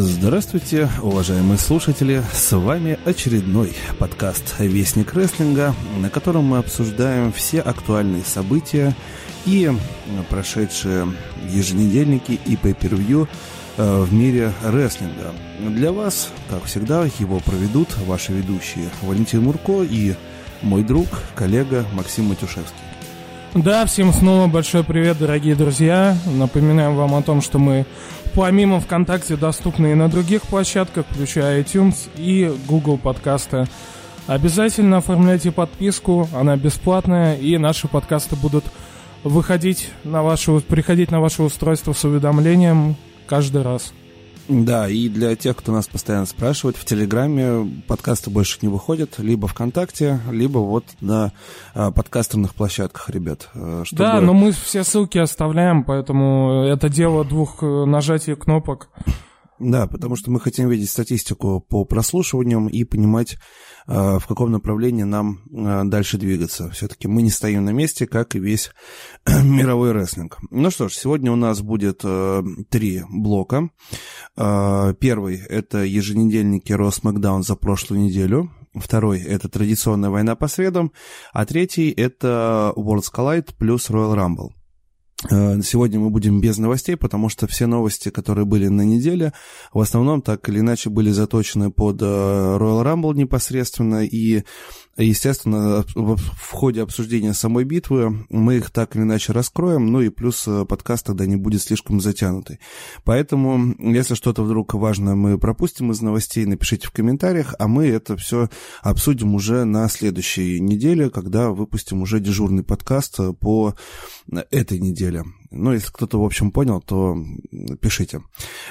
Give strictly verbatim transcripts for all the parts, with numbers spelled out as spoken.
Здравствуйте, уважаемые слушатели! С вами очередной подкаст «Вестник рестлинга», на котором мы обсуждаем все актуальные события и прошедшие еженедельники и пей-пер-вью в мире рестлинга. Для вас, как всегда, его проведут ваши ведущие Валентин Мурко и мой друг, коллега Максим Матюшевский. Да, всем снова большой привет, дорогие друзья. Напоминаем вам о том, что мы помимо ВКонтакте доступны и на других площадках, включая iTunes и Google подкасты. Обязательно оформляйте подписку, она бесплатная, и наши подкасты будут выходить на ваше, приходить на ваше устройство с уведомлением каждый раз. Да, и для тех, кто нас постоянно спрашивает, в Телеграме подкасты больше не выходят, либо ВКонтакте, либо вот на а, подкастерных площадках, ребят. Чтобы... Да, но мы все ссылки оставляем, поэтому это дело двух нажатий кнопок. Да, потому что мы хотим видеть статистику по прослушиваниям и понимать, в каком направлении нам дальше двигаться. Все-таки мы не стоим на месте, как и весь мировой рестлинг. Ну что ж, сегодня у нас будет три блока. Первый – это еженедельники Raw SmackDown за прошлую неделю. Второй – это традиционная война по средам. А третий – это Worlds Collide плюс Royal Rumble. Сегодня мы будем без новостей, потому что все новости, которые были на неделе, в основном так или иначе были заточены под Royal Rumble непосредственно, и, естественно, в ходе обсуждения самой битвы мы их так или иначе раскроем, ну и плюс подкаст тогда не будет слишком затянутый. Поэтому, если что-то вдруг важное мы пропустим из новостей, напишите в комментариях, а мы это все обсудим уже на следующей неделе, когда выпустим уже дежурный подкаст по этой неделе. Ну, если кто-то, в общем, понял, то пишите.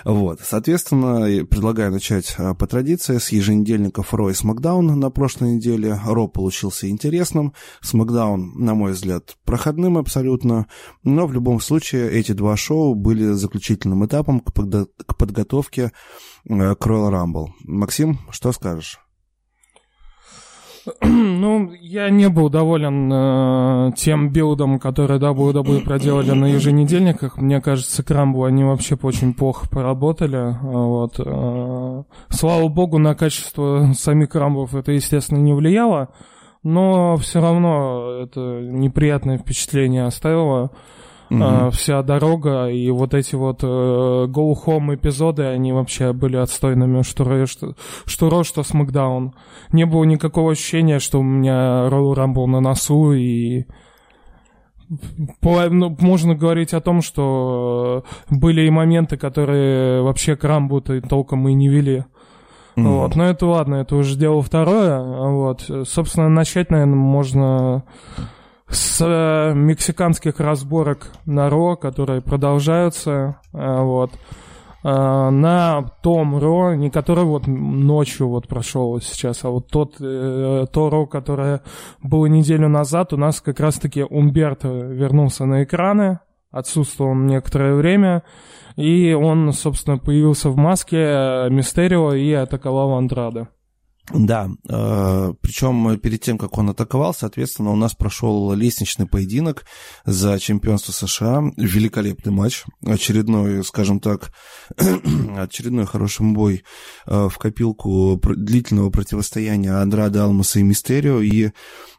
Вот. Соответственно, предлагаю начать по традиции с еженедельников Ро и SmackDown на прошлой неделе. Ро получился интересным, SmackDown, на мой взгляд, проходным абсолютно, но в любом случае эти два шоу были заключительным этапом к, подго- к подготовке к Royal Rumble. Максим, что скажешь? Ну, я не был доволен э, тем билдом, который дабл ю дабл ю и проделали на еженедельниках. Мне кажется, к Рамблу они вообще очень плохо поработали. Вот. Э, слава богу, на качество самих Рамблов это, естественно, не влияло. Но все равно это неприятное впечатление оставило. Mm-hmm. Э, вся дорога и вот эти вот э, go-home эпизоды, они вообще были отстойными, что Ро, что, что, что SmackDown. Не было никакого ощущения, что у меня Royal Rumble на носу, и по, ну, можно говорить о том, что были и моменты, которые вообще к Рамблу-то толком и не вели. Mm-hmm. Вот. Но это ладно, это уже дело второе. Вот. Собственно, начать, наверное, можно... с э, мексиканских разборок на Ро, которые продолжаются, э, вот, э, на том Ро, не который вот ночью вот прошел сейчас, а вот тот, э, то Ро, которое было неделю назад, у нас как раз-таки Умберто вернулся на экраны, отсутствовал некоторое время, и он, собственно, появился в маске Мистерио и атаковал Андрада. Да, причем перед тем, как он атаковал, соответственно, у нас прошел лестничный поединок за чемпионство США, великолепный матч, очередной, скажем так, очередной хороший бой в копилку длительного противостояния Андрада, Алмаса и Мистерио, и,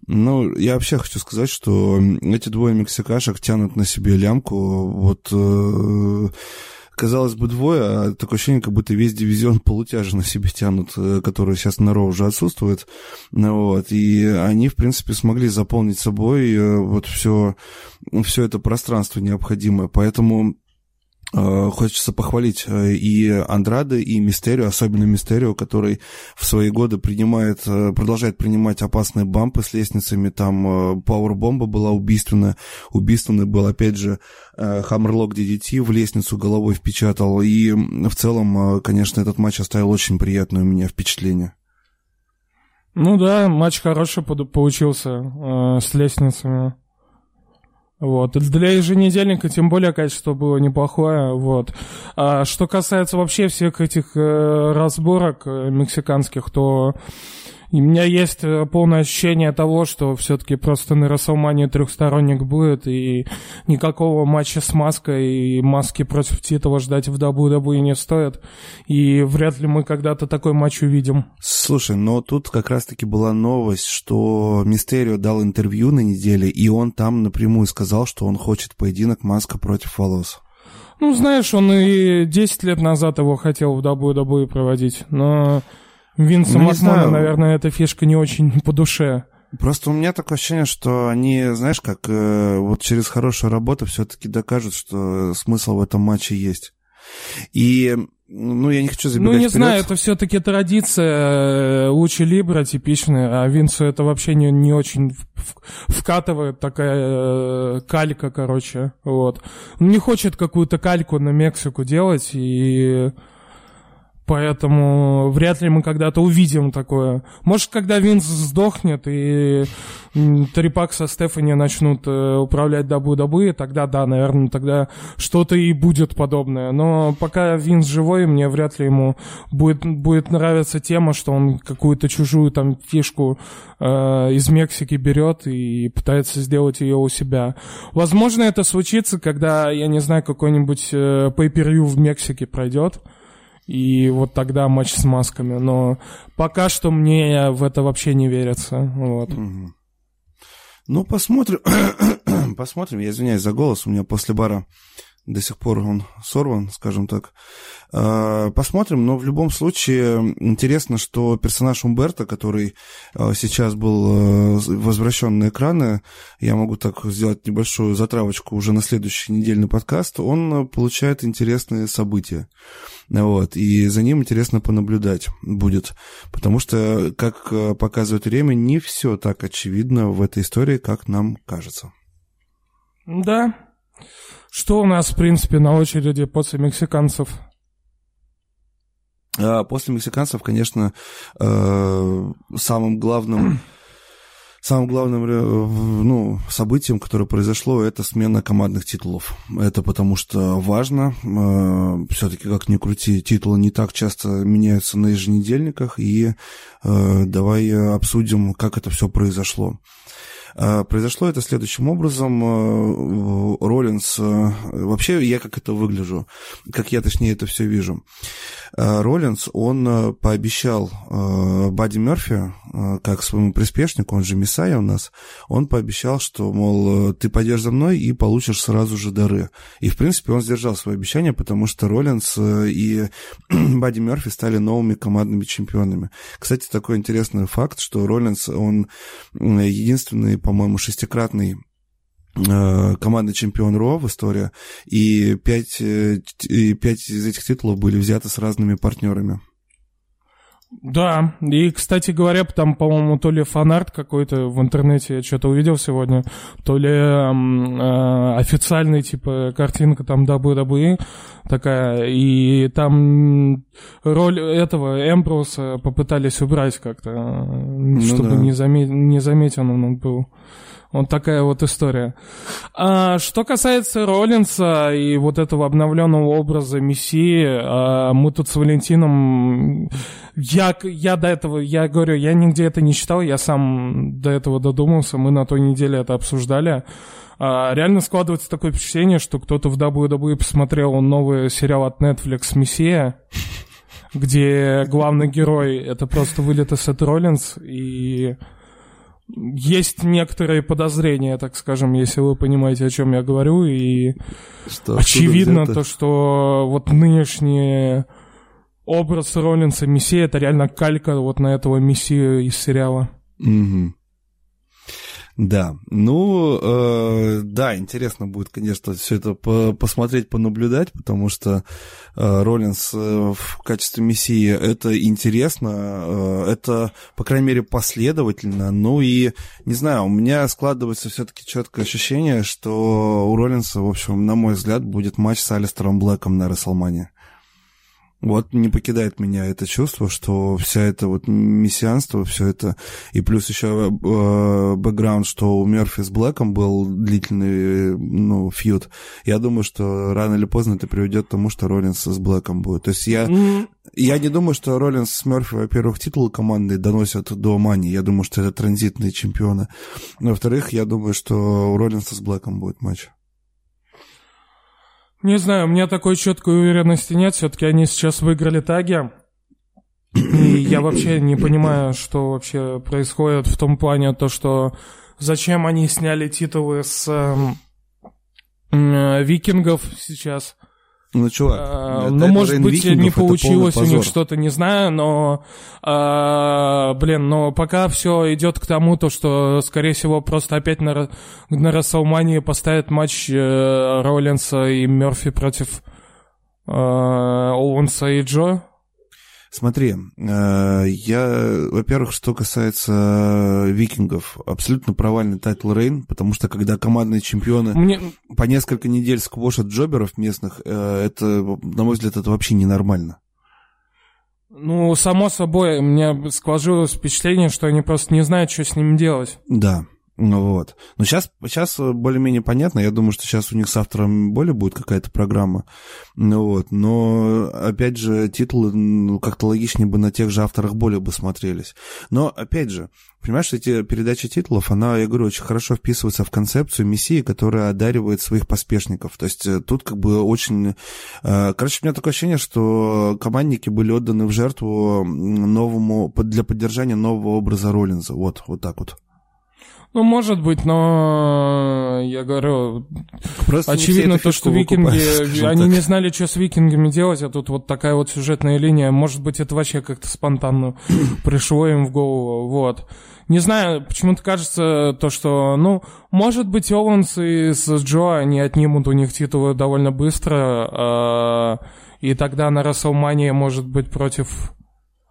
ну, я вообще хочу сказать, что эти двое мексикашек тянут на себе лямку, вот... Казалось бы, двое, а такое ощущение, как будто весь дивизион полутяжа на себе тянут, который сейчас на Ро уже отсутствует. Вот. И они, в принципе, смогли заполнить собой вот все, все это пространство необходимое. Поэтому э, хочется похвалить и Андрады, и Мистерио, особенно Мистерио, который в свои годы принимает, продолжает принимать опасные бампы с лестницами. Там пауэрбомба была убийственная. Убийственный был, опять же, Хаммерлок ди ди ти в лестницу головой впечатал, и в целом, конечно, этот матч оставил очень приятное у меня впечатление. Ну да, матч хороший получился э, с лестницами. Вот. Для еженедельника, тем более, качество было неплохое. Вот. А что касается вообще всех этих э, разборок мексиканских, то И у меня есть полное ощущение того, что все-таки просто на Расселмании трехсторонник будет, и никакого матча с Маской и Маски против Титова ждать в дабл ю дабл ю и не стоит, и вряд ли мы когда-то такой матч увидим. Слушай, но тут как раз-таки была новость, что Мистерио дал интервью на неделе, и он там напрямую сказал, что он хочет поединок Маска против Волос. Ну, знаешь, он и десять лет назад его хотел в дабл ю дабл ю и проводить, но... Винсу Макману, наверное, эта фишка не очень по душе. Просто у меня такое ощущение, что они, знаешь, как э, вот через хорошую работу все-таки докажут, что смысл в этом матче есть. И, ну, я не хочу забегать вперед. Ну, не знаю, это все-таки традиция Лучи Либра типичная, а Винсу это вообще не, не очень вкатывает, такая э, калька, короче, вот. Он не хочет какую-то кальку на Мексику делать, и... Поэтому вряд ли мы когда-то увидим такое. Может, когда Винс сдохнет и Трипак со Стефани начнут управлять дабл ю дабл ю и, тогда да, наверное, тогда что-то и будет подобное. Но пока Винс живой, мне вряд ли ему будет, будет нравиться тема, что он какую-то чужую там фишку э, из Мексики берет и пытается сделать ее у себя. Возможно, это случится, когда, я не знаю, какой-нибудь э, pay-per-view в Мексике пройдет. И вот тогда матч с масками. Но пока что мне в это вообще не верится. Вот. Угу. Ну, посмотрим. посмотрим. Я извиняюсь за голос. У меня после бара до сих пор он сорван, скажем так. Посмотрим. Но в любом случае интересно, что персонаж Умберто, который сейчас был возвращен на экраны, я могу так сделать небольшую затравочку уже на следующий недельный подкаст, он получает интересные события. Вот, и за ним интересно понаблюдать будет, потому что, как показывает время, не все так очевидно в этой истории, как нам кажется. Да. Что у нас, в принципе, на очереди после мексиканцев? После мексиканцев, конечно, самым главным... Самым главным ну, событием, которое произошло, это смена командных титулов. Это потому что важно. Все-таки, как ни крути, титулы не так часто меняются на еженедельниках. И давай обсудим, как это все произошло. Произошло это следующим образом. Роллинс... Вообще, я как это выгляжу, как я, точнее, это все вижу. Роллинс, он пообещал Бадди Мерфи, как своему приспешнику, он же Мисайя у нас, он пообещал, что, мол, ты пойдешь за мной и получишь сразу же дары. И, в принципе, он сдержал свое обещание, потому что Роллинс и Бадди Мерфи стали новыми командными чемпионами. Кстати, такой интересный факт, что Роллинс, он единственный, по-моему, шестикратный э, командный чемпион Ро в истории, и пять, и пять из этих титулов были взяты с разными партнерами. Да, и, кстати говоря, там, по-моему, то ли фанарт какой-то в интернете, я что-то увидел сегодня, то ли э, официальная, типа, картинка там дабл ю дабл ю и такая, и там роль этого Эмброуза попытались убрать как-то, ну, чтобы да. не, заме- не заметен он был. Вот такая вот история. А, что касается Роллинса и вот этого обновленного образа Мессии, а, мы тут с Валентином... Я, я до этого, я говорю, я нигде это не читал, я сам до этого додумался, мы на той неделе это обсуждали. А, реально складывается такое впечатление, что кто-то в дабл ю дабл ю и посмотрел новый сериал от Netflix «Мессия», где главный герой — это просто вылитый Сет Роллинс, и... Есть некоторые подозрения, так скажем, если вы понимаете, о чем я говорю, и что, очевидно то, что вот нынешний образ Роллинса Мессии — это реально калька вот на этого Мессию из сериала. Угу. Да, ну, э, да, интересно будет, конечно, все это по- посмотреть, понаблюдать, потому что э, Роллинс э, в качестве Мессии — это интересно, э, это, по крайней мере, последовательно, ну и, не знаю, у меня складывается все-таки четкое ощущение, что у Роллинса, в общем, на мой взгляд, будет матч с Алистером Блэком на Расселмане. Вот не покидает меня это чувство, что вся это вот мессианство, все это, и плюс еще бэкграунд, что у Мерфи с Блэком был длительный, ну, фьюд. Я думаю, что рано или поздно это приведет к тому, что Роллинс с Блэком будет. То есть я, mm-hmm. я не думаю, что Роллинс с Мерфи, во-первых, титул команды доносят до Мани. Я думаю, что это транзитные чемпионы. Во-вторых, я думаю, что у Роллинса с Блэком будет матч. Не знаю, у меня такой четкой уверенности нет. Все-таки они сейчас выиграли таги. И я вообще не понимаю, что вообще происходит в том плане, то, что зачем они сняли титулы с э, э, викингов сейчас. Ну, чувак, а, ну, может быть, не получилось у них что-то, не знаю, но, а, блин, но пока все идет к тому, то, что, скорее всего, просто опять на, на Расселмании поставят матч э, Роллинса и Мерфи против э, Оуэнса и Джо. Смотри, я, во-первых, что касается викингов, абсолютно провальный тайтл рейн, потому что когда командные чемпионы Мне... по несколько недель сквошат джоберов местных, это, на мой взгляд, это вообще ненормально. Ну, само собой, у меня сложилось впечатление, что они просто не знают, что с ними делать. Да. Ну вот. Но сейчас, сейчас более-менее понятно. Я думаю, что сейчас у них с автором более будет какая-то программа. Ну вот. Но, опять же, титулы, ну, как-то логичнее бы на тех же авторах более бы смотрелись. Но, опять же, понимаешь, эти передачи титулов, она, я говорю, очень хорошо вписывается в концепцию мессии, которая одаривает своих поспешников. То есть тут как бы очень... Короче, у меня такое ощущение, что командники были отданы в жертву новому... для поддержания нового образа Роллинза. Вот, вот так вот. Ну, может быть, но я говорю, просто очевидно то, что викинги, они так не знали, что с викингами делать, а тут вот такая вот сюжетная линия, может быть, это вообще как-то спонтанно пришло им в голову, вот. Не знаю, почему-то кажется то, что, ну, может быть, Оуэнс и с Джо, они отнимут у них титулы довольно быстро, и тогда на Расселмании, может быть, против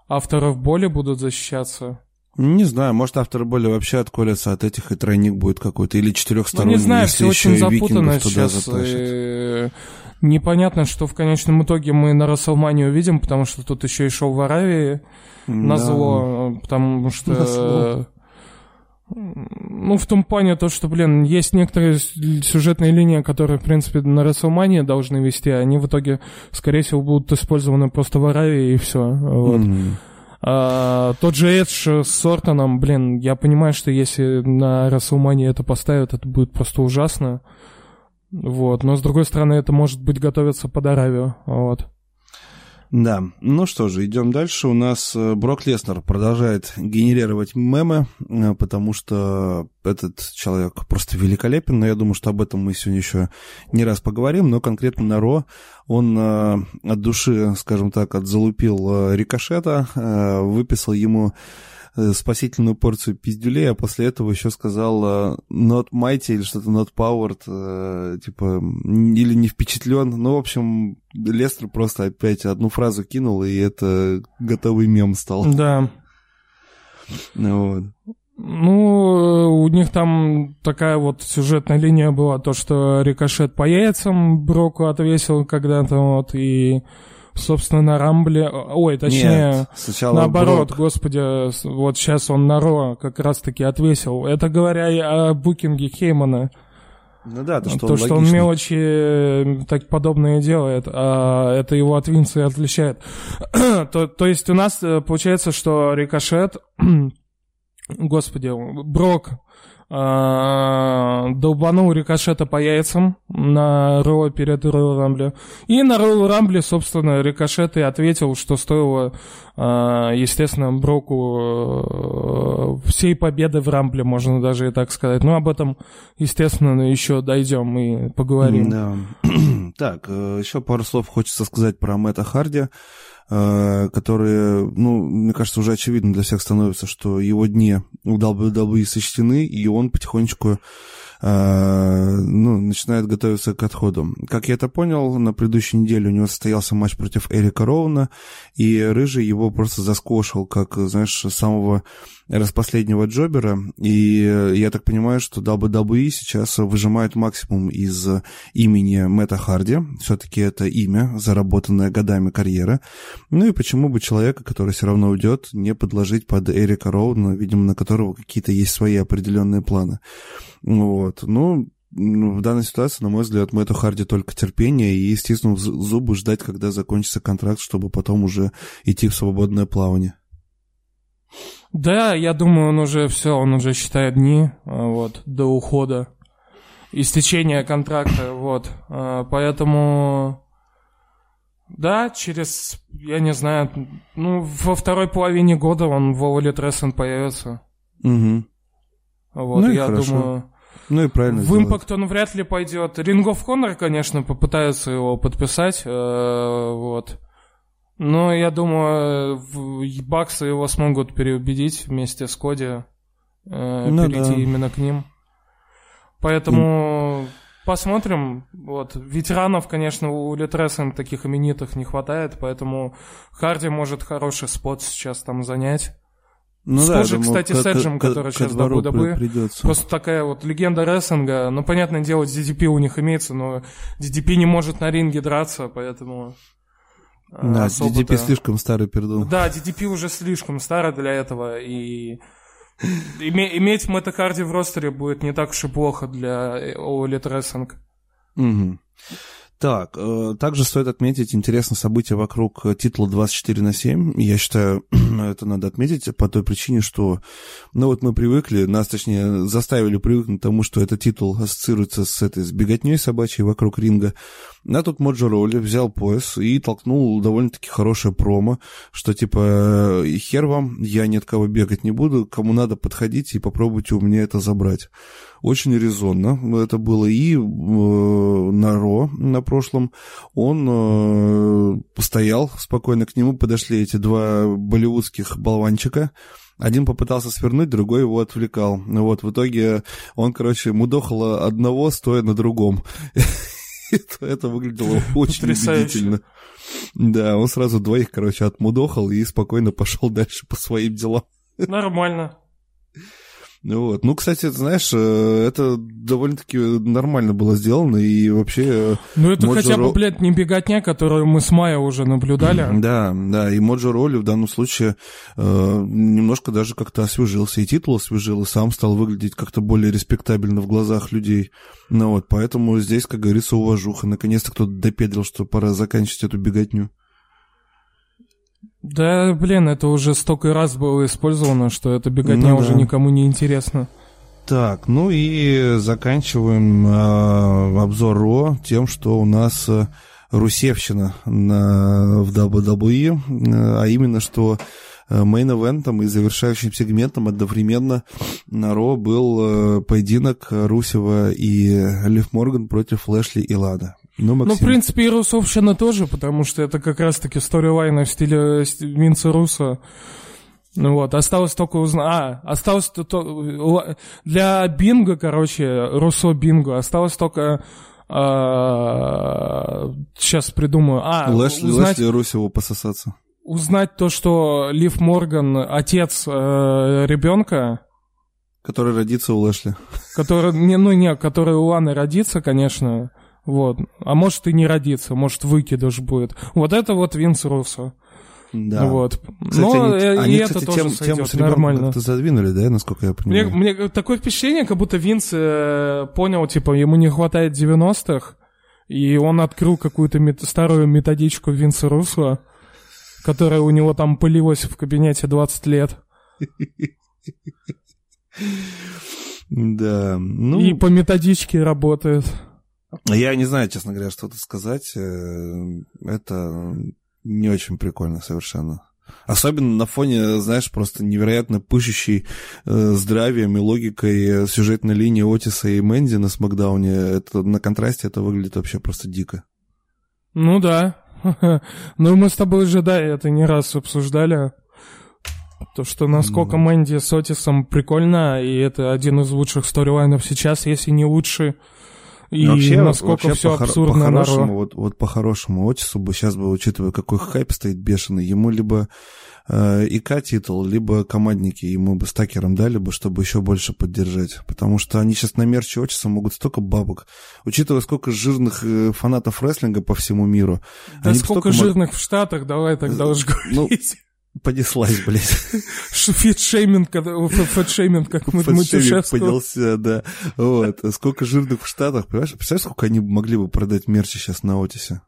авторов боли будут защищаться. Не знаю, может, авторы более вообще отколятся от этих, и тройник будет какой-то, или четырехсторонний. Ну, не знаю, все очень запутано сейчас. И... непонятно, что в конечном итоге мы на Расселманию увидим, потому что тут еще и шоу в Аравии назло, да. Потому что... Назло. Ну, в том плане то, что, блин, есть некоторые сюжетные линии, которые, в принципе, на Расселмании должны вести, а они в итоге, скорее всего, будут использованы просто в Аравии, и все. Вот. Mm-hmm. А, тот же Эдж с Ортоном, блин, я понимаю, что если на Расселмании это поставят, это будет просто ужасно. Вот, но с другой стороны, это может быть готовится под Аравию. Вот. Да, ну что же, идем дальше. У нас Брок Леснер продолжает генерировать мемы, потому что этот человек просто великолепен, но я думаю, что об этом мы сегодня еще не раз поговорим, но конкретно на Ро он от души, скажем так, отзалупил Рикошета, выписал ему спасительную порцию пиздюлей, а после этого еще сказал not mighty или что-то not powered, типа, или не впечатлен. Ну, в общем, Лестер просто опять одну фразу кинул, и это готовый мем стал. Да. Вот. Ну, у них там такая вот сюжетная линия была, то, что Рикошет по яйцам Броку отвесил когда-то, вот, и... собственно, на Рамбле... Ой, точнее, Нет, наоборот, Брок. Господи, вот сейчас он на Ро как раз-таки отвесил. Это говоря о букинге Хеймана. Ну да, то, что, то, он, что он мелочи так подобное делает, а это его от Винса и отличает. то, то есть у нас получается, что Рикошет... Господи, Брок долбанул Рикошета по яйцам на Роу перед Роу Рамбле. И на Роу Рамбле, собственно, Рикошет и ответил, что стоило, естественно, Броку всей победы в Рамбле, можно даже и так сказать. Но об этом, естественно, еще дойдем и поговорим. Да. Так, еще пару слов хочется сказать про Мэтта Харди, которые, ну, мне кажется, уже очевидно для всех становится, что его дни у дабл ю дабл ю и сочтены, и он потихонечку ну, начинает готовиться к отходу. Как я это понял, на предыдущей неделе у него состоялся матч против Эрика Роуна, и Рыжий его просто заскошил, как, знаешь, самого распоследнего джобера, и я так понимаю, что дабл ю дабл ю и сейчас выжимает максимум из имени Мэтта Харди, все-таки это имя, заработанное годами карьера, ну и почему бы человека, который все равно уйдет, не подложить под Эрика Роуна, видимо, на которого какие-то есть свои определенные планы, вот, ну... В данной ситуации, на мой взгляд, Мэтту Харди только терпение и, естественно, зубы ждать, когда закончится контракт, чтобы потом уже идти в свободное плавание. Да, я думаю, он уже все, он уже считает дни вот, до ухода, истечения контракта. Вот. Поэтому, да, через, я не знаю, ну, во второй половине года он в All Elite Wrestling появится. Угу. Вот, ну и я хорошо. думаю... Ну и правильно. В Impact он вряд ли пойдет. Ring of Honor, конечно, попытаются его подписать. Э, вот. Но я думаю, баксы его смогут переубедить вместе с Коди. Э, ну, перейти да. именно к ним. Поэтому mm. посмотрим. Вот. Ветеранов, конечно, у Литресен таких именитых не хватает. Поэтому Харди может хороший спот сейчас там занять. Ну Схожи, да, кстати, с Эджем, который сейчас в дабл ю дабл ю и. Просто такая вот легенда рестлинга. Ну, понятное дело, ди ди пи у них имеется, но ди ди пи не может на ринге драться, поэтому... Да, особо-то... ди ди пи слишком старый пердун. Да, ди ди пи уже слишком старый для этого, и име- иметь Мэтта Харди в ростере будет не так уж и плохо для All Elite Wrestling. Угу. Так, также стоит отметить интересное событие вокруг титула двадцать четыре на семь. Я считаю, это надо отметить по той причине, что, ну вот мы привыкли, нас, точнее, заставили привыкнуть к тому, что этот титул ассоциируется с этой с беготней собачьей вокруг ринга. А тут Моджо Роули взял пояс и толкнул довольно-таки хорошее промо, что типа «хер вам, я ни от кого бегать не буду, кому надо подходить и попробуйте у меня это забрать». Очень резонно это было, и э, на Ро на прошлом он э, постоял спокойно, к нему подошли эти два болливудских болванчика, один попытался свернуть, другой его отвлекал, вот, в итоге он, короче, мудохал одного, стоя на другом. Это выглядело очень убедительно. Да, он сразу двоих, короче, отмудохал и спокойно пошел дальше по своим делам. Нормально. Вот. Ну, кстати, знаешь, это довольно-таки нормально было сделано, и вообще... Ну, это Mojo хотя бы, Ро... блядь, не беготня, которую мы с мая уже наблюдали. Да, да, и Моджо Роули в данном случае э, немножко даже как-то освежился, и титул освежил, и сам стал выглядеть как-то более респектабельно в глазах людей. Ну вот, поэтому здесь, как говорится, уважуха. Наконец-то кто-то допедрил, что пора заканчивать эту беготню. Да, блин, это уже столько раз было использовано, что эта беготня ну, уже да. никому не интересна. Так, ну и заканчиваем э, обзор Ро тем, что у нас э, русевщина на, в дабл ю дабл ю и, э, а именно, что мейн-эвентом и завершающим сегментом одновременно на Ро был э, поединок Русева и Лив Морган против Лэшли и Лана. Ну, ну, в принципе, и русовщина тоже, потому что это как раз-таки сторилайны в стиле Винса Руссо. Ну вот, осталось только узнать... А, осталось... Для бинго, короче, Руссо-бинго, осталось только... А... Сейчас придумаю. А, Лэшли, узнать... Лэшли Русеву пососаться. Узнать то, что Лив Морган отец э, ребенка... Который родится у Лэшли. Который, не, ну, не, который у Ланы родится, конечно... Вот. А может и не родится, может выкидыш будет. Вот это вот Винс Руссо. Да. Вот. Кстати, но они, и они, это кстати, тоже тем, сойдет тем нормально. Как-то задвинули, да, насколько я понимаю? Мне, мне такое впечатление, как будто Винс э, понял, типа, ему не хватает девяностых, и он открыл какую-то мет- старую методичку Винса Руссо, которая у него там пылилась в кабинете двадцать лет. Да. И по методичке работает. Я не знаю, честно говоря, что тут сказать. Это не очень прикольно совершенно. Особенно на фоне, знаешь, просто невероятно пышущей здравием и логикой сюжетной линии Отиса и Мэнди на Смакдауне. Это, на контрасте это выглядит вообще просто дико. Ну да. Ну мы с тобой же, да, это не раз обсуждали. То, что насколько Мэнди с Отисом прикольно, и это один из лучших сторилайнов сейчас, если не лучший. И вообще, насколько вообще все по- абсурдно. По-хорошему, вот, вот по-хорошему Отису бы сейчас, бы, учитывая, какой хайп стоит бешеный, ему либо э, ИК-титул, либо командники ему бы с Такером дали бы, чтобы еще больше поддержать. Потому что они сейчас на мерче Отиса могут столько бабок. Учитывая, сколько жирных фанатов рестлинга по всему миру. Да сколько жирных мог... в Штатах, давай тогда уж говорить. Ну... Понеслась, блядь. Фэтшейминг, фэтшейминг, как мы Матюшевского. Фэтшейминг поднялся, да. Вот. Сколько жирных в Штатах, понимаешь? Представляешь, сколько они могли бы продать мерчи сейчас на Отисе?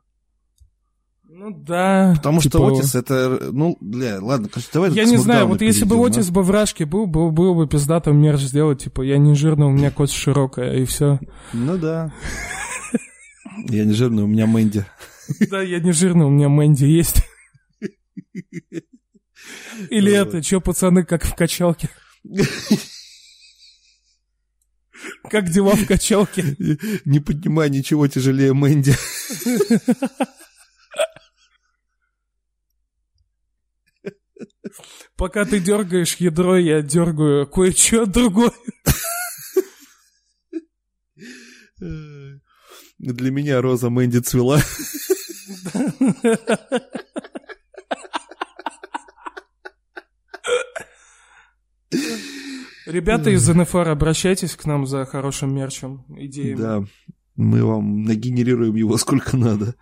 Ну да. Потому типа... что Отис это... Ну, бля, ладно, давай... Я не знаю, вот перейдем, если бы Отис а? бы в Рашке был, было, было бы пиздато мерч сделать, типа, я не жирный, у меня кость широкая, и все. Ну да. Я не жирный, у меня Мэнди. Да, я не жирный, у меня Мэнди есть. Или ну, это, чё, пацаны, как в качалке? Как дела в качалке? Не поднимай ничего тяжелее Мэнди. Пока ты дергаешь ядро, я дергаю кое-чё другое. Для меня роза Мэнди цвела. Ребята из эн эф эр, обращайтесь к нам за хорошим мерчем, идеями. Да, мы вам нагенерируем его сколько надо.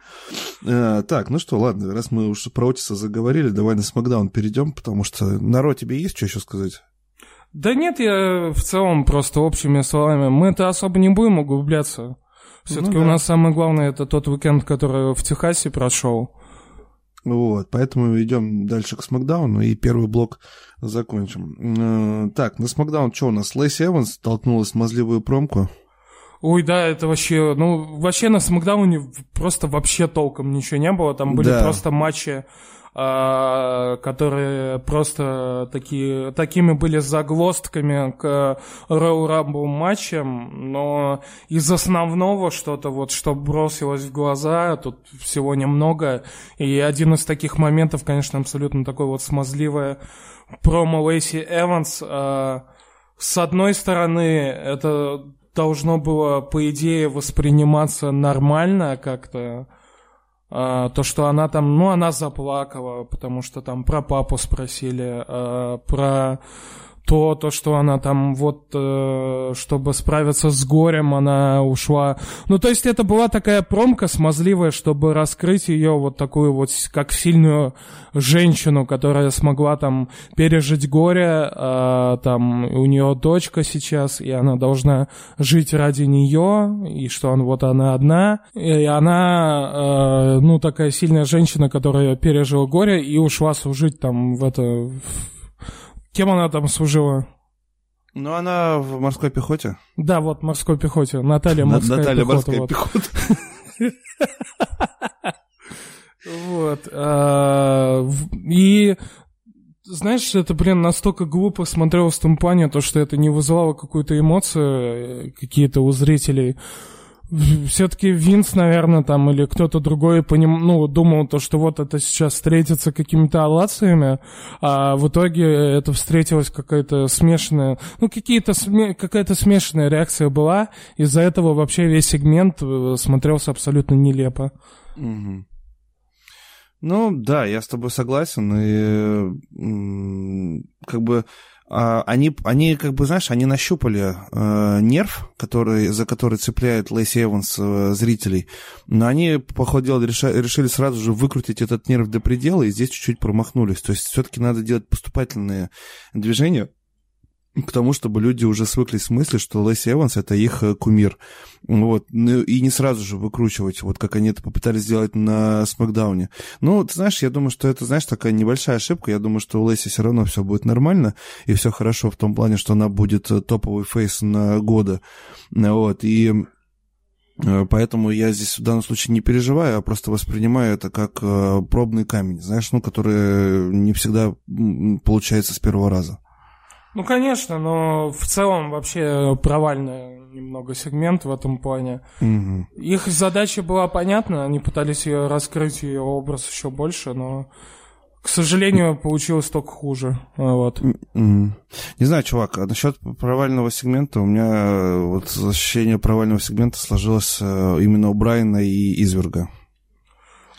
А, так, ну что, ладно, раз мы уж про Отиса заговорили, давай на Смакдаун перейдем, потому что, народ, тебе есть что еще сказать? Да нет, я в целом просто общими словами. Мы-то особо не будем углубляться. Все-таки ну, да. У нас самое главное это тот уикенд, который в Техасе прошел. Вот, поэтому идем дальше к Смакдауну и первый блок закончим. Так, на Смакдаун что у нас? Лэйси Эванс столкнулась в мазливую промку. Ой, да, это вообще... Ну, вообще на Смакдауне просто вообще толком ничего не было. Там были да. просто матчи, которые просто такие, такими были загвоздками к Royal Rumble матчам. Но из основного что-то, вот, что бросилось в глаза, тут всего немного. И один из таких моментов, конечно, абсолютно такой вот смазливое промо Лэйси Эванс. С одной стороны, это... должно было, по идее, восприниматься нормально как-то. А, то, что она там... Ну, она заплакала, потому что там про папу спросили, а, про то, то, что она там вот... А, чтобы справиться с горем, она ушла. Ну, то есть это была такая промка смазливая, чтобы раскрыть ее вот такую вот, как сильную женщину, которая смогла там пережить горе, а, там у нее дочка сейчас, и она должна жить ради нее, и что он, вот она одна, и она, а, ну, такая сильная женщина, которая пережила горе и ушла служить там в это... В... Кем она там служила? Ну, она в морской пехоте. Да, вот в морской пехоте. Наталья морская Наталья пехота. Наталья морская вот. пехота. Вот. И, знаешь, это, блин, настолько глупо смотрелось в том плане, то, что это не вызывало какую-то эмоцию какие-то у зрителей. Все-таки Винс, наверное, там, или кто-то другой поним... ну, думал, то, что вот это сейчас встретится какими-то аллациями, а в итоге это встретилось какая-то смешанная... Ну, какие-то сме... какая-то смешанная реакция была, из-за этого вообще весь сегмент смотрелся абсолютно нелепо. Mm-hmm. Ну, да, я с тобой согласен, и как бы... Они, они, как бы, знаешь, они нащупали э, нерв, который, за который цепляет Лэйси Эванс э, зрителей, но они, по ходу дела, реша, решили сразу же выкрутить этот нерв до предела, и здесь чуть-чуть промахнулись. То есть все-таки надо делать поступательные движения к тому, чтобы люди уже свыклись с мыслью, что Лэйси Эванс — это их кумир. Вот. Ну, и не сразу же выкручивать, вот как они это попытались сделать на Смакдауне. Ну, ты знаешь, я думаю, что это, знаешь, такая небольшая ошибка. Я думаю, что у Лэйси все равно все будет нормально, и все хорошо в том плане, что она будет топовый фейс на года. Вот. И... Поэтому я здесь в данном случае не переживаю, а просто воспринимаю это как пробный камень, знаешь, ну, который не всегда получается с первого раза. Ну, конечно, но в целом вообще провальный немного сегмент в этом плане. Угу. Их задача была понятна, они пытались ее раскрыть, ее образ еще больше, но К сожалению, получилось только хуже. Вот. Не знаю, чувак, а насчет провального сегмента, у меня вот ощущение провального сегмента сложилось именно у Брайана и Изверга.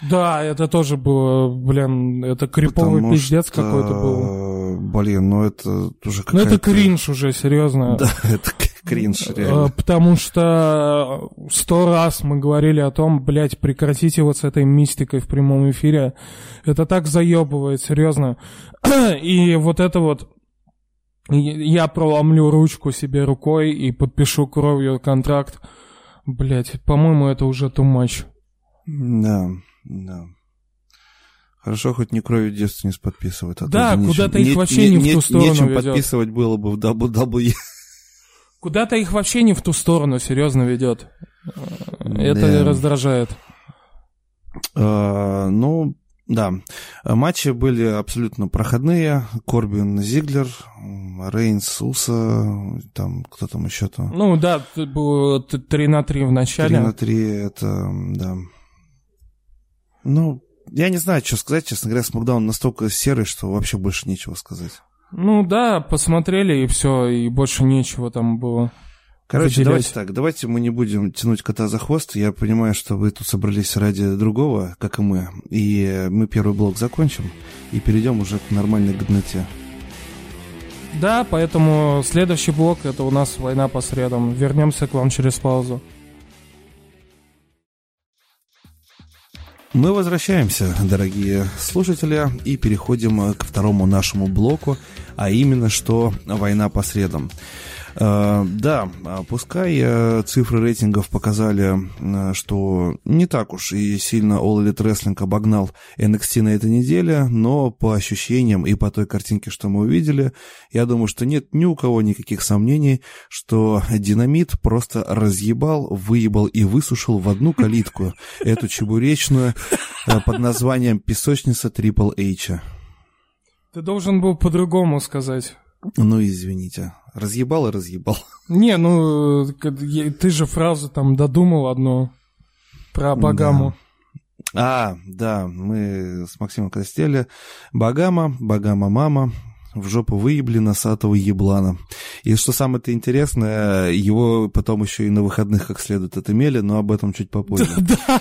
Да, это тоже было, блин, это криповый Потому пиздец что... какой-то был. Блин, ну это уже какая-то... Ну это кринж уже, серьезно. Да, это кринж, реально. Потому что сто раз мы говорили о том, блядь, прекратите вот с этой мистикой в прямом эфире. Это так заебывает, серьезно. И вот это вот... Я проломлю ручку себе рукой и подпишу кровью контракт. Блядь, по-моему, это уже too much. Да... Да. Хорошо, хоть не кровью девственниц подписывают. А да, куда-то их вообще не в ту сторону ведет. Нечем подписывать было бы в дабл ю дабл ю и. Куда-то их вообще не в ту сторону, серьезно, ведет. Это раздражает. Ну, да. Матчи были абсолютно проходные. Корбин, Зиглер, Рейнс, Уса, там, кто там еще-то. Ну, да, было три на три в начале. три на три, это, да... Ну, я не знаю, что сказать, честно говоря, Смакдаун настолько серый, что вообще больше нечего сказать. Ну да, посмотрели и все, и больше нечего там было. Короче, выделять. Давайте так, давайте мы не будем тянуть кота за хвост. Я понимаю, что вы тут собрались ради другого, как и мы. И мы первый блок закончим и перейдем уже к нормальной годноте. Да, поэтому следующий блок — это у нас война по средам. Вернемся к вам через паузу. Мы возвращаемся, дорогие слушатели, и переходим ко второму нашему блоку, а именно, что война по средам. Да, пускай цифры рейтингов показали, что не так уж и сильно All Elite Wrestling обогнал эн экс ти на этой неделе, но по ощущениям и по той картинке, что мы увидели, я думаю, что нет ни у кого никаких сомнений, что Динамит просто разъебал, выебал и высушил в одну калитку эту чебуречную под названием «Песочница Трипл Эйча». Ты должен был по-другому сказать. Ну, извините. Разъебал и разъебал. Не, ну, ты же фразу там додумал одну про Багаму. Да. А, да, мы с Максимом Костели. Багама, Багама-мама, в жопу выебли носатого еблана. И что самое-то интересное, его потом еще и на выходных как следует отымели, но об этом чуть попозже. Да,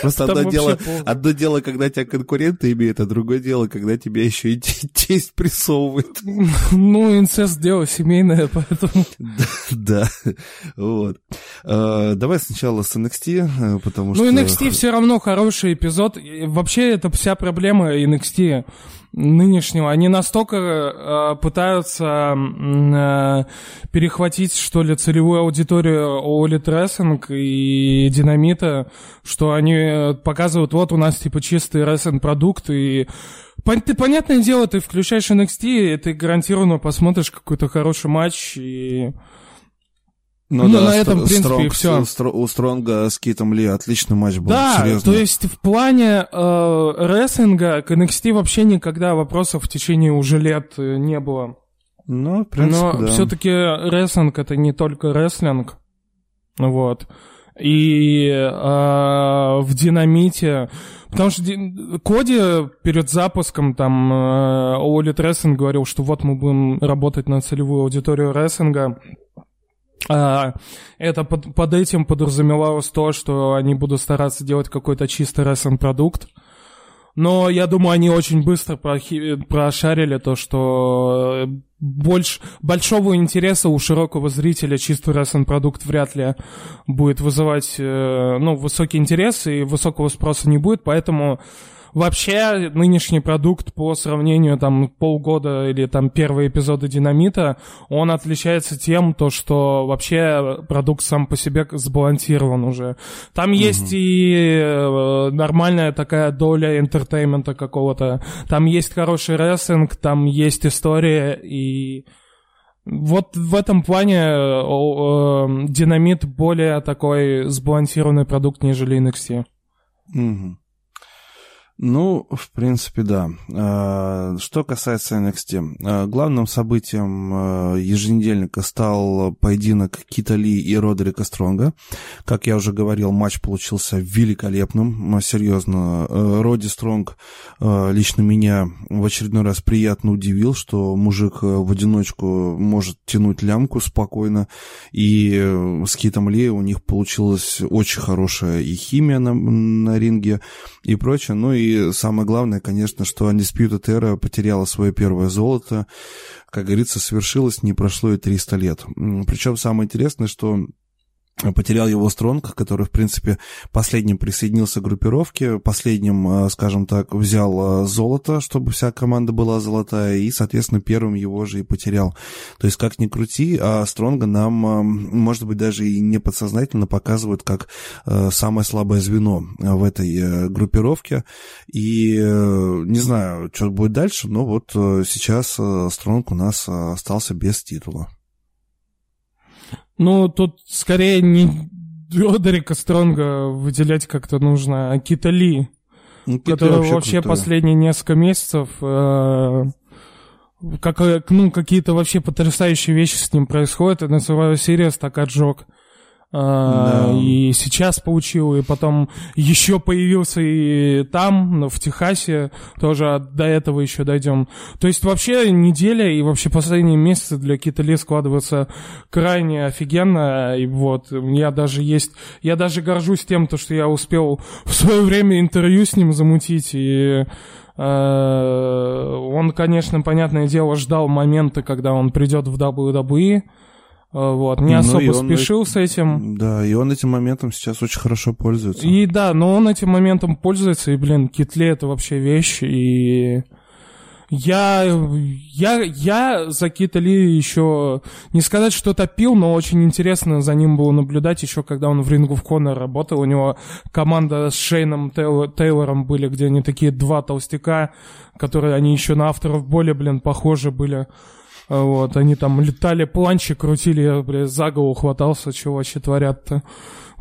Просто одно дело, одно дело, когда тебя конкуренты имеют, а другое дело, когда тебя еще и тесть прессовывает. Ну, инцест — дело семейное, поэтому... Да, вот. Давай сначала с эн экс ти, потому что... Ну, эн экс ти все равно хороший эпизод. Вообще, это вся проблема эн экс ти нынешнего. Они настолько пытаются перехватить, что ли, целевую аудиторию All Elite Wrestling и Динамита, что они показывают, вот у нас типа чистый рестлинг-продукт, и ты, понятное дело, ты включаешь эн экс ти, и ты гарантированно посмотришь какой-то хороший матч, и... Ну, ну да, на этом, в принципе, и все. У Стронга с Китом Ли отличный матч был, да, серьезно. То есть в плане э, рестлинга к эн экс ти вообще никогда вопросов в течение уже лет не было. Ну, в принципе, Но да. все-таки рестлинг — это не только рестлинг, вот. И э, в Динамите, потому что Коди перед запуском там All Elite Wrestling говорил, что вот мы будем работать на целевую аудиторию рестлинга. А, это под, под этим подразумевалось то, что они будут стараться делать какой-то чистый рестлинг-продукт. Но я думаю, они очень быстро прохи... прошарили то, что больш... большого интереса у широкого зрителя чистый рестлинг-продукт вряд ли будет вызывать, ну, высокий интерес, и высокого спроса не будет, поэтому вообще нынешний продукт по сравнению там полгода или там первые эпизоды Динамита, он отличается тем, то, что вообще продукт сам по себе сбалансирован уже. Там угу. есть и нормальная такая доля энтертеймента какого-то. Там есть хороший рестлинг, там есть история, и вот в этом плане Динамит более такой сбалансированный продукт, нежели эн экс ти. Угу. Ну, в принципе, да. Что касается эн экс ти, главным событием еженедельника стал поединок Кита Ли и Родерика Стронга. Как я уже говорил, матч получился великолепным, серьезно. Роди Стронг лично меня в очередной раз приятно удивил, что мужик в одиночку может тянуть лямку спокойно, и с Китом Ли у них получилась очень хорошая и химия на, на ринге и прочее. Ну и И самое главное, конечно, что Undisputed Era потеряла свое первое золото. Как говорится, свершилось, не прошло и триста лет. Причем самое интересное, что потерял его Стронг, который, в принципе, последним присоединился к группировке, последним, скажем так, взял золото, чтобы вся команда была золотая, и, соответственно, первым его же и потерял. То есть, как ни крути, а Стронга нам, может быть, даже и неподсознательно показывают как самое слабое звено в этой группировке. И не знаю, что будет дальше, но вот сейчас Стронг у нас остался без титула. Ну, тут скорее не Родерика Стронга выделять как-то нужно, а Кита Ли, ну, который вообще, вообще последние несколько месяцев, э, как, ну, какие-то вообще потрясающие вещи с ним происходят. И на Survivor Series так отжег. Э, да. И сейчас получил, и потом еще появился и там, но в Техасе, тоже до этого еще дойдем. То есть вообще неделя и вообще последние месяцы для Кита Ли складываются крайне офигенно. И вот я даже есть, я даже горжусь тем, то, что я успел в свое время интервью с ним замутить, и э, он, конечно, понятное дело, ждал момента, когда он придет в дабл ю дабл ю и. Вот, не особо ну, спешил он, с этим. Да, и он этим моментом сейчас очень хорошо пользуется. И да, но он этим моментом пользуется, и, блин, Кит Ли — это вообще вещь, и я, я, я за Кита Ли еще, не сказать, что топил, но очень интересно за ним было наблюдать еще, когда он в Ring of Honor работал, у него команда с Шейном Тейл, Тейлором были, где они такие два толстяка, которые они еще на авторов более, блин, похожи были. Вот, они там летали, планчи крутили, я, блин, за голову хватался, чего вообще творят-то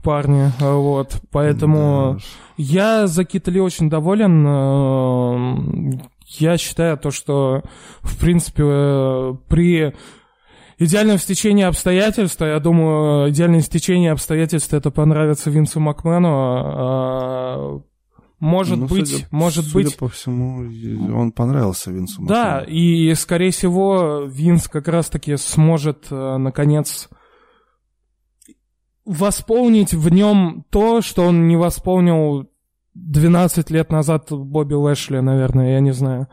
парни, вот, поэтому да. Я за Кита Ли очень доволен, я считаю то, что, в принципе, при идеальном стечении обстоятельств, я думаю, идеальное стечение обстоятельств, это понравится Винсу Макмену. Может ну, быть, судя, может судя быть... Судя по всему, он понравился Винсу. Да, Макмену. И, скорее всего, Винс как раз-таки сможет, наконец, восполнить в нем то, что он не восполнил двенадцать лет назад Бобби Лэшли, наверное, я не знаю.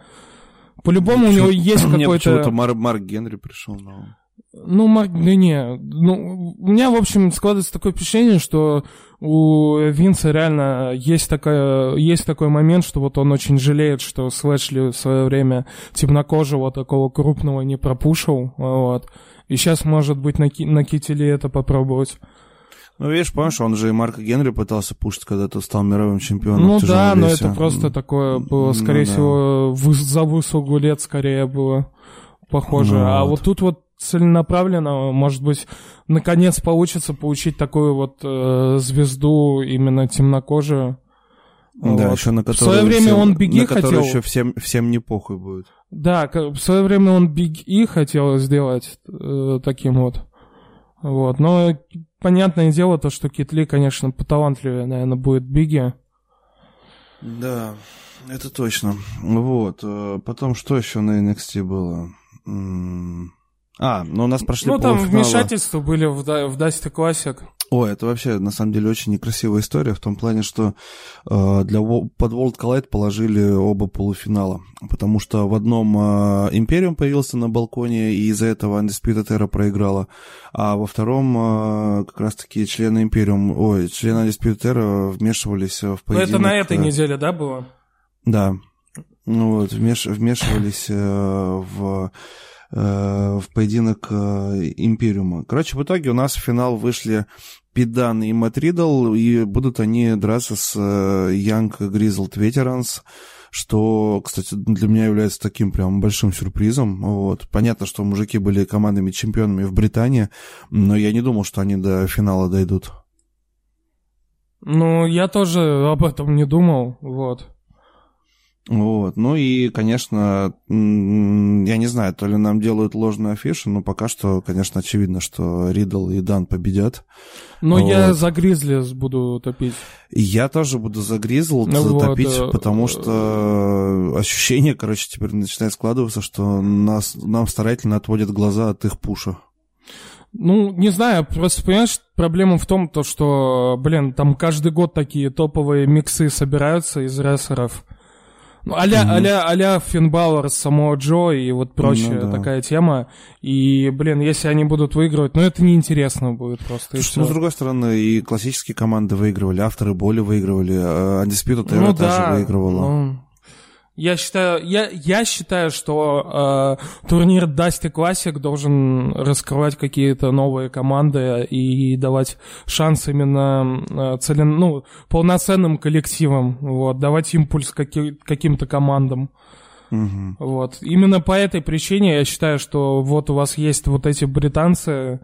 По-любому ну, у него есть какой-то... Мне почему-то Мар- Марк Генри пришел на... Ну, Марк, да не, ну, у меня, в общем, складывается такое впечатление, что у Винса реально есть, такая, есть такой момент, что вот он очень жалеет, что с Лэшли в свое время темнокожего такого крупного не пропушил, вот, и сейчас, может быть, на, ки- на Ките Ли это попробовать. Ну, видишь, помнишь, он же и Марка Генри пытался пушить, когда тот стал мировым чемпионом. Ну да, но весе. Это просто такое было, скорее ну, всего, да. За высокую лет скорее было похоже, ну, а вот. вот тут вот целенаправленно, может быть, наконец получится получить такую вот э, звезду именно темнокожую. Да, вот. Еще на которую в свое время всем, он беги хотел. Еще всем, всем не похуй будет. Да, в свое время он беги хотел сделать э, таким вот. Вот. Но понятное дело, то, что Кит Ли, конечно, поталантливее, наверное, будет беги. Да, это точно. Вот. Потом что еще на эн экс ти было? М- А, ну у нас прошли ну, полуфинала. Ну там вмешательства были в, в Dusty Classic. Ой, это вообще, на самом деле, очень некрасивая история в том плане, что э, для, под World Collide положили оба полуфинала, потому что в одном э, Imperium появился на балконе, и из-за этого Undisputed Era проиграла, а во втором э, как раз-таки члены Imperium, ой, члены Undisputed Era вмешивались в поединок. Ну это на этой неделе, да, было? Да. Ну вот, вмеш, вмешивались э, в... в поединок Империума. Короче, в итоге у нас в финал вышли Пидан и Мэтт Риддл, и будут они драться с Young Grizzled Veterans, что, кстати, для меня является таким прям большим сюрпризом. Вот. Понятно, что мужики были командами-чемпионами в Британии, но я не думал, что они до финала дойдут. Ну, я тоже об этом не думал, вот. Вот. Ну и, конечно, я не знаю, то ли нам делают ложную афишу, но пока что, конечно, очевидно, что Риддл и Дан победят. Но вот. Я за Гризли буду топить. Я тоже буду за Гризл ну, топить, вот, потому что ощущение, короче, теперь начинает складываться, что нас, нам старательно отводят глаза от их пуша. Ну, не знаю, просто, понимаешь, проблема в том, то, что, блин, там каждый год такие топовые миксы собираются из рестлеров. Ну, а-ля, mm-hmm. а-ля, а-ля Финн Балор, Самоа Джо и вот прочая mm-hmm. такая тема. И, блин, если они будут выигрывать, ну, это неинтересно будет просто. Слушай, ну, с другой стороны, и классические команды выигрывали, авторы боли выигрывали, Undisputed Era ну, да, тоже выигрывала. Ну... Я считаю, я, я считаю, что э, турнир Dusty Classic должен раскрывать какие-то новые команды и давать шанс именно э, целен, ну, полноценным коллективам, вот, давать импульс каки, каким-то командам. Угу. Вот. Именно по этой причине я считаю, что вот у вас есть вот эти британцы, э,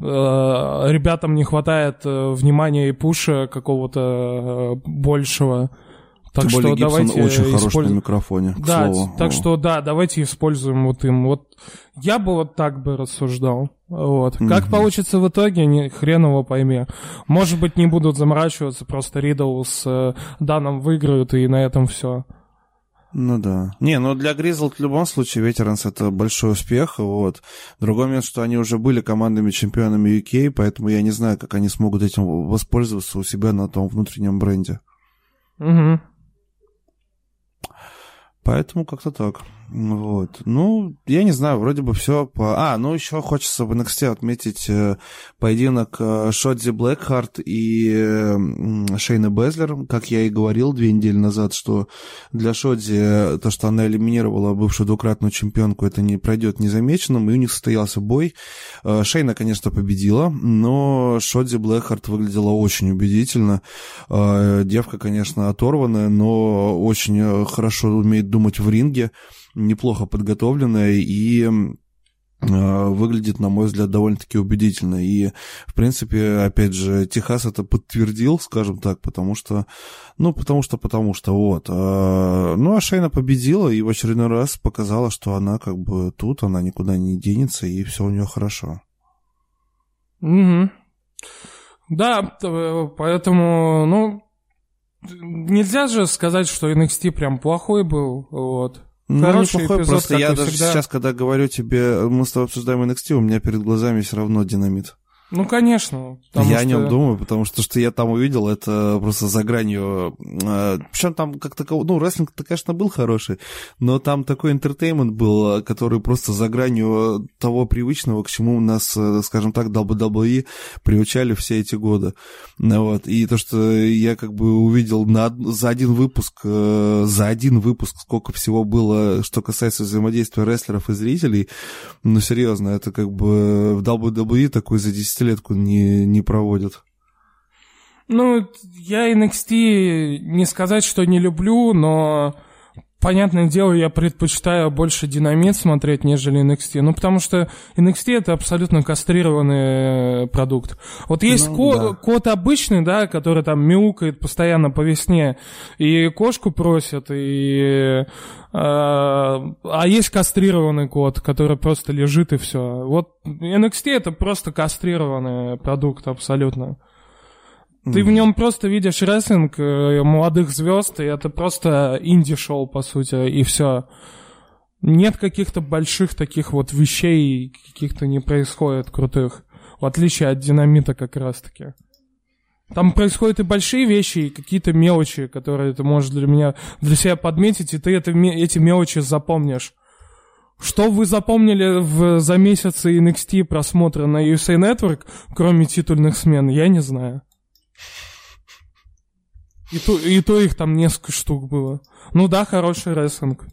ребятам не хватает внимания и пуша какого-то большего. Так что Гибсон давайте очень использ... хорош на микрофоне, к да, слову. Так что да, давайте используем вот им. Вот я бы вот так бы рассуждал. Вот. Mm-hmm. Как получится в итоге, не, хрен его пойми. Может быть, не будут заморачиваться, просто Риддл с э, Даном выиграют, и на этом все. Ну да. Не, ну для Гризл в любом случае Ветеранс — это большой успех. Вот. Другой момент, что они уже были командными чемпионами ю кей, поэтому я не знаю, как они смогут этим воспользоваться у себя на том внутреннем бренде. Угу. Mm-hmm. Поэтому как-то так. Вот. Ну, я не знаю, вроде бы все по... А, ну еще хочется в эн экс ти отметить поединок Шотзи Блэкхарт и Шейна Безлер. Как я и говорил две недели назад, что для Шотзи то, что она элиминировала бывшую двукратную чемпионку, это не пройдет незамеченным, и у них состоялся бой. Шейна, конечно, победила, но Шотзи Блэкхарт выглядела очень убедительно. Девка, конечно, оторванная, но очень хорошо умеет думать в ринге, неплохо подготовленная и э, выглядит, на мой взгляд, довольно-таки убедительно. И, в принципе, опять же, Техас это подтвердил, скажем так, потому что... Ну, потому что, потому что, вот. Э, ну, а Шейна победила и в очередной раз показала, что она как бы тут, она никуда не денется, и все у нее хорошо. Mm-hmm. Да, поэтому, ну, нельзя же сказать, что эн экс ти прям плохой был, вот. Ну, неплохой, просто я даже всегда... сейчас, когда говорю тебе, мы с тобой обсуждаем эн экс ти, у меня перед глазами все равно Динамит. Ну, конечно. Я что... о нем думаю, потому что то, что я там увидел, это просто за гранью... Причем там как таково... Ну, рестлинг-то, конечно, был хороший, но там такой интертеймент был, который просто за гранью того привычного, к чему нас, скажем так, дабл ю дабл ю и приучали все эти годы. Вот. И то, что я как бы увидел на... за один выпуск, за один выпуск, сколько всего было, что касается взаимодействия рестлеров и зрителей, ну, серьезно, это как бы в дабл ю дабл ю и такой за десять летку не, не проводят. Ну, я эн экс ти не сказать, что не люблю, но, понятное дело, я предпочитаю больше Динамит смотреть, нежели эн экс ти. Ну, потому что эн экс ти — это абсолютно кастрированный продукт. Вот есть ну, ко- да. кот обычный, да, который там мяукает постоянно по весне, и кошку просит, и... А есть кастрированный кот, который просто лежит и все. Вот эн экс ти это просто кастрированный продукт абсолютно. Mm. Ты в нем просто видишь рестлинг молодых звезд, и это просто инди-шоу, по сути, и все. Нет каких-то больших таких вот вещей, каких-то не происходит крутых, в отличие от Динамита как раз-таки. Там происходят и большие вещи, и какие-то мелочи, которые ты можешь для меня, для себя подметить, и ты это, эти мелочи запомнишь. Что вы запомнили в, за месяцы эн экс ти просмотра на ю эс эй Network, кроме титульных смен, я не знаю. И то, и то их там несколько штук было. Ну да, хороший рестлинг.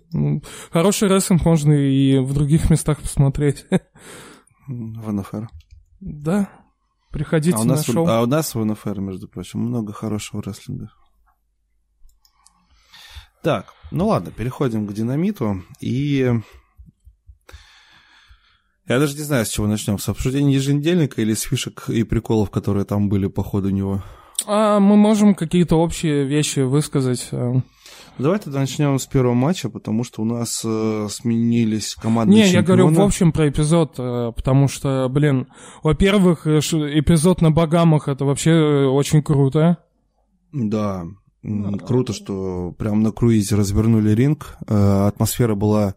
Хороший рестлинг можно и в других местах посмотреть. В эн эф эр. Да. Приходите а у нас, на шоу. А у нас в эн эф эр, между прочим, много хорошего рестлинга. Так, ну ладно, переходим к Динамиту. И я даже не знаю, с чего начнем. С обсуждения еженедельника или с фишек и приколов, которые там были по ходу него? А мы можем какие-то общие вещи высказать. Давай тогда начнем с первого матча, потому что у нас э, сменились команды. Не, чемпионы. Я говорю в общем про эпизод, э, потому что, блин, во-первых, эпизод на Багамах — это вообще очень круто. Да, да, круто, что прям на круизе развернули ринг. Э, атмосфера была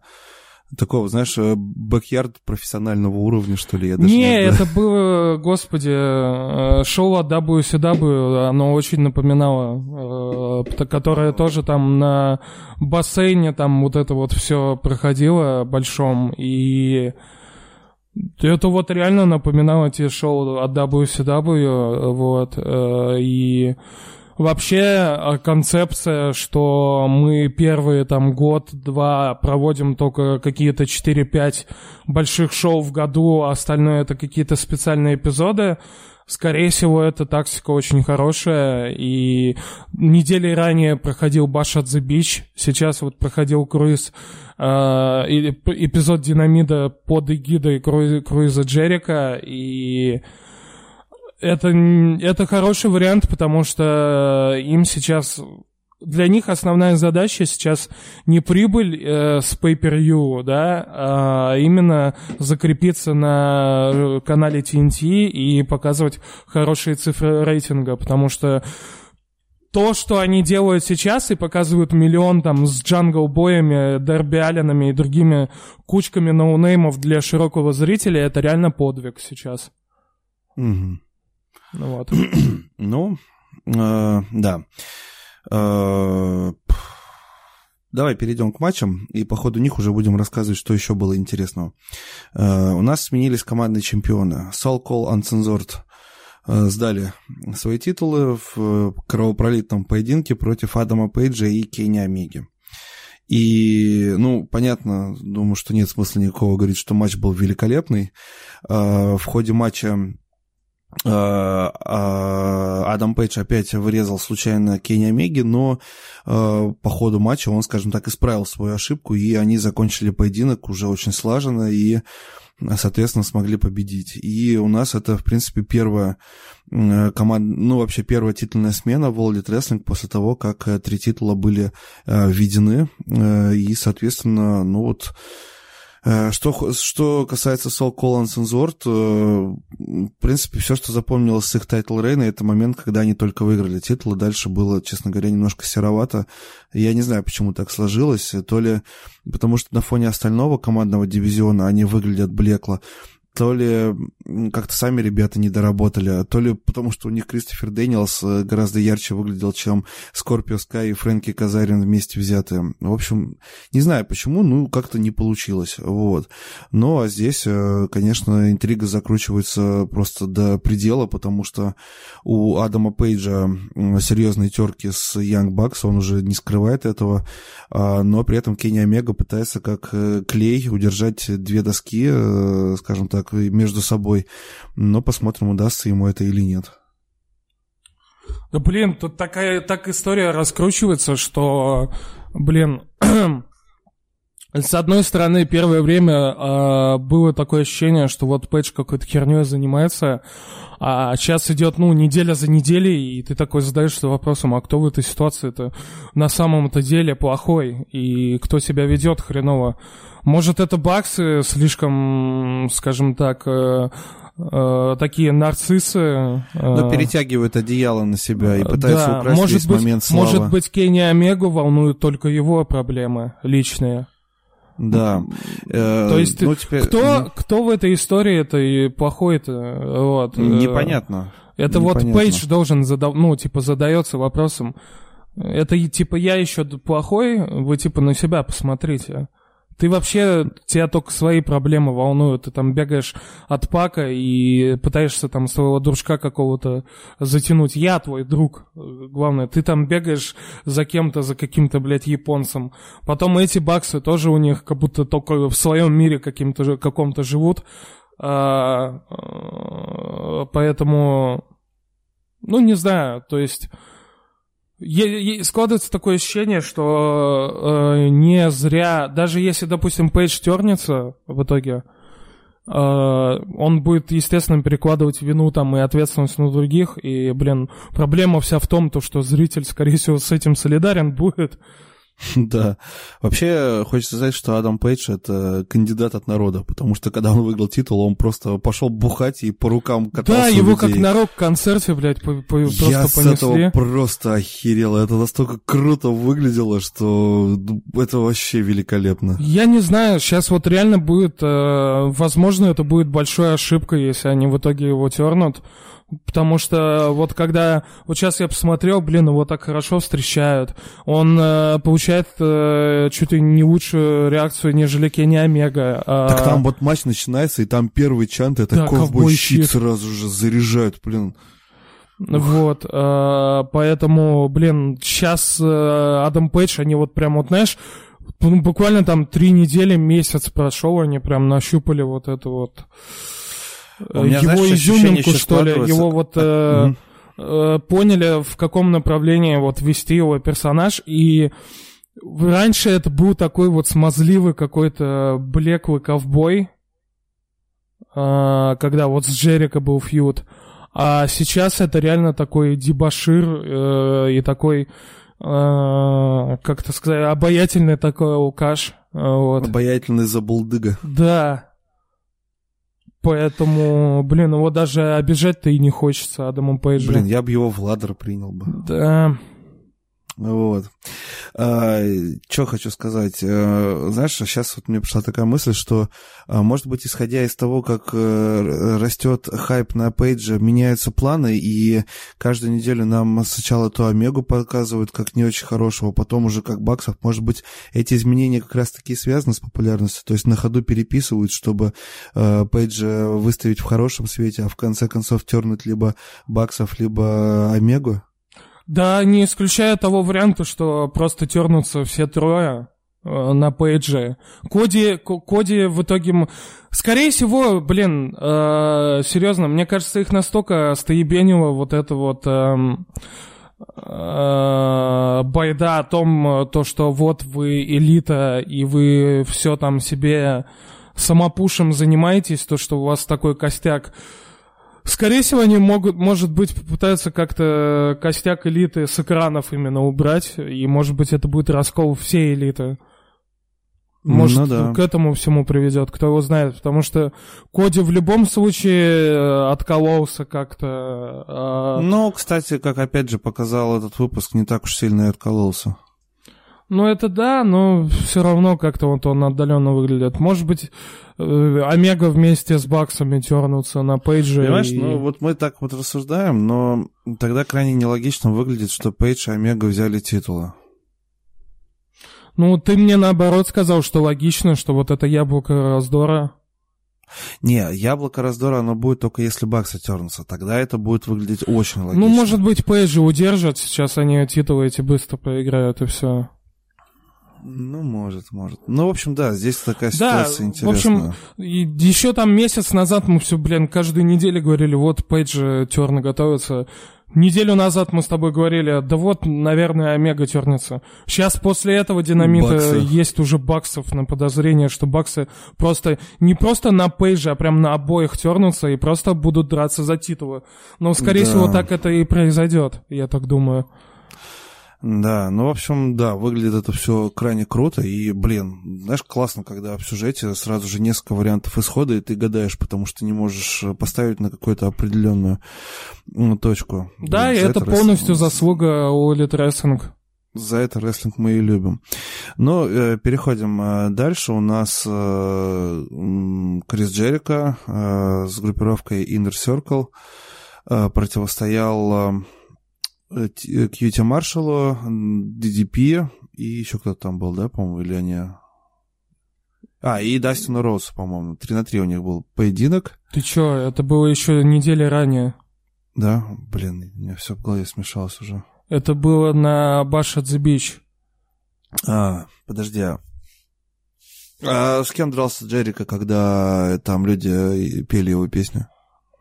такого, знаешь, бэк-ярд профессионального уровня, что ли. Я даже не, не это было, господи, шоу от дабл ю си дабл ю, оно очень напоминало, которое тоже там на бассейне, там вот это вот все проходило большом, и это вот реально напоминало те шоу от дабл ю си дабл ю, вот, и... Вообще концепция, что мы первые там год-два проводим только какие-то четыре-пять больших шоу в году, а остальное это какие-то специальные эпизоды, скорее всего, эта тактика очень хорошая. И недели ранее проходил Bash at the Beach, сейчас вот проходил круиз, э, эпизод Динамита под эгидой круиза, круиза Джерика, и... Это, это хороший вариант, потому что им сейчас... Для них основная задача сейчас не прибыль э, с pay-per-view, да, а именно закрепиться на канале ти эн ти и показывать хорошие цифры рейтинга, потому что то, что они делают сейчас и показывают миллион там с джангл-боями, дерби-алленами и другими кучками ноунеймов для широкого зрителя, это реально подвиг сейчас. Угу. Ну, вот. ну э, да. Э, давай перейдем к матчам, и по ходу них уже будем рассказывать, что еще было интересного. Э, у нас сменились командные чемпионы. Soul Call Uncensored э, сдали свои титулы в кровопролитном поединке против Адама Пейджа и Кенни Омеги. И, ну, понятно, думаю, что нет смысла никакого говорить, что матч был великолепный. Э, в ходе матча Адам Пейдж опять вырезал случайно Кенни Омеги, но по ходу матча он, скажем так, исправил свою ошибку, и они закончили поединок уже очень слаженно и, соответственно, смогли победить. И у нас это, в принципе, первая команда, ну, вообще первая титульная смена в World Wrestling после того, как три титула были введены, и, соответственно, ну вот... Что, что касается Soul Call Uncensored, в принципе, все, что запомнилось с их тайтл рейна, это момент, когда они только выиграли титул, и дальше было, честно говоря, немножко серовато. Я не знаю, почему так сложилось, то ли потому что на фоне остального командного дивизиона они выглядят блекло, то ли как-то сами ребята не доработали, то ли потому что у них Кристофер Дэниелс гораздо ярче выглядел, чем Скорпио Скай и Фрэнки Казарин вместе взятые. В общем, не знаю почему, ну, как-то не получилось. Вот. Ну, а здесь, конечно, интрига закручивается просто до предела, потому что у Адама Пейджа серьезные терки с Young Bucks, он уже не скрывает этого, но при этом Кенни Омега пытается как клей удержать две доски, скажем так, между собой, но посмотрим, удастся ему это или нет. Да, блин, тут такая так история раскручивается, что, блин, с одной стороны, первое время э, было такое ощущение, что вот Пейдж какой-то херней занимается, а сейчас идет, ну, неделя за неделей, и ты такой задаешься вопросом, а кто в этой ситуации-то на самом-то деле плохой, и кто себя ведет хреново. Может, это баксы слишком, скажем так, э, э, такие нарциссы. Э, Но перетягивают одеяло на себя и пытаются да, украсть весь быть, момент славы. Может быть, Кенни Омегу волнуют только его проблемы личные. Да. То есть ну, теперь... кто, кто в этой истории-то и плохой-то? Вот. Непонятно. Это Непонятно. Вот Пейдж должен, задав... ну, типа, задается вопросом. Это, типа, я еще плохой? Вы, типа, на себя посмотрите. Ты вообще, тебя только свои проблемы волнуют, ты там бегаешь от пака и пытаешься там своего дружка какого-то затянуть. Я твой друг, главное. Ты там бегаешь за кем-то, за каким-то, блядь, японцем. Потом эти баксы тоже у них как будто только в своем мире каким-то, каком-то живут. Поэтому, ну, не знаю, то есть... Е- е- складывается такое ощущение, что э, не зря, даже если, допустим, Пейдж тернется в итоге, э, он будет, естественно, перекладывать вину там и ответственность на других, и, блин, проблема вся в том, то, что зритель, скорее всего, с этим солидарен будет, Да. Вообще, хочется сказать, что Адам Пейдж — это кандидат от народа, потому что, когда он выиграл титул, он просто пошел бухать и по рукам катался. Да, его людей. Как на рок-концерте, блядь, по- по- просто Я понесли. Я с этого просто охерел. Это настолько круто выглядело, что это вообще великолепно. Я не знаю, сейчас вот реально будет... Возможно, это будет большой ошибкой, если они в итоге его тернут. Потому что вот когда... Вот сейчас я посмотрел, блин, его так хорошо встречают. Он э, получает э, чуть ли не лучшую реакцию, нежели Кенни Омега. А... Так там вот матч начинается, и там первый чант, это да, ковбой щит сразу же заряжают, блин. Вот, э, поэтому, блин, сейчас э, Адам Пейдж, они вот прям вот, знаешь, буквально там три недели, месяц прошел, они прям нащупали вот это вот... У меня, его, знаешь, изюминку, что ли, его вот а, э, угу. э, поняли, в каком направлении вот вести его персонаж, и раньше это был такой вот смазливый какой-то блеклый ковбой, э, когда вот с Джерико был фьюд, а сейчас это реально такой дебошир э, и такой, э, как это сказать, обаятельный такой алкаш. Э, вот. Обаятельный забулдыга. Да. Поэтому, блин, его даже обижать-то и не хочется, Адаму Пейджу. Блин, я бы его в ладер принял бы. Да. Вот. А, что хочу сказать. А, знаешь, сейчас вот мне пришла такая мысль, что, а, может быть, исходя из того, как а, растет хайп на Пейджа, меняются планы, и каждую неделю нам сначала то Омегу показывают как не очень хорошего, потом уже как Баксов. Может быть, эти изменения как раз-таки связаны с популярностью, то есть на ходу переписывают, чтобы а, Пейджа выставить в хорошем свете, а в конце концов тернуть либо Баксов, либо Омегу. Да, не исключая того варианта, что просто тернутся все трое э, на Пейджи. Коди, к- Коди в итоге... Скорее всего, блин, э, серьезно, мне кажется, их настолько стоебенило вот это вот... Э, э, байда о том, то, что вот вы элита, и вы все там себе самопушем занимаетесь, то, что у вас такой костяк. Скорее всего, они могут, может быть, попытаются как-то костяк элиты с экранов именно убрать, и, может быть, это будет раскол всей элиты. Может, ну, да. К этому всему приведет, кто его знает, потому что Коди в любом случае откололся как-то. А... Ну, кстати, как опять же показал этот выпуск, не так уж сильно и откололся. Ну, это да, но все равно как-то вот он отдаленно выглядит. Может быть, Омега вместе с Баксами тернутся на Пейджа. Понимаешь, и... ну вот мы так вот рассуждаем, но тогда крайне нелогично выглядит, что Пейдж и Омега взяли титулы. Ну, ты мне наоборот сказал, что логично, что вот это яблоко раздора... Не, яблоко раздора, оно будет только если Баксы тернутся. Тогда это будет выглядеть очень логично. Ну, может быть, Пейджа удержат, сейчас они титулы эти быстро проиграют, и все. Ну, может, может. Ну, в общем, да, здесь такая ситуация да, интересная. В общем, еще там месяц назад мы все, блин, каждую неделю говорили, вот Пейдж терна готовится. Неделю назад мы с тобой говорили, да вот, наверное, Омега тернется. Сейчас после этого динамита баксы. Есть уже Баксов на подозрение, что Баксы просто не просто на Пейджа, а прям на обоих тернутся и просто будут драться за титулы. Но, скорее да. всего, так это и произойдет, я так думаю. Да, ну, в общем, да, выглядит это все крайне круто, и, блин, знаешь, классно, когда в сюжете сразу же несколько вариантов исхода, и ты гадаешь, потому что не можешь поставить на какую-то определенную ну, точку. Да, блин, и это, это полностью рестлинг. Заслуга All Elite Wrestling. За это рестлинг мы и любим. Но э, переходим э, дальше. У нас э, Крис Джерико э, с группировкой Inner Circle э, противостоял... Э, Кьюти Маршалу, ди ди пи и еще кто-то там был, да, по-моему, или они... А, и Дастину Роузу, по-моему, три на три у них был поединок. Ты чё, это было еще недели ранее. Да, блин, у меня все в голове смешалось уже. Это было на Bash at the Beach. А, подожди, а... а с кем дрался Джерико, когда там люди пели его песню?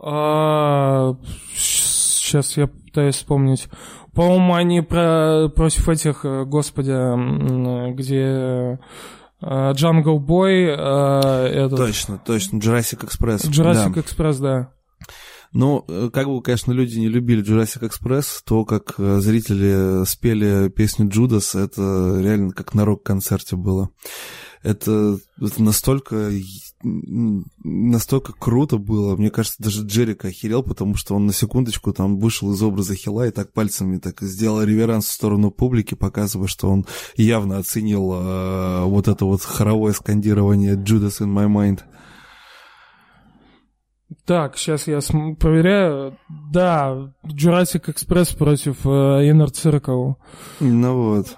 А... Сейчас я пытаюсь вспомнить. По-моему, они про... против этих, господи, где Джангл Бой... Этот... Точно, точно, Jurassic Express. Jurassic да. Express, да. Ну, как бы, конечно, люди не любили Jurassic Express, то, как зрители спели песню Judas, это реально как на рок-концерте было. Это, это настолько, настолько круто было. Мне кажется, даже Джерик охерел, потому что он на секундочку там вышел из образа Хила и так пальцами так сделал реверанс в сторону публики, показывая, что он явно оценил э, вот это вот хоровое скандирование «Judas in my mind». Так, сейчас я см- проверяю. Да, Jurassic Express против э, Inner Circle. Ну вот.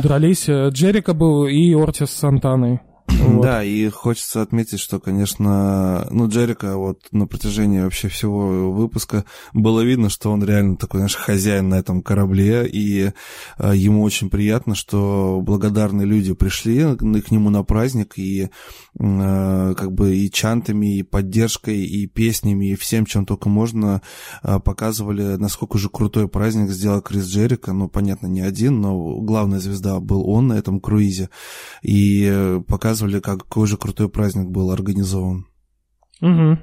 Дрались. Джерика был и Ортис с Сантаной. Вот. Да, и хочется отметить, что, конечно, ну, Джерика вот на протяжении вообще всего выпуска было видно, что он реально такой, знаешь, хозяин на этом корабле, и э, ему очень приятно, что благодарные люди пришли к нему на праздник, и э, как бы и чантами, и поддержкой, и песнями, и всем, чем только можно, э, показывали, насколько же крутой праздник сделал Крис Джерика, ну, понятно, не один, но главная звезда был он на этом круизе, и показывали, какой же крутой праздник был организован. Угу.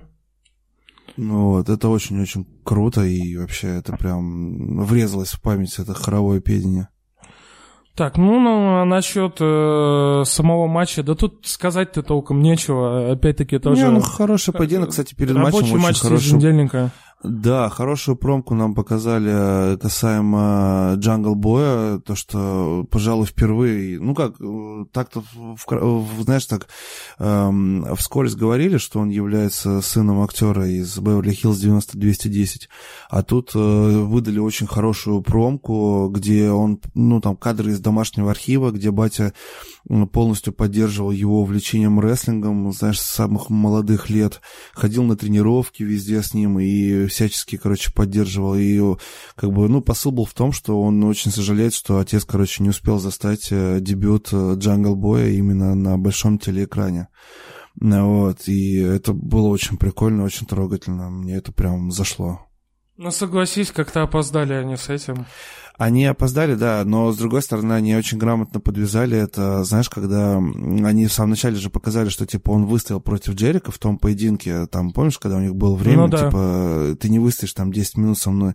Ну вот, это очень-очень круто, и вообще это прям врезалось в память, это хоровое пение. Так, ну, ну насчет э, самого матча, да тут сказать-то толком нечего, опять-таки тоже... Не, ну, хороший поединок, кстати, перед матчем очень матч хороший. Понедельника. Да, хорошую промку нам показали касаемо Jungle Boy, то, что, пожалуй, впервые, ну как, так-то, в, знаешь, так, эм, вскользь говорили, что он является сыном актера из Беверли-Хиллз девяносто двести десять, а тут э, выдали очень хорошую промку, где он, ну там, кадры из домашнего архива, где батя полностью поддерживал его увлечением рестлингом, знаешь, с самых молодых лет, ходил на тренировки везде с ним и всячески, короче, поддерживал ее, как бы, ну, посыл был в том, что он очень сожалеет, что отец, короче, не успел застать дебют Jungle Boy именно на большом телеэкране, вот, и это было очень прикольно, очень трогательно, мне это прям зашло. Ну, согласись, как-то опоздали они с этим. Они опоздали, да, но, с другой стороны, они очень грамотно подвязали это, знаешь, когда они в самом начале же показали, что, типа, он выстоял против Джерика в том поединке, там, помнишь, когда у них было время, ну, да. Типа, ты не выстоишь, там, десять минут со мной,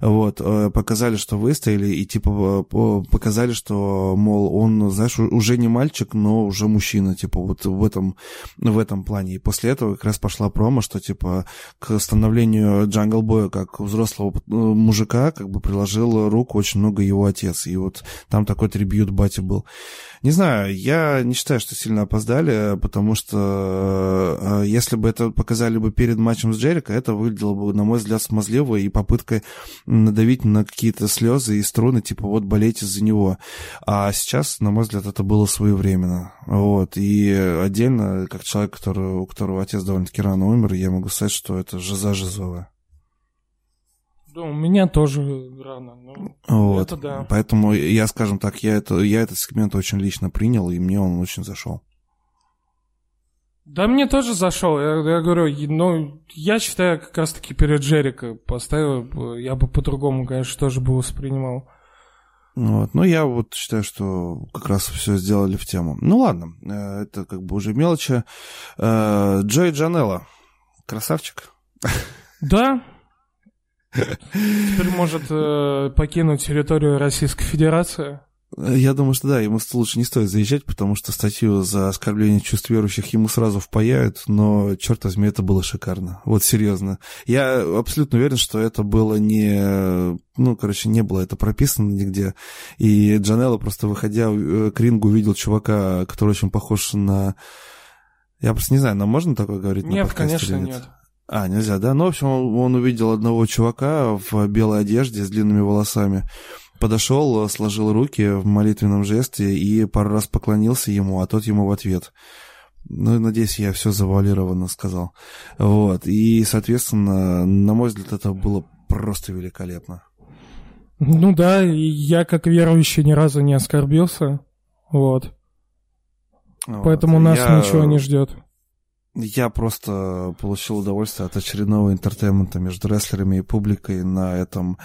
вот, показали, что выстояли, и, типа, показали, что, мол, он, знаешь, уже не мальчик, но уже мужчина, типа, вот в этом, в этом плане, и после этого как раз пошла промо, что, типа, к становлению Jungle Boy как взрослого мужика, как бы, приложил руку очень много его отец, и вот там такой трибьют бате был. Не знаю, я не считаю, что сильно опоздали, потому что если бы это показали бы перед матчем с Джерико, это выглядело бы, на мой взгляд, смазливо и попыткой надавить на какие-то слезы и струны, типа вот болейте за него. А сейчас, на мой взгляд, это было своевременно. Вот. И отдельно, как человек, который, у которого отец довольно-таки рано умер, я могу сказать, что это жиза жизовая. Да, у меня тоже рано, но вот. Это да. Поэтому я, скажем так, я, это, я этот сегмент очень лично принял, и мне он очень зашел. Да, мне тоже зашел. Я, я говорю, ну, я считаю, как раз-таки перед Джерико поставил, я бы по-другому, конечно, тоже бы воспринимал. Вот. Ну, я вот считаю, что как раз все сделали в тему. Ну, ладно, это как бы уже мелочи. Джой Джанелло, красавчик. Да, теперь может э, покинуть территорию Российской Федерации. Я думаю, что да, ему лучше не стоит заезжать, потому что статью за оскорбление чувств верующих ему сразу впаяют, но, черт возьми, это было шикарно. Вот серьезно. Я абсолютно уверен, что это было не... Ну, короче, не было это прописано нигде. И Джанелло, просто выходя к рингу, увидел чувака, который очень похож на... Я просто не знаю, нам можно такое говорить нет, на подкасте конечно, или нет? Нет, конечно, нет. А, нельзя, да? Ну, в общем, он, он увидел одного чувака в белой одежде с длинными волосами, подошел, сложил руки в молитвенном жесте и пару раз поклонился ему, а тот ему в ответ. Ну, надеюсь, я все завуалированно сказал. Вот, и, соответственно, на мой взгляд, это было просто великолепно. Ну да, я как верующий ни разу не оскорбился, вот. вот. Поэтому нас я... ничего не ждет. Я просто получил удовольствие от очередного интертеймента между рестлерами и публикой на этом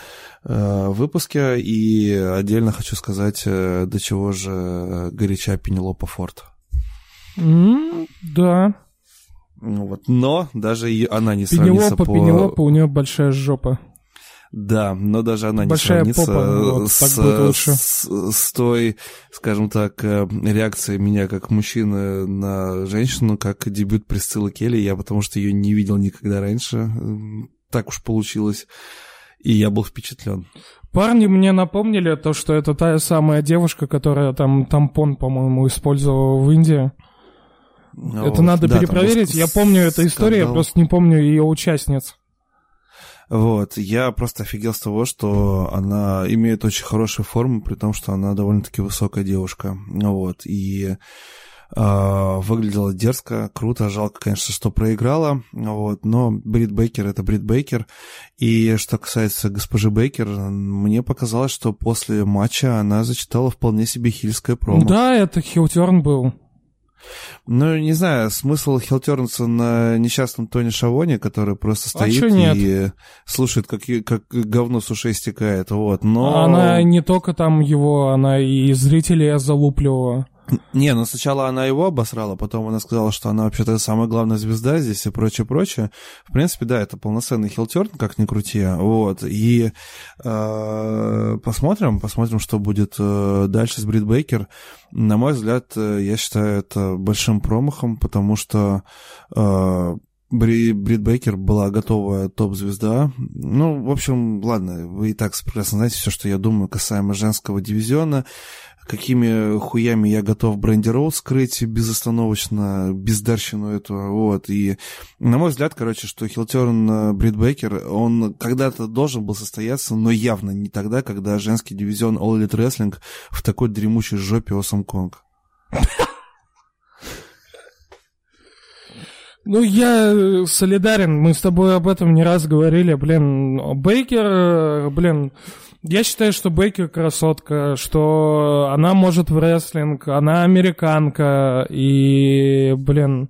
э, выпуске. И отдельно хочу сказать, э, до чего же горяча Пенелопа Форд. Mm, да. Вот. Но даже и она не Пенелопа, сравнится по... Пенелопа, у нее большая жопа. Да, но даже она большая не сравнится попа, вот, с, с, с той, скажем так, реакцией меня как мужчины на женщину, как дебют Присциллы Келли. Я потому что ее не видел никогда раньше. Так уж получилось. И я был впечатлен. Парни мне напомнили то, что это та самая девушка, которая там тампон, по-моему, использовала в Индии. О, это надо да, перепроверить. Я помню с... эту историю, скандал. Я просто не помню ее участниц. Вот, я просто офигел с того, что она имеет очень хорошую форму, при том, что она довольно-таки высокая девушка. Вот, и э, выглядела дерзко, круто, жалко, конечно, что проиграла. Вот, но Брит Бейкер — это Брит Бейкер. И что касается госпожи Бейкер, мне показалось, что после матча она зачитала вполне себе хильское промо. Да, это хилтерн был. Ну, не знаю, смысл хилтернуться на несчастном Тони Шавоне, который просто стоит а и слушает, как, как говно с ушей стекает, вот, но... Она не только там его, она и зрителей залупливала. Не, ну сначала она его обосрала, потом она сказала, что она вообще-то самая главная звезда здесь и прочее-прочее. В принципе, да, это полноценный хилтерн, как ни крути, вот. И э, посмотрим, посмотрим, что будет э, дальше с Брит Бейкер. На мой взгляд, э, я считаю это большим промахом, потому что э, Бри, Брит Бейкер была готовая топ-звезда. Ну, в общем, ладно, вы и так прекрасно знаете все, что я думаю касаемо женского дивизиона. Какими хуями я готов Бренди Роуз скрыть безостановочно, бездарщину эту, вот, и, на мой взгляд, короче, что хилтерн Брит Бейкер, он когда-то должен был состояться, но явно не тогда, когда женский дивизион All Elite Wrestling в такой дремучей жопе Awesome Kong. Ну, я солидарен, мы с тобой об этом не раз говорили, блин, Бейкер, блин... Я считаю, что Бейкер красотка, что она может в рестлинг, она американка, и, блин...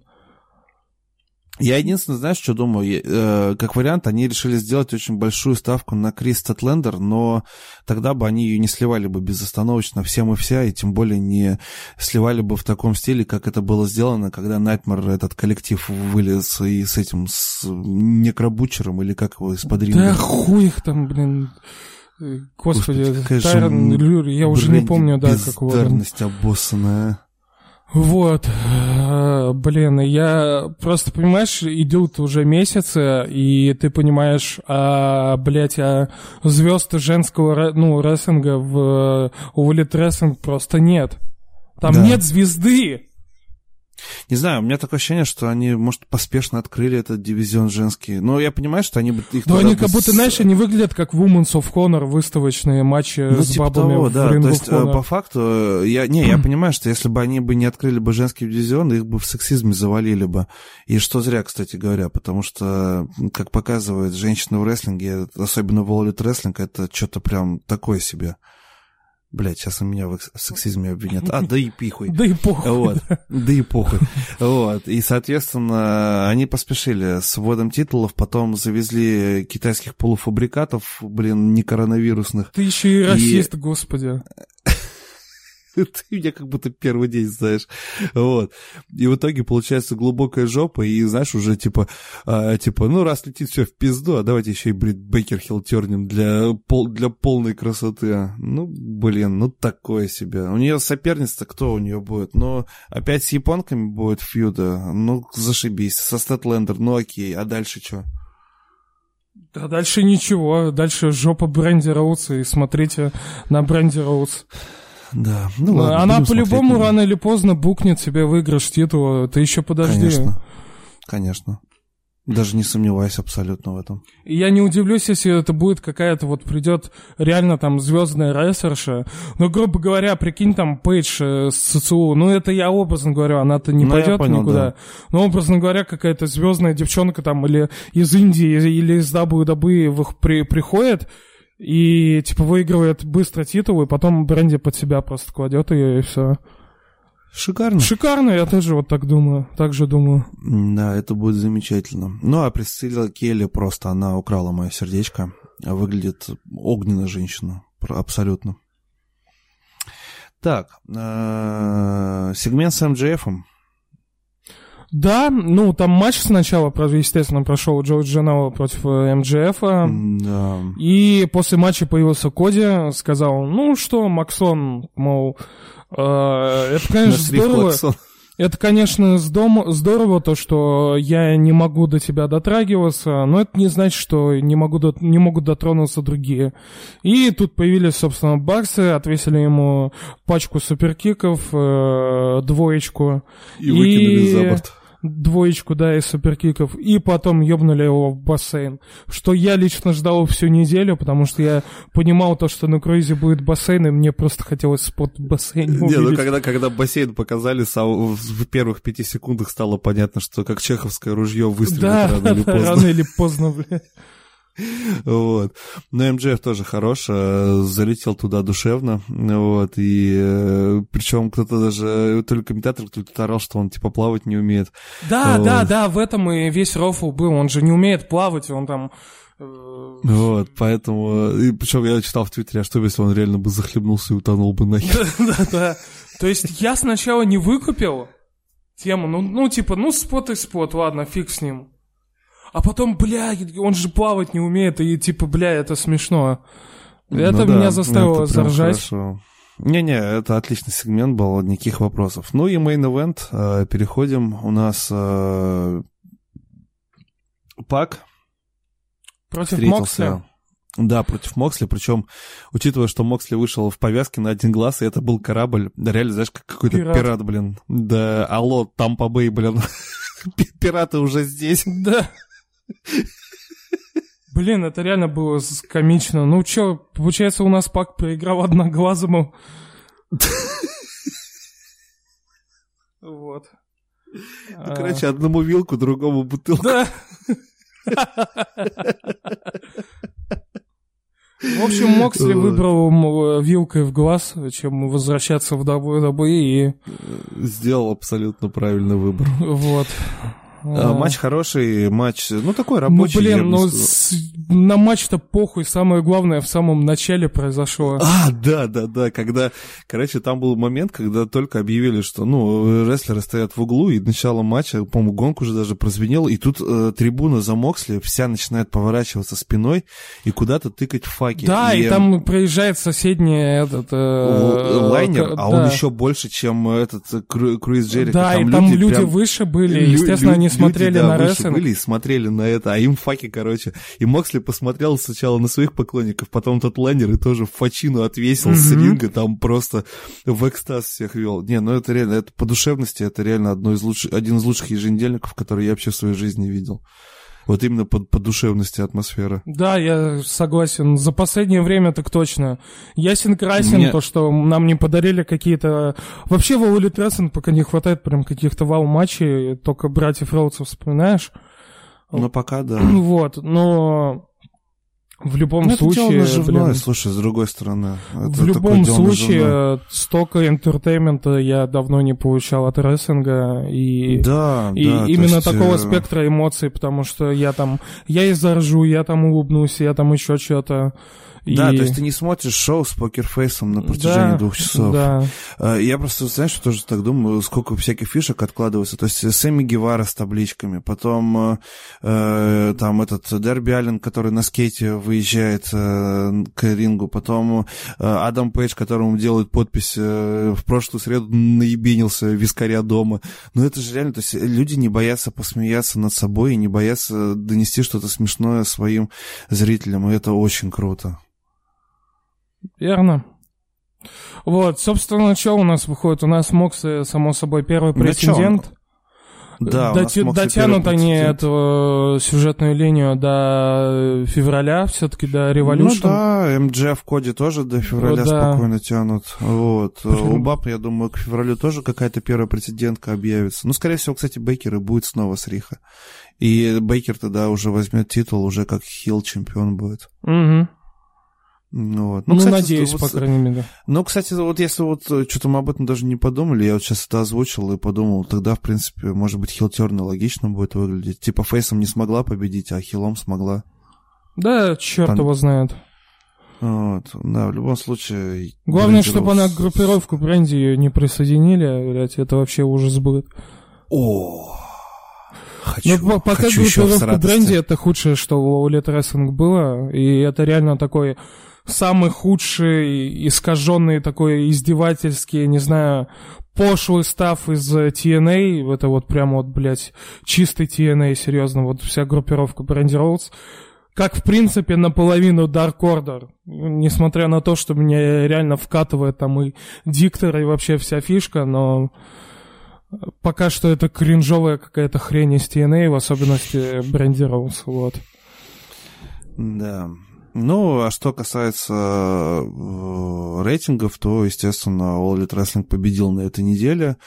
Я единственное, знаешь, что думаю? Как вариант, они решили сделать очень большую ставку на Крис Стэтлендер, но тогда бы они ее не сливали бы безостановочно всем и вся, и тем более не сливали бы в таком стиле, как это было сделано, когда Найтмар, этот коллектив, вылез и с этим, с Некробучером, или как его, из подринга. Да хуй их там, блин... Господи, Господи Тайрон Люри, я уже не помню, да, как его. Бездарность обоссанная. Вот, блин, я просто, понимаешь, идут уже месяцы, и ты понимаешь, а, блядь, а звезд женского, ну, рестлинга в All Elite Wrestling просто нет. Там да. Нет звезды. Не знаю, у меня такое ощущение, что они, может, поспешно открыли этот дивизион женский. Но я понимаю, что они бы их... Но они как будто, с... знаешь, они выглядят как Women's of Honor, выставочные матчи ну, с типа бабами того, в да. Ring То of есть, Honor. По факту, я, не, я понимаю, что если бы они бы не открыли бы женский дивизион, их бы в сексизме завалили бы. И что зря, кстати говоря, потому что, как показывает женщина в рестлинге, особенно в All Elite Wrestling, это что-то прям такое себе... Блядь, сейчас у меня в сексизме обвинят. А, да и пихуй. Да и похуй. Вот. Да и похуй. Вот. И, соответственно, они поспешили с вводом титулов, потом завезли китайских полуфабрикатов, блин, не коронавирусных. Ты еще и расист, и... господи. Ты меня как будто первый день знаешь. Вот. И в итоге получается глубокая жопа, и, знаешь, уже типа, а, типа, ну, раз летит все в пизду, а давайте еще и Брит Бейкер хилтернем для, пол, для полной красоты. Ну, блин, ну такое себе. У нее соперница-то кто у нее будет? Ну, опять с японками будет фьюда. Ну, зашибись. Со Стэтлендер, ну окей. А дальше что? А дальше ничего. Дальше жопа Бренди Роудс, и смотрите на Бренди Роудс. Да, ну ладно, она по-любому рано или поздно букнет себе выигрыш титула. Ты еще подожди. Конечно, конечно. Даже не сомневаюсь абсолютно в этом. И я не удивлюсь, если это будет какая-то вот придет реально там звездная рестлерша. Ну, грубо говоря, прикинь, там Пейдж э, с ЦЦУ. Ну, это я образно говорю, она-то не ну, пойдет понял, никуда. Да. Но образно говоря, какая-то звездная девчонка там или из Индии, или из дабл ю дабл ю и при, приходит. И, типа, выигрывает быстро титул, и потом Бренди под себя просто кладет ее, и все. Шикарно. Шикарно, я тоже вот так думаю. Так же думаю. Да, это будет замечательно. Ну, а Присцилла Келли просто, она украла мое сердечко. Выглядит огненно женщина. Абсолютно. Так, сегмент с эм джей эф-ом. Да, ну там матч сначала, естественно, прошел Джордж Джанаро против эм джей эф. Да. И после матча появился Коди, сказал, ну что, Максон, мол, э, это, конечно, здорово. Это, конечно, здорово, то, что я не могу до тебя дотрагиваться, но это не значит, что не, могу до... не могут дотронуться другие. И тут появились, собственно, Барсы, отвесили ему пачку суперкиков, двоечку. И выкинули и... за борт. Двоечку, да, из суперкиков. И потом ёбнули его в бассейн. Что я лично ждал всю неделю, потому что я понимал то, что на круизе будет бассейн, и мне просто хотелось спот в бассейне увидеть. Не, ну когда, когда бассейн показали, в первых пяти секундах стало понятно, что как чеховское ружье выстрелит да, рано да, или поздно. рано или поздно, блядь. Вот. Но эм джей эф тоже хорош, залетел туда душевно, вот, и причем кто-то даже, то ли комментатор, кто-то орал, что он типа плавать не умеет. Да, вот. да, да, в этом и весь рофл был, он же не умеет плавать, он там... Вот, поэтому, и причем я читал в Твиттере, а что если он реально бы захлебнулся и утонул бы нахер? Да-да-да, то есть я сначала не выкупил тему, ну, ну типа, ну спот и спот, ладно, фиг с ним. А потом, бля, он же плавать не умеет, и типа, бля, это смешно. Это ну, меня да, заставило заржать. Не-не, это отличный сегмент был, никаких вопросов. Ну и мейн-эвент, э, переходим. У нас э, Пак против Моксли. Да, против Моксли, причем, учитывая, что Моксли вышел в повязке на один глаз, и это был корабль, реально, знаешь, как какой-то пират, пират блин. Да, алло, Тампа-Бэй, блин. Пираты уже здесь. Да. Блин, это реально было комично. Ну чё, получается, у нас Пак проиграл одноглазому. Вот. Ну, короче, одному вилку, другому бутылку. Да. В общем, Моксли выбрал вилкой в глаз, чем возвращаться в дабл ю дабл ю и и... Сделал абсолютно правильный выбор. Вот. А, матч хороший, матч, ну такой рабочий. Ну блин, ну с... на матч-то похуй, самое главное в самом начале произошло. А, да-да-да, когда, короче, там был момент, когда только объявили, что, ну, рестлеры стоят в углу, и начало матча, по-моему, гонку уже даже прозвенел, и тут э, трибуна за Моксли, вся начинает поворачиваться спиной и куда-то тыкать в факи. Да, и, и там проезжает соседний этот... Э, лайнер, э, да. А он еще больше, чем этот кру- круиз Джерика. Да, там и люди там люди прям... выше были, лю- естественно, лю- они Люди, смотрели да, на рестлинг. Были и смотрели на это, а им факи, короче. И Моксли посмотрел сначала на своих поклонников, потом тот лайнер и тоже фачину отвесил mm-hmm. с ринга, там просто в экстаз всех вел. Не, ну это реально, это по душевности, это реально одно из лучших, один из лучших еженедельников, который я вообще в своей жизни видел. Вот именно по, по душевности атмосферы. Да, я согласен. За последнее время так точно. Ясен красен Мне... то, что нам не подарили какие-то... Вообще в All Elite Wrestling пока не хватает прям каких-то вау-матчей, только братьев Роудсов вспоминаешь. Ну пока да. Вот, но... В любом ну, случае, это дело наживное, слушай, с другой стороны. В любом случае, наживное. Столько энтертеймента я давно не получал от рестлинга, и, да, и да, именно есть... такого спектра эмоций, потому что я там, я и заржу, я там улыбнусь, я там еще что-то. И... Да, то есть ты не смотришь шоу с покерфейсом на протяжении да, двух часов. Да. Я просто, знаешь, тоже так думаю, сколько всяких фишек откладывается. То есть Сэмми Гевара с табличками, потом э, там этот Дерби Аллен, который на скейте выезжает э, к рингу, потом э, Адам Пейдж, которому делают подпись э, в прошлую среду наебенился вискаря дома. Но это же реально, то есть люди не боятся посмеяться над собой и не боятся донести что-то смешное своим зрителям, и это очень круто. Верно. Вот, собственно, что у нас выходит? У нас Моксли, само собой, первый претендент. Да, Доти- дотянут они эту сюжетную линию до февраля, все-таки до Revolution. Ну да, эм джей эф в коде тоже до февраля ну, да. спокойно тянут. Вот. У Баб, я думаю, к февралю тоже какая-то первая претендентка объявится. Ну, скорее всего, кстати, Бейкер и будет снова с Риха. И Бейкер тогда уже возьмет титул, уже как хил-чемпион будет. Угу. Вот. Ну, ну кстати, надеюсь, вот, по крайней мере. Ну, кстати, вот если вот что-то мы об этом даже не подумали, я вот сейчас это озвучил и подумал, тогда, в принципе, может быть, хилтерн логично будет выглядеть. Типа фейсом не смогла победить, а хилом смогла. Да, черт Там... его знает. Вот, да, в любом случае... Главное, брендировал... чтобы она группировку бренди не присоединили, блядь, это вообще ужас будет. О. хочу, хочу еще с радостью. Показывать бренди — это худшее, что у All Elite Wrestling было, и это реально такой самый худший, искаженный, такой издевательский, не знаю, пошлый стаф из ти эн эй, это вот прямо вот, блядь, чистый ти эн эй, серьезно, вот вся группировка Бренди Роудс. Как, в принципе, наполовину Dark Order, несмотря на то, что меня реально вкатывает там и диктор, и вообще вся фишка, но пока что это кринжовая какая-то хрень из ти эн эй, в особенности Бренди Роудс, вот. Да. Ну, а что касается рейтингов, то, естественно, All Elite Wrestling победил на этой неделе.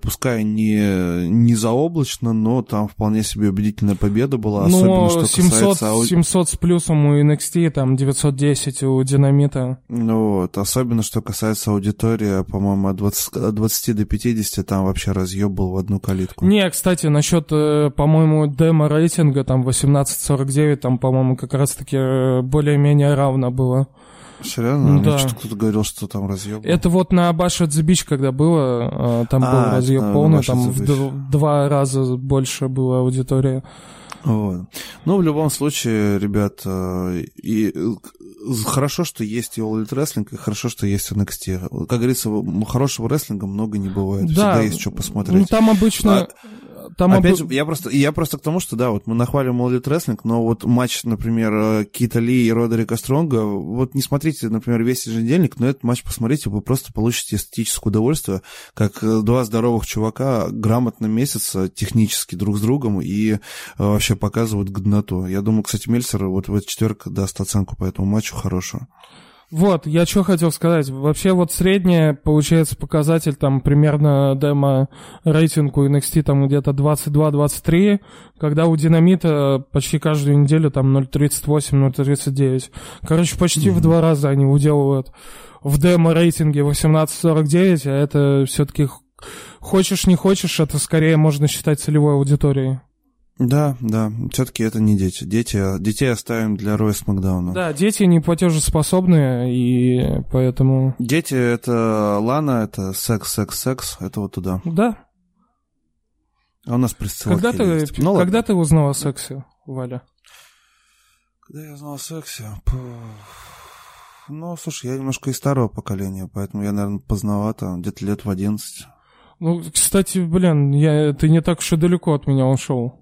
Пускай не, не заоблачно, но там вполне себе убедительная победа была. Но особенно, что касается... семьсот с плюсом у эн экс ти, там девятьсот десять у Динамита. Вот. Особенно, что касается аудитории, по-моему, от двадцати до пятидесяти там вообще разъеб был в одну калитку. Не, кстати, насчет, по-моему, демо-рейтинга, там восемнадцать сорок девять, там, по-моему, как раз-таки более-менее равно было. Серьезно? Да. Что-то кто-то говорил, что там разъеб. Это вот на Bash at the Beach, когда было, там а, был разъеб да, полный, там в д- два раза больше была аудитория. Вот. Ну, в любом случае, ребят, и хорошо, что есть и All Elite Wrestling, и хорошо, что есть эн экс ти. Как говорится, хорошего рестлинга много не бывает. Да. Всегда есть что посмотреть. Ну, там обычно... А... Там Опять об... же, я просто, я просто к тому, что, да, вот мы нахвалим All Elite Wrestling, но вот матч, например, Кита Ли и Родерика Стронга, вот не смотрите, например, весь еженедельник, но этот матч посмотрите, вы просто получите эстетическое удовольствие, как два здоровых чувака грамотно месяца технически друг с другом и вообще показывают годноту. Я думаю, кстати, Мельцер вот в эту четверку даст оценку по этому матчу хорошую. Вот, я что хотел сказать. Вообще вот средний, получается, показатель там примерно демо-рейтингу эн экс ти там где-то двадцать два двадцать три, когда у Динамита почти каждую неделю там ноль тридцать восемь ноль тридцать девять. Короче, почти mm-hmm. в два раза они уделывают в демо-рейтинге восемнадцать сорок девять, а это все-таки хочешь не хочешь, это скорее можно считать целевой аудиторией. Да, да, все-таки это не дети. дети. Детей оставим для Роя Смакдауна. Да, дети не платежеспособные, и поэтому... Дети — это Лана, это секс, секс, секс, это вот туда. Да. А у нас Присцилла Когда, ты, ну, когда ты узнал о сексе, Валя? Когда я узнал о сексе? Ну, слушай, я немножко из старого поколения, поэтому я, наверное, поздновато, где-то лет в одиннадцать. Ну, кстати, блин, я, ты не так уж и далеко от меня ушел.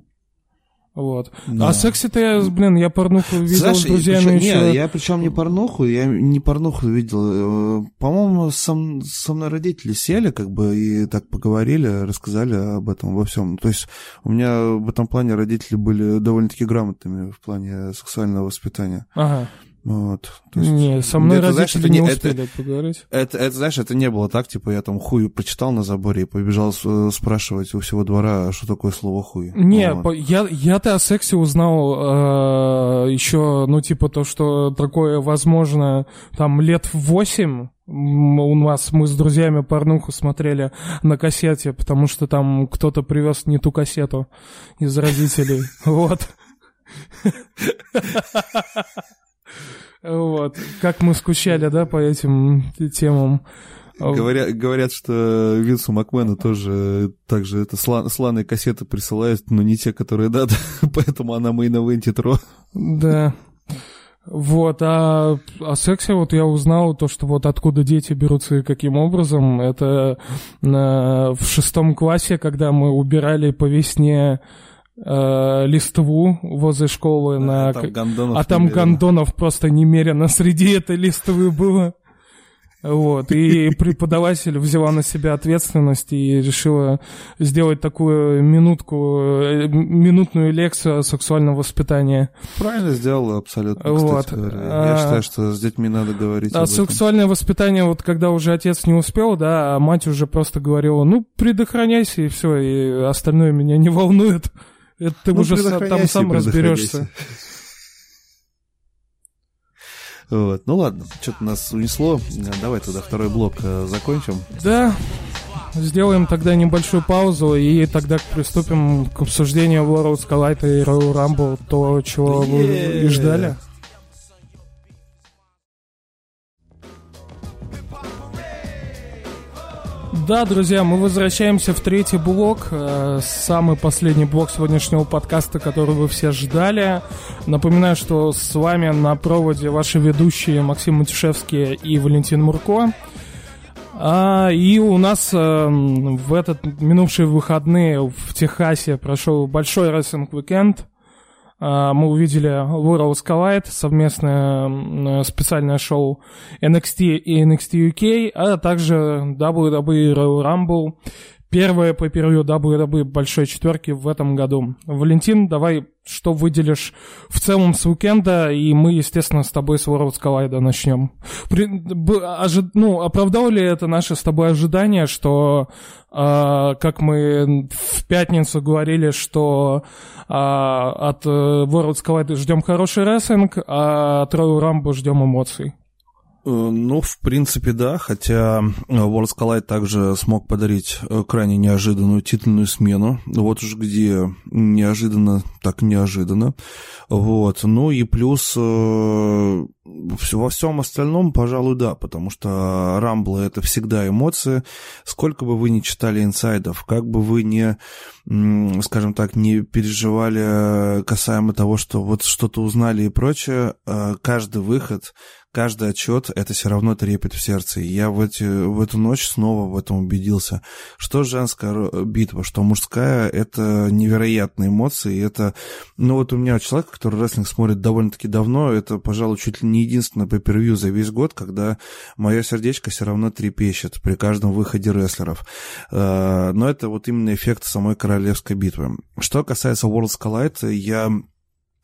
Вот. Да. А сексе-то я, блин, я порнуху видел. Знаешь, с друзьями еще... Не, я причем не порнуху, я не порнуху видел. По-моему, со, со мной родители сели, как бы, и так поговорили, рассказали об этом, во всем. То есть у меня в этом плане родители были довольно-таки грамотными в плане сексуального воспитания. Ага. Вот. То есть, не, со мной это, родители знаешь, не успели это, поговорить. Это, это, это, знаешь, это не было так, типа я там хуй прочитал на заборе и побежал спрашивать у всего двора, что такое слово хуй. Не, вот. по, я, я-то о сексе узнал э, еще, ну, типа то, что такое возможно, там, лет в восемь. У нас мы с друзьями порнуху смотрели на кассете, потому что там кто-то привез не ту кассету из родителей. Вот. Вот, как мы скучали, да, по этим темам. Говорят, говорят, что Винсу Макмену тоже так же это сланые кассеты присылают, но не те, которые надо, поэтому она мейн-эвентит Ро. Да. Вот, а о сексе вот я узнал то, что вот откуда дети берутся и каким образом. Это в шестом классе, когда мы убирали по весне листву возле школы, а, на... там гондонов, а там немерено. Гондонов просто немерено среди этой листвы было. Вот. И преподаватель взяла на себя ответственность и решила сделать такую минутку, минутную лекцию о сексуальном воспитании. Правильно сделала, абсолютно, вот. Кстати говоря. Я а... считаю, что с детьми надо говорить а об этом. Сексуальное воспитание, вот когда уже отец не успел, да, а мать уже просто говорила, ну, предохраняйся, и все, и остальное меня не волнует. Это ты ну, уже там сам разберешься. Вот. Ну ладно, что-то нас унесло. Давай тогда второй блок закончим. Да, сделаем тогда небольшую паузу, и тогда приступим к обсуждению Worlds Collide и Royal Rumble, то, чего вы и ждали. Да, друзья, мы возвращаемся в третий блок, самый последний блок сегодняшнего подкаста, который вы все ждали. Напоминаю, что с вами на проводе ваши ведущие Максим Матюшевский и Валентин Мурко. И у нас в этот минувшие выходные в Техасе прошел большой рейсинг-уикенд. Мы увидели Worlds Collide, совместное специальное шоу эн экс ти и эн экс ти ю кей, а также дабл ю дабл ю и Royal Rumble, первое pay-per-view дабл ю дабл ю и Большой Четверки в этом году. Валентин, давай, что выделишь в целом с уикенда, и мы, естественно, с тобой с Worlds Collide начнем. При... Ожи... Ну, оправдало ли это наше с тобой ожидание, что, э, как мы в пятницу говорили, что э, от Worlds Collide ждем хороший рестлинг, а от Royal Rumble ждем эмоций? Ну, в принципе, да, хотя Worlds Collide также смог подарить крайне неожиданную титульную смену, вот уж где неожиданно, так неожиданно, вот, ну и плюс во всем остальном, пожалуй, да, потому что Рамблы — это всегда эмоции, сколько бы вы ни читали инсайдов, как бы вы не, скажем так, не переживали касаемо того, что вот что-то узнали и прочее, каждый выход, каждый отчет — это все равно трепет в сердце. И я в, эти, в эту ночь снова в этом убедился. Что женская битва, что мужская — это невероятные эмоции. Это, ну вот у меня у человека, который рестлинг смотрит довольно-таки давно, это, пожалуй, чуть ли не единственное pay-per-view за весь год, когда мое сердечко все равно трепещет при каждом выходе рестлеров. Но это вот именно эффект самой королевской битвы. Что касается Worlds Collide, я...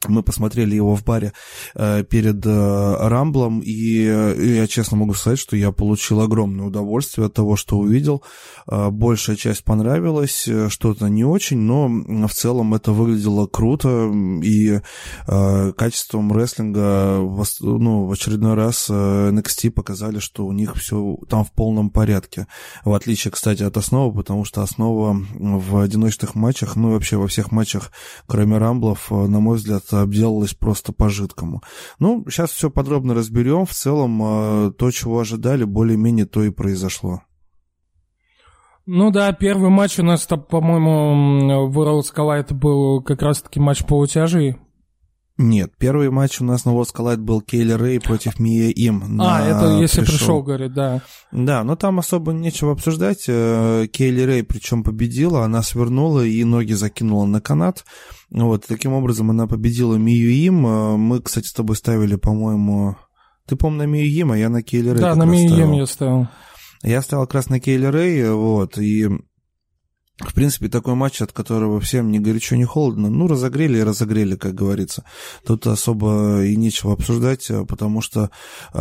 Мы посмотрели его в баре э, перед э, Рамблом, и э, я честно могу сказать, что я получил огромное удовольствие от того, что увидел. Э, большая часть понравилась, э, что-то не очень, но в целом это выглядело круто, и э, качеством рестлинга в, ну, в очередной раз э, эн экс ти показали, что у них все там в полном порядке. В отличие, кстати, от основы, потому что основа в одиночных матчах, ну и вообще во всех матчах, кроме Рамблов, на мой взгляд, обделалось просто по жидкому. Ну, сейчас все подробно разберем. В целом, то, чего ожидали, более-менее то и произошло. Ну да, первый матч у нас, по-моему, в Worlds Collide был как раз-таки матч полутяжей. Нет, первый матч у нас на Worlds Collide был Кейли Рэй против Мия Им. На... А, это если пришел, пришел говорит, да. Да, но там особо нечего обсуждать. Кейли Рэй причем победила, она свернула и ноги закинула на канат. Вот, таким образом она победила Мию Им. Мы, кстати, с тобой ставили, по-моему... Ты, по-моему, на Мию Им, а я на Кейли Рэй. Да, на Мию Им я ставил. Я ставил как раз на Кейли Рэй, вот, и... В принципе, такой матч, от которого всем ни горячо, ни холодно. Ну, разогрели и разогрели, как говорится. Тут особо и нечего обсуждать, потому что э,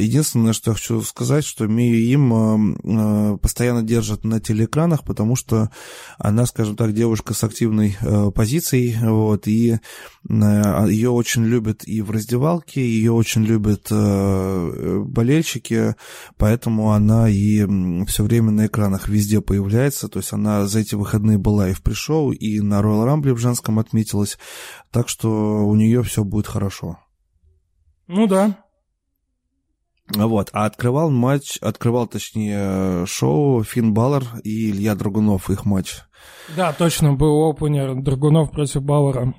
единственное, что я хочу сказать, что Мию Им э, постоянно держат на телеэкранах, потому что она, скажем так, девушка с активной э, позицией, вот, и э, ее очень любят и в раздевалке, ее очень любят э, болельщики, поэтому она и все время на экранах везде появляется, то есть она за эти выходные была и в пришоу, и на Royal Rumble в женском отметилась. Так что у нее все будет хорошо. Ну да. Вот. А открывал матч, открывал, точнее, шоу Финн Балор и Илья Драгунов, их матч. Да, точно, был опенер Драгунов против Балора.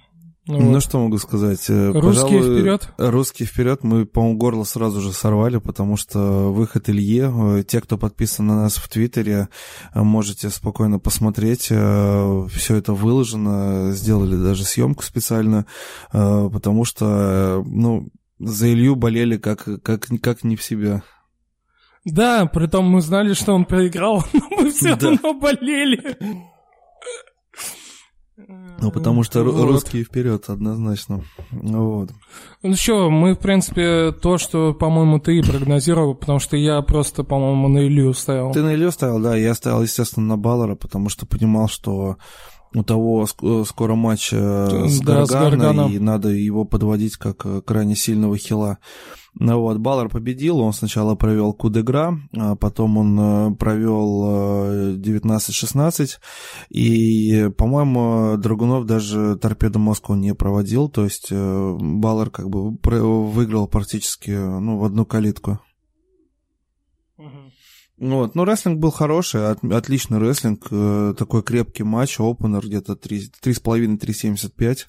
Ну, ну вот. Что могу сказать? Русские Пожалуй, вперед. Русские вперед. Мы, по-моему, горло сразу же сорвали, потому что выход Илье. Те, кто подписан на нас в Твиттере, можете спокойно посмотреть. Все это выложено. Сделали даже съемку специально, потому что, ну, за Илью болели как, как, как не в себя. Да, притом мы знали, что он проиграл, но мы все да. равно болели. Ну, потому что вот. Русские вперед, однозначно. Вот. Ну что, мы, в принципе, то, что, по-моему, ты прогнозировал, потому что я просто, по-моему, на Илью ставил. Ты на Илью ставил, да, я ставил, естественно, на Баллера, потому что понимал, что у того скоро матч с, да, Гаргана, с Гарганом, и надо его подводить как крайне сильного хила. Ну вот, Баллар победил, он сначала провел кудегра, а потом он провел девятнадцать шестнадцать, и, по-моему, Драгунов даже торпедо Москву не проводил, то есть Баллар как бы выиграл практически, ну, в одну калитку. Вот. Ну, рестлинг был хороший, от, отличный рестлинг, э, такой крепкий матч, опенер где-то три с половиной — три семьдесят пять,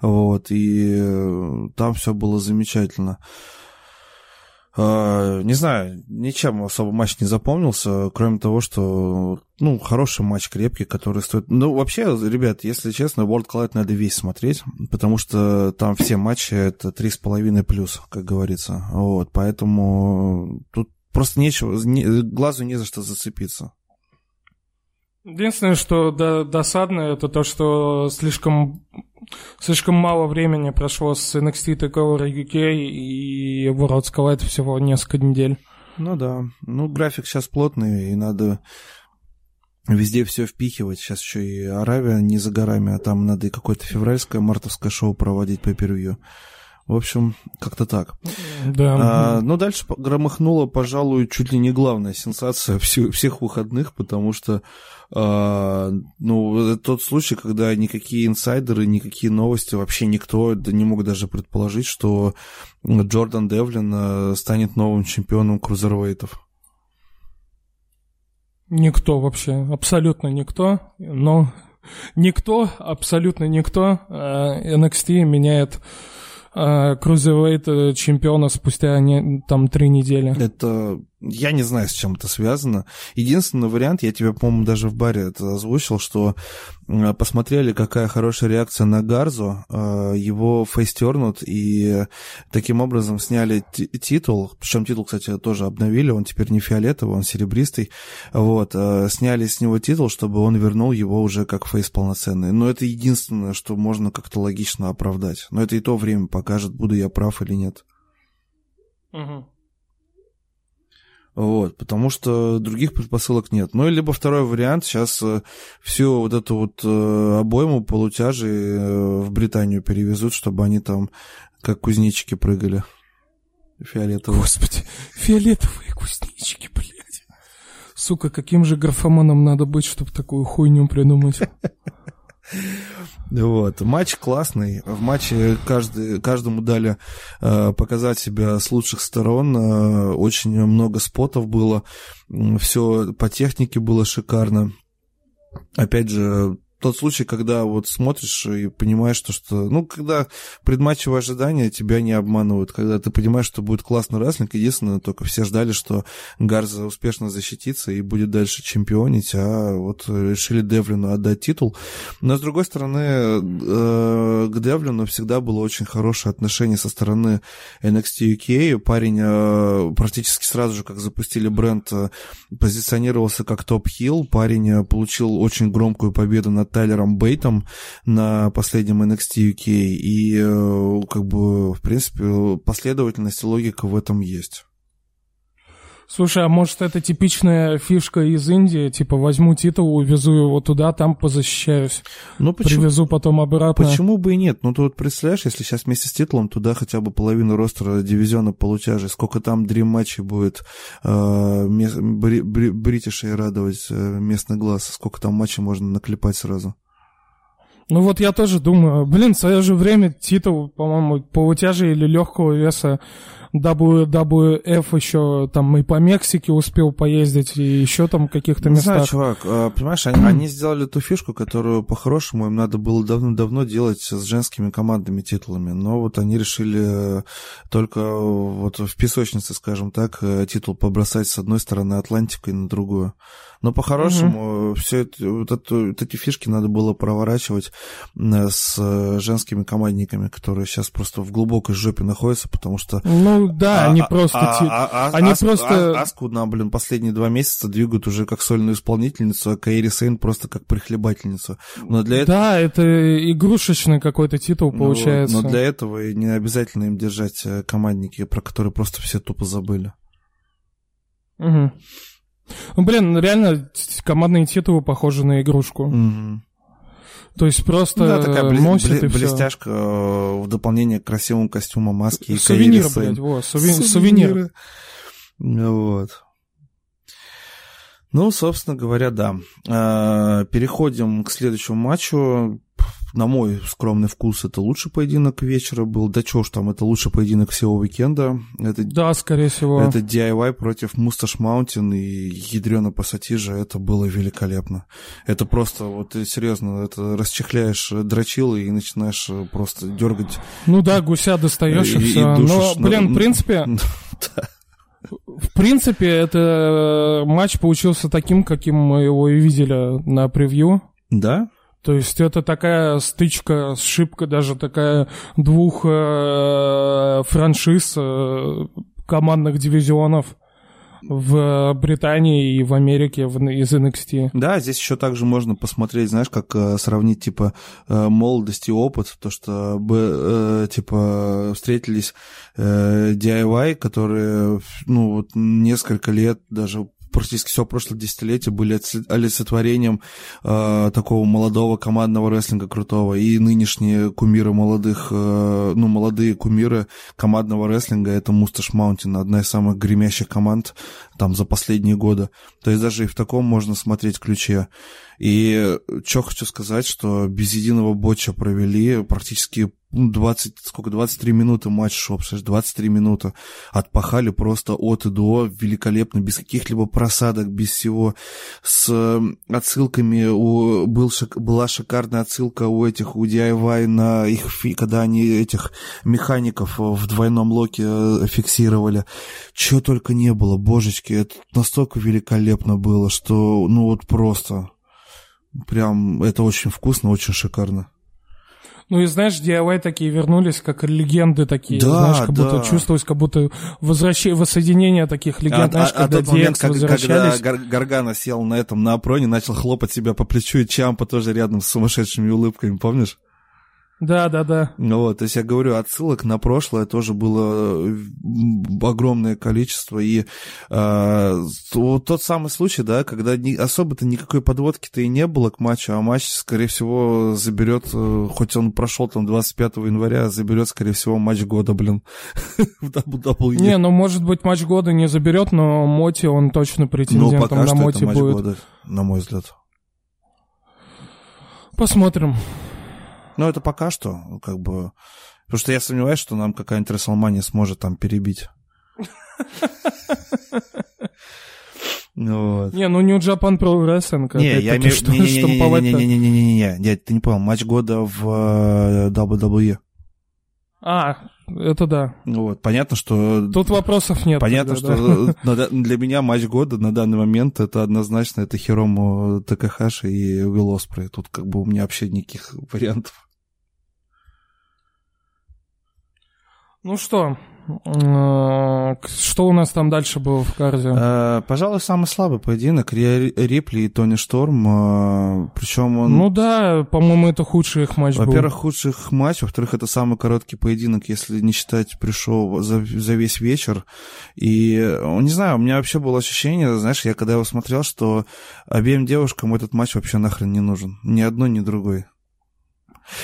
вот, и э, там все было замечательно. Э, не знаю, ничем особо матч не запомнился, кроме того, что, ну, хороший матч, крепкий, который стоит... Ну, вообще, ребят, если честно, World Collide надо весь смотреть, потому что там все матчи — это три с половиной плюс, как говорится, вот, поэтому тут просто нечего, не, глазу не за что зацепиться. Единственное, что до, досадно, это то, что слишком, слишком мало времени прошло с эн экс ти TakeOver ю кей, и World Collide всего несколько недель. Ну да. Ну, график сейчас плотный, и надо везде все впихивать. Сейчас еще и Аравия не за горами, а там надо и какое-то февральское, мартовское шоу проводить по пейпер-вью. В общем, как-то так. Да. А, но дальше громыхнула, пожалуй, чуть ли не главная сенсация всех выходных, потому что а, ну, это тот случай, когда никакие инсайдеры, никакие новости, вообще никто не мог даже предположить, что Джордан Девлин станет новым чемпионом крузервейтов. Никто вообще, абсолютно никто, но никто, абсолютно никто. эн экс ти меняет Крузервейт чемпиона спустя не, там три недели. Это... Я не знаю, с чем это связано. Единственный вариант, я тебе, по-моему, даже в баре это озвучил, что посмотрели, какая хорошая реакция на Гарзу, его фейстернут, и таким образом сняли титул, причем титул, кстати, тоже обновили, он теперь не фиолетовый, он серебристый, вот, сняли с него титул, чтобы он вернул его уже как фейс полноценный. Но это единственное, что можно как-то логично оправдать. Но это и то время покажет, буду я прав или нет. Угу. Вот, потому что других предпосылок нет. Ну, либо второй вариант, сейчас всю вот эту вот обойму полутяжей в Британию перевезут, чтобы они там как кузнечики прыгали. Фиолетовые. Господи, фиолетовые кузнечики, блядь. Сука, каким же графоманом надо быть, чтобы такую хуйню придумать? Вот. Матч классный. В матче каждый, каждому дали э, показать себя с лучших сторон. Э, очень много спотов было. Все по технике было шикарно. Опять же, тот случай, когда вот смотришь и понимаешь, что, что... Ну, когда предматчевые ожидания тебя не обманывают. Когда ты понимаешь, что будет классный рестлинг. Единственное, только все ждали, что Гарза успешно защитится и будет дальше чемпионить. А вот решили Девлину отдать титул. Но, с другой стороны, к Девлину всегда было очень хорошее отношение со стороны эн экс ти ю кей. Парень практически сразу же, как запустили бренд, позиционировался как топ-хилл. Парень получил очень громкую победу над Тайлером Бейтом на последнем эн экс ти ю кей, и как бы, в принципе, последовательность и логика в этом есть. Слушай, а может это типичная фишка из Индии, типа возьму титул, увезу его туда, там позащищаюсь, ну, почему, привезу потом обратно. Почему бы и нет? Ну ты вот представляешь, если сейчас вместе с титулом туда хотя бы половину ростера дивизиона полутяжей, сколько там дрим-матчей будет э, мест, бри, бри, бритишей радовать э, местный глаз, сколько там матчей можно наклепать сразу. Ну вот я тоже думаю, блин, в свое же время титул, по-моему, полутяжей или легкого веса дабл ю дабл ю эф еще там и по Мексике успел поездить, и еще там каких-то местах. Не знаю, чувак, понимаешь, они, они сделали ту фишку, которую по-хорошему им надо было давно-давно делать с женскими командными титулами, но вот они решили только вот в песочнице, скажем так, титул побросать с одной стороны Атлантика и на другую. Но по-хорошему угу. все это, вот, это, вот эти фишки надо было проворачивать с женскими командниками, которые сейчас просто в глубокой жопе находятся, потому что... Ну да, а, они а, просто... А, а, они Ас, просто... А, Аску нам, блин, последние два месяца двигают уже как сольную исполнительницу, а Каэри Сейн просто как прихлебательницу. Но для этого... Да, это игрушечный какой-то титул получается. Но, но для этого и не обязательно им держать командники, про которые просто все тупо забыли. Угу. Ну, блин, реально командные титулы похожи на игрушку. Mm-hmm. То есть просто да, такая бли- мосит бли- и блестяшка все. В дополнение к красивому костюму, маске и сувениры, блядь, во, суви- сувениры. сувениры. Вот. Ну, собственно говоря, да. Переходим к следующему матчу. на мой скромный вкус, это лучший поединок вечера был. Да чё ж там, это лучший поединок всего уикенда. Это, да, скорее всего. Это ди ай вай против Mustache Mountain и ядрёна пассатижа. Это было великолепно. Это просто, вот серьезно, это расчехляешь дрочилы и начинаешь просто дергать. Ну да, гуся достаешь и, и всё. И душишь. Но, блин, в принципе... В принципе, это матч получился таким, каким мы его и видели на превью. Да. То есть это такая стычка, сшибка даже такая двух франшиз командных дивизионов в Британии и в Америке из эн экс ти. Да, здесь еще также можно посмотреть, знаешь, как сравнить, типа, молодость и опыт, то, что, типа, встретились ди ай вай, которые, ну, вот несколько лет даже... практически все прошлое десятилетие были олицетворением э, такого молодого командного рестлинга крутого, и нынешние кумиры молодых, э, ну, молодые кумиры командного рестлинга — это Mustache Mountain, одна из самых гремящих команд там за последние годы. То есть даже и в таком можно смотреть ключе. И что хочу сказать, что без единого ботча провели практически двадцать, сколько, двадцать три минуты матч шел, двадцать три минуты отпахали просто от и до, великолепно, без каких-либо просадок, без всего, с отсылками, у, был, была шикарная отсылка у этих, у ди ай вай на их, когда они этих механиков в двойном локе фиксировали, чего только не было, божечки, это настолько великолепно было, что, ну вот просто, прям, это очень вкусно, очень шикарно. Ну и знаешь, ди ай вай такие вернулись, как легенды такие, да, знаешь, как да. будто чувствовалось, как будто возвращ... воссоединение таких легенд, а, знаешь, а, когда а ди экс как, возвращались. Когда Гар- Гаргана сел на этом, на Апроне, начал хлопать себя по плечу, и Чампа тоже рядом с сумасшедшими улыбками, помнишь? Да, да, да. Вот, то есть я говорю, отсылок на прошлое тоже было огромное количество, и э, тот самый случай, да, когда не, особо-то никакой подводки-то и не было к матчу, а матч, скорее всего, заберет, хоть он прошел там двадцать пятого января, заберет, скорее всего, матч года, блин, в дабл ю дабл ю и. Не, ну, может быть, матч года не заберет, но Моти, он точно претендентом, ну, пока что это матч года, на мой взгляд. Посмотрим. Ну, это пока что, как бы... Потому что я сомневаюсь, что нам какая-нибудь Расселмания сможет там перебить. Не, ну New Japan Pro Wrestling. Не, я имею в виду... Не-не-не-не-не-не-не-не-не-не-не-не-не-не. Ты не понял, матч года в дабл ю дабл ю и. А, это да. Вот, понятно, что... Тут вопросов нет. Понятно, что для меня матч года на данный момент это однозначно это Хирому Такахаши и Уилл Оспрей. Тут как бы у меня вообще никаких вариантов. Ну что, что у нас там дальше было в карде? Пожалуй, самый слабый поединок. Рипли и Тони Шторм. Причем он... Ну да, по-моему, это худший их матч был. Во-первых, худший их матч. Во-вторых, это самый короткий поединок, если не считать, пришел за, за весь вечер. И, не знаю, у меня вообще было ощущение, знаешь, я когда его смотрел, что обеим девушкам этот матч вообще нахрен не нужен. Ни одной, ни другой.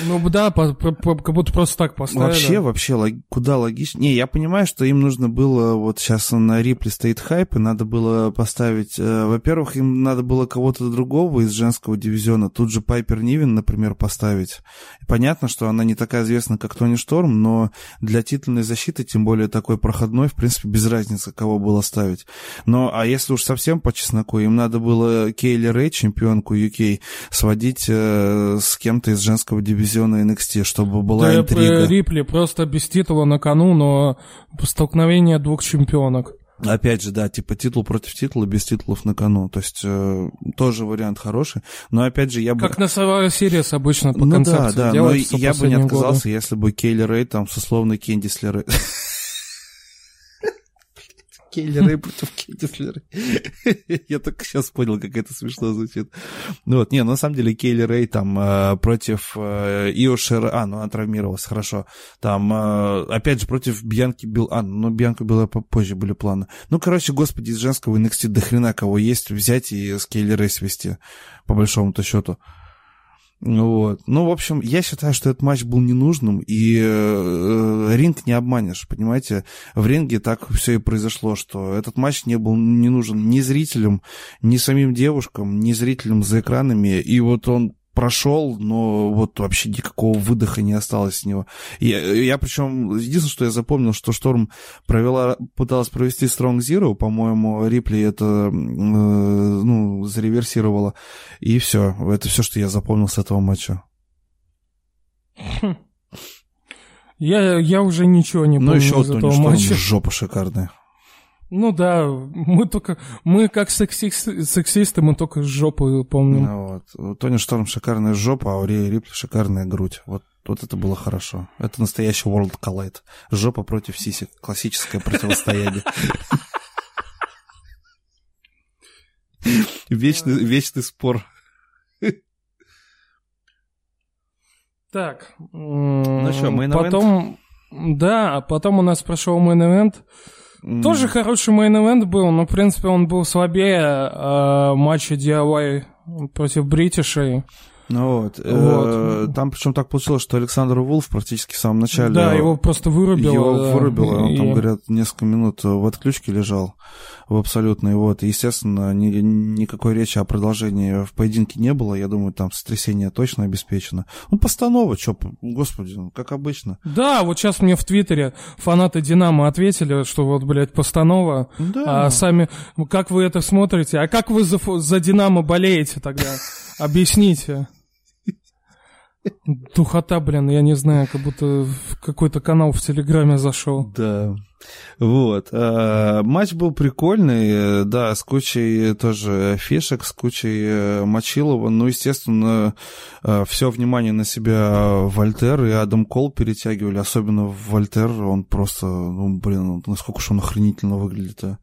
Ну да, по, по, по, как будто просто так поставили. Вообще, вообще, лог, куда логично. Не, я понимаю, что им нужно было, вот сейчас на Рипли стоит хайп, и надо было поставить, э, во-первых, им надо было кого-то другого из женского дивизиона, тут же Пайпер Нивен, например, поставить. Понятно, что она не такая известна, как Тони Шторм, но для титульной защиты, тем более такой проходной, в принципе, без разницы, кого было ставить. Но, а если уж совсем по чесноку, им надо было Кейли Рэй, чемпионку ю кей, сводить э, с кем-то из женского дивизиона. Дивизиона эн экс ти, чтобы была да, интрига. Рипли просто без титула на кону, но столкновение двух чемпионок. Опять же, да, типа титул против титула, без титулов на кону. То есть э, тоже вариант хороший. Но опять же, я бы... Как на Survivor Series обычно по ну, концепции да, да, делается. Но я бы не отказался, года. Если бы Кейли Рэй там с условной Кендис Лерэй. Кейли Рэй против Кендис Лерэй. Я только сейчас понял, как это смешно звучит. Ну вот, не, ну, на самом деле Кейли Рэй там э, против э, Ио Шира... А, ну она травмировалась, хорошо. Там, э, опять же, против Бьянки Бел... А, ну Бьянку Белла попозже были планы. Ну, короче, господи, из женского эн экс ти дохрена кого есть взять и с Кейли Рэй свести, по большому-то счету. Вот. Ну, в общем, я считаю, что этот матч был ненужным, и э, ринг не обманешь, понимаете? В ринге так все и произошло, что этот матч не был не нужен ни зрителям, ни самим девушкам, ни зрителям за экранами, и вот он прошел, но вот вообще никакого выдоха не осталось с него. Я, я причем, единственное, что я запомнил, что Шторм провела, пыталась провести Strong Zero, по-моему, Рипли это э, ну, зареверсировала, и все. Это все, что я запомнил с этого матча. Хм. Я, я уже ничего не помню ну, еще из этого матча. Шторм, жопа шикарная. Ну да, мы только мы как сексисты, сексисты мы только жопу помним. Ну, вот. Тони Шторм шикарная жопа, а у Рэй Рипли шикарная грудь. Вот, вот это было хорошо. Это настоящий World Collide. Жопа против сисек. Классическое противостояние. Вечный спор. Так. Ну что, мейн-эвент? Потом, да, потом у нас прошел мейн-эвент. Mm. Тоже хороший мейн-эвент был, но, в принципе, он был слабее э, матча ди ай уай против Бритишей. Ну вот. вот. Там причем так получилось, что Александр Вулф практически в самом начале... Да, его просто вырубило. Его да. вырубило. Он и... там, говорят, несколько минут в отключке лежал в абсолютной. Вот. И, естественно, ни, никакой речи о продолжении в поединке не было. Я думаю, там сотрясение точно обеспечено. Ну, постанова, что, господи, как обычно. Да, вот сейчас мне в Твиттере фанаты «Динамо» ответили, что вот, блядь, постанова. Да. А сами... Как вы это смотрите? А как вы за, за «Динамо» болеете тогда? Объясните. Духота, блин, я не знаю, как будто в какой-то канал в Телеграме зашел. Да. Вот. А, матч был прикольный, да, с кучей тоже фишек, с кучей Мочилова. Ну, естественно, все внимание на себя Вольтер и Адам Кол перетягивали, особенно Вольтер, он просто, ну, блин, насколько же он охренительно выглядит. А.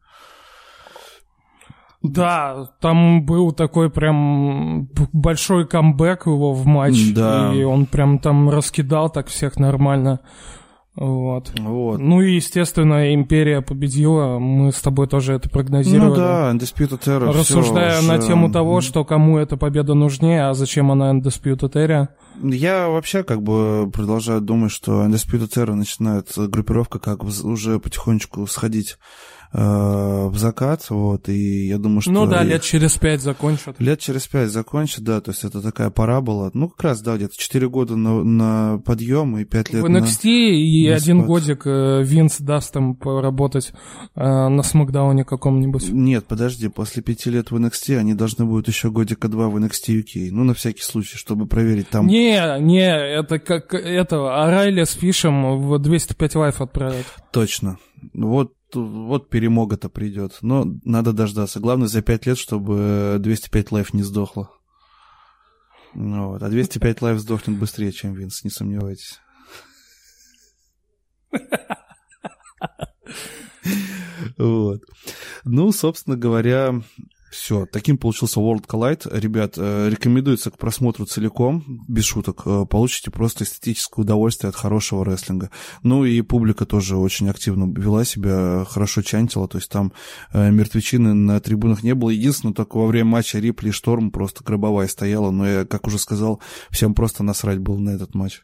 Да, там был такой прям большой камбэк его в матч, да. И он прям там раскидал так всех нормально. Вот. Вот. Ну и, естественно, Империя победила, мы с тобой тоже это прогнозировали. Ну да, Undisputed Era. Рассуждая все, на все. Тему того, что кому эта победа нужнее, а зачем она Undisputed Era. Я вообще как бы продолжаю думать, что Undisputed Era начинает группировка как бы уже потихонечку сходить в закат, вот, и я думаю, что... Ну да, лет через пять закончат. Лет через пять закончат, да, то есть это такая парабола. Ну, как раз, да, где-то четыре года на, на подъем и пять лет на... В эн экс ти на... и на один спад. Годик Винс даст там поработать э, на смакдауне каком-нибудь. Нет, подожди, после пяти лет в эн экс ти они должны будут еще годика два в эн экс ти ю кей, ну, на всякий случай, чтобы проверить там... Не, не, это как... это а Райли с Фишем в двести пять лайф отправят. Точно. Вот Вот перемога-то придет. Но надо дождаться. Главное, за пять лет, чтобы двести пять лайв не сдохло. Ну, вот. А двести пять лайв сдохнет быстрее, чем Винс, не сомневайтесь. Вот. Ну, собственно говоря... Все, таким получился World Collide. Ребят, рекомендуется к просмотру целиком, без шуток. Получите просто эстетическое удовольствие от хорошего рестлинга. Ну и публика тоже очень активно вела себя, хорошо чантила. То есть там мертвечины на трибунах не было. Единственное, только во время матча Рипли и Шторм просто гробовая стояла. Но я, как уже сказал, всем просто насрать было на этот матч.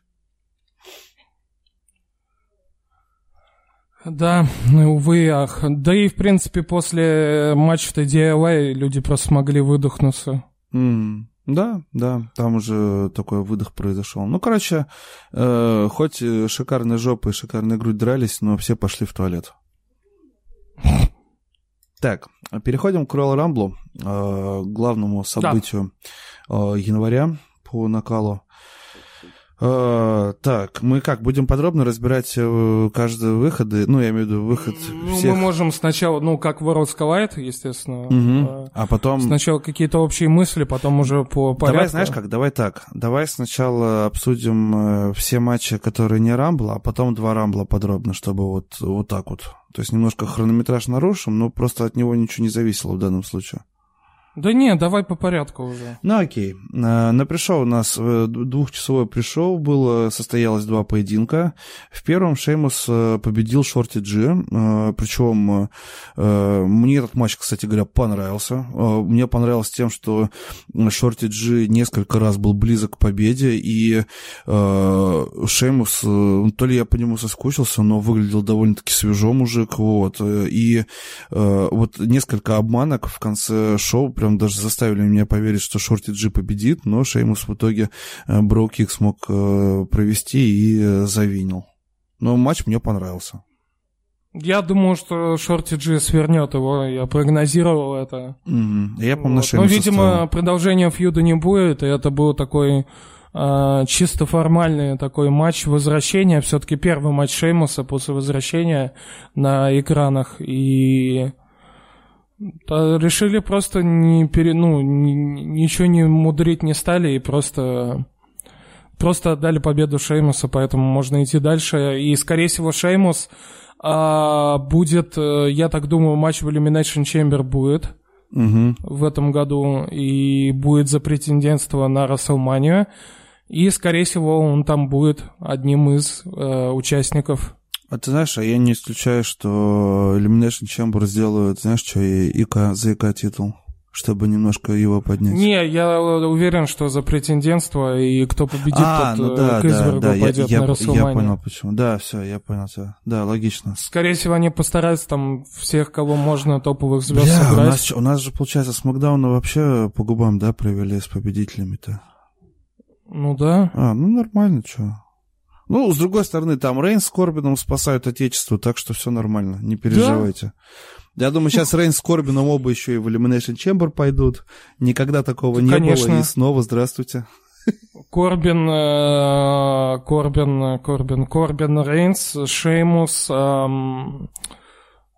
Да, увы, ах. Да и, в принципе, после матча-то ди ай уай люди просто смогли выдохнуться. Mm. Да, да, там уже такой выдох произошел. Ну, короче, э, хоть шикарные жопы и шикарная грудь дрались, но все пошли в туалет. Так, переходим к Royal Rumble, э, главному событию да. э, января по накалу. Uh, так, мы как, будем подробно разбирать uh, каждый выход? Ну, я имею в виду выход ну, всех... Мы можем сначала, ну, как Worlds Collide, естественно. Uh-huh. Uh, а потом... Сначала какие-то общие мысли, потом уже по порядку. Давай, знаешь как, давай так. Давай сначала обсудим uh, все матчи, которые не Рамбла, а потом два Рамбла подробно, чтобы вот, вот так вот. То есть немножко хронометраж нарушим, но просто от него ничего не зависело в данном случае. Да не, давай по порядку уже. Ну окей. На пришоу у нас двухчасовое пришоу было, состоялось два поединка. В первом Шеймус победил Шорти Джи, причем мне этот матч, кстати говоря, понравился. Мне понравилось тем, что Шорти Джи несколько раз был близок к победе, и Шеймус, то ли я по нему соскучился, но выглядел довольно-таки свежо мужик, вот. И вот несколько обманок в конце шоу прям даже заставили меня поверить, что Шорти Джи победит, но Шеймус в итоге броу-кик смог провести и завинил. Но матч мне понравился. Я думал, что Шорти Джи свернет его, я прогнозировал это. Mm-hmm. Я, по-моему, вот. Но, видимо, составил. Продолжения фьюда не будет, и это был такой э, чисто формальный такой матч возвращения, все-таки первый матч Шеймуса после возвращения на экранах, и решили просто не пере... ну, ничего не мудрить не стали, и просто... просто отдали победу Шеймусу, поэтому можно идти дальше, и, скорее всего, Шеймус... А будет, я так думаю, матч в Elimination Chamber будет угу. в этом году, и будет за претендентство на WrestleMania, и, скорее всего, он там будет одним из э, участников. А ты знаешь, а я не исключаю, что Elimination Chamber сделают, знаешь, что и ИК, за ИК-титул, чтобы немножко его поднять. Не, я уверен, что за претендентство, и кто победит, а, тот ну да, к Избергу да, да. пойдет я, на WrestleMania. Я, я понял, почему. Да, все, я понял. Все. Да, логично. Скорее всего, они постараются там всех, кого можно, топовых звезд Бля, собрать. У нас, у нас же, получается, Смакдауна вообще по губам, да, провели с победителями-то? Ну да. А, ну нормально, что. Ну, с другой стороны, там Рейнс с Корбином спасают отечество, так что все нормально, не переживайте. Да? Я думаю, сейчас Рейнс с Корбином оба еще и в Elimination Chamber пойдут. Никогда такого не Конечно. было. И снова здравствуйте. Корбин, Корбин, Корбин, Корбин, Рейнс, Шеймус, эм,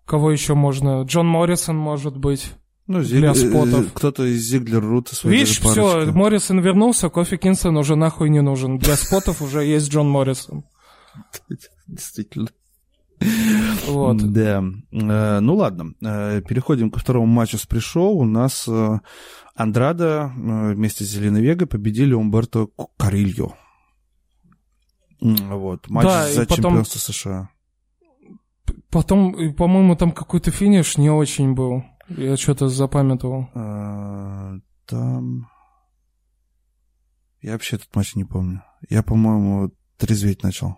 кого еще можно? Джон Моррисон, может быть. Ну, Зиг... для спотов. Кто-то из Зиглер, Рута, своей Видишь, все, Моррисон вернулся, Кофи Кингстон уже нахуй не нужен. Для спотов уже есть Джон Моррисон. Действительно. Вот. Да. Ну ладно, переходим ко второму матчу с пришоу. У нас Андрада вместе с Зеленой Вегой победили Умберто Карильо. Вот. Матч да, за потом, чемпионство США. Потом, по-моему, там какой-то финиш не очень был. Я что-то запамятовал. А, там... Я вообще этот матч не помню. Я, по-моему, трезветь начал.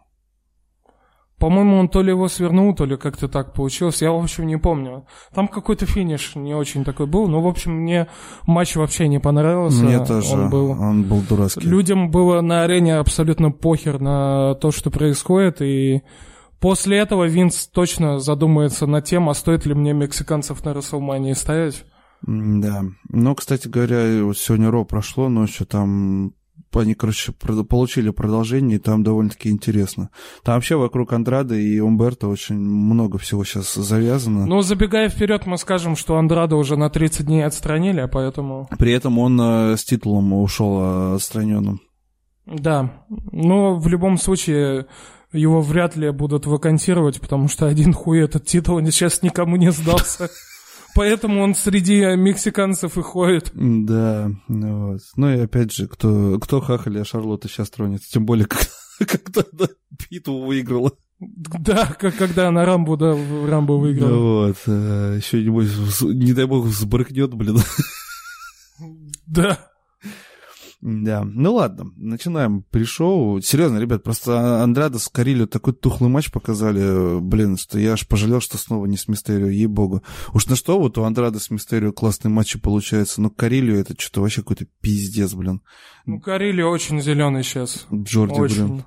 По-моему, он то ли его свернул, то ли как-то так получилось. Я, в общем, не помню. Там какой-то финиш не очень такой был. Но, в общем, мне матч вообще не понравился. Мне тоже. Он был, он был дурацкий. Людям было на арене абсолютно похер на то, что происходит. И после этого Винс точно задумается над тем, а стоит ли мне мексиканцев на WrestleMania ставить. Да. Но, кстати говоря, вот сегодня Ро прошло ночью, там... Они, короче, получили продолжение, и там довольно-таки интересно. Там вообще вокруг Андрада и Умберто очень много всего сейчас завязано. Ну, забегая вперед, мы скажем, что Андрада уже на тридцать дней отстранили, поэтому... При этом он э, с титулом ушел э, отстраненным. Да, но в любом случае его вряд ли будут вакансировать, потому что один хуй этот титул сейчас никому не сдался. Поэтому он среди мексиканцев и ходит. Да, вот. Ну и опять же, кто, кто хахали, а Шарлотта сейчас тронет. Тем более, когда она битву выиграла. Да, когда она Рамбу, да, Рамбу выиграла. Вот, еще, не дай бог, взбрыкнет, блин. Да. Да, ну ладно, начинаем пришоу. Серьезно, ребят, просто Андрада с Карильо такой тухлый матч показали, блин, что я аж пожалел, что снова не с Мистерио, ей-богу. Уж на что вот у Андрада с Мистерио классные матчи получаются, но Карильо это что-то вообще какой-то пиздец, блин. Ну, Карильо очень зеленый сейчас. Джорди, очень. блин.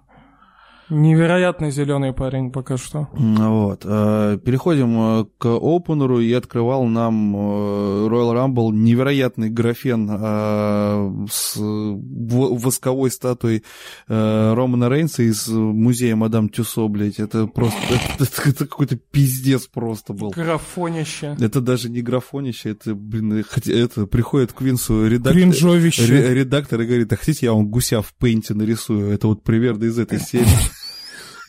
Невероятно зеленый парень пока что. Вот. Переходим к опенеру. Я открывал нам Royal Rumble невероятный графен с восковой статуей Романа Рейнса из музея Мадам Тюссо, блядь. Это просто... Это, это какой-то пиздец просто был. Графонище. Это даже не графонище. Это, блин, это приходит к Винсу редактор... Кринжовище. Редактор и говорит, а хотите, я вам гуся в пейнте нарисую? Это вот примерно из этой серии.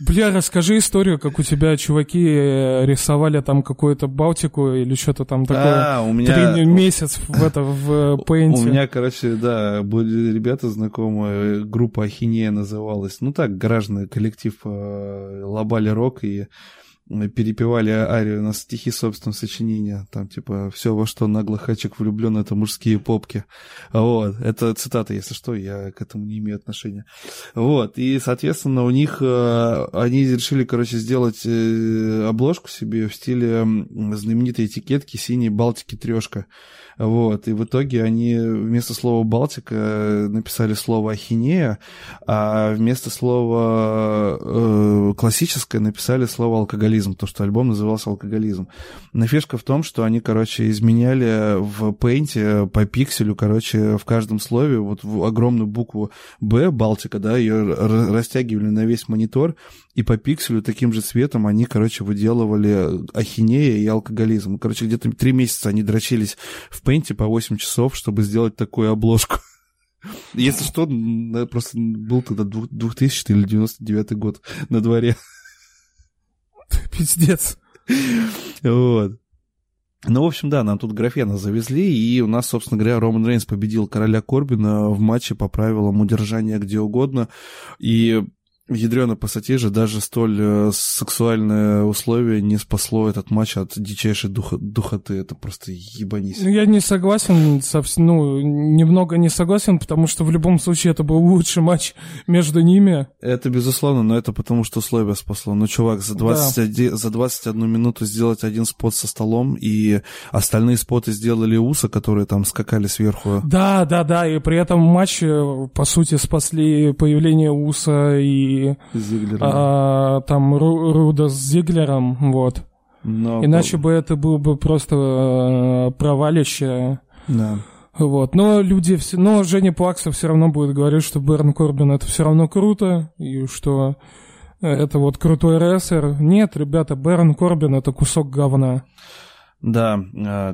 Бля, расскажи историю, как у тебя чуваки рисовали там какую-то Балтику или что-то там такое. А, у меня... Три месяца в это, в Paint. У меня, короче, да, были ребята знакомые, группа Ахинея называлась. Ну так, гаражный коллектив лобали рок, и перепевали арию на стихи собственного сочинения, там, типа, все, во что нагло Хачик влюблен, это мужские попки. Вот, это цитата, если что, я к этому не имею отношения. Вот, и, соответственно, у них, они решили, короче, сделать обложку себе в стиле знаменитой этикетки синей Балтики трешка. Вот, и в итоге они вместо слова «Балтика» написали слово «ахинея», а вместо слова э, «классическое» написали слово «алкоголизм», то, что альбом назывался «Алкоголизм». Но фишка в том, что они, короче, изменяли в Paint по пикселю, короче, в каждом слове вот в огромную букву «Б», «Балтика», да, ее растягивали на весь монитор, и по пикселю таким же цветом они, короче, выделывали «ахинея» и «алкоголизм». Короче, где-то три месяца они дрочились в Paint по восемь часов, чтобы сделать такую обложку. Если что, просто был тогда двухтысячный или девяносто девятый год на дворе. Пиздец. Вот. Ну, в общем, да, нам тут Графена завезли, и у нас, собственно говоря, Роман Рейнс победил короля Корбина в матче по правилам удержания где угодно, и ядрёно пассатижа даже столь сексуальное условие не спасло этот матч от дичайшей духа, духоты. Это просто ебанись. Ну, я не согласен, совсем, ну, немного не согласен, потому что в любом случае это был лучший матч между ними. Это безусловно, но это потому что условие спасло. Ну, чувак, за, двадцать один, да. за двадцать одну минуту сделать один спот со столом, и остальные споты сделали Уса, которые там скакали сверху. Да, да, да, и при этом матч, по сути, спасли появление Уса и И, а, там Ру, Руда с Зиглером, вот. Но Иначе был... бы это было бы просто э, провалище. Да. Вот. Но люди все. Но Женя Плаксов все равно будет говорить, что Берн Корбин это все равно круто, и что это вот крутой рестлер. Нет, ребята, Берн Корбин это кусок говна. Да,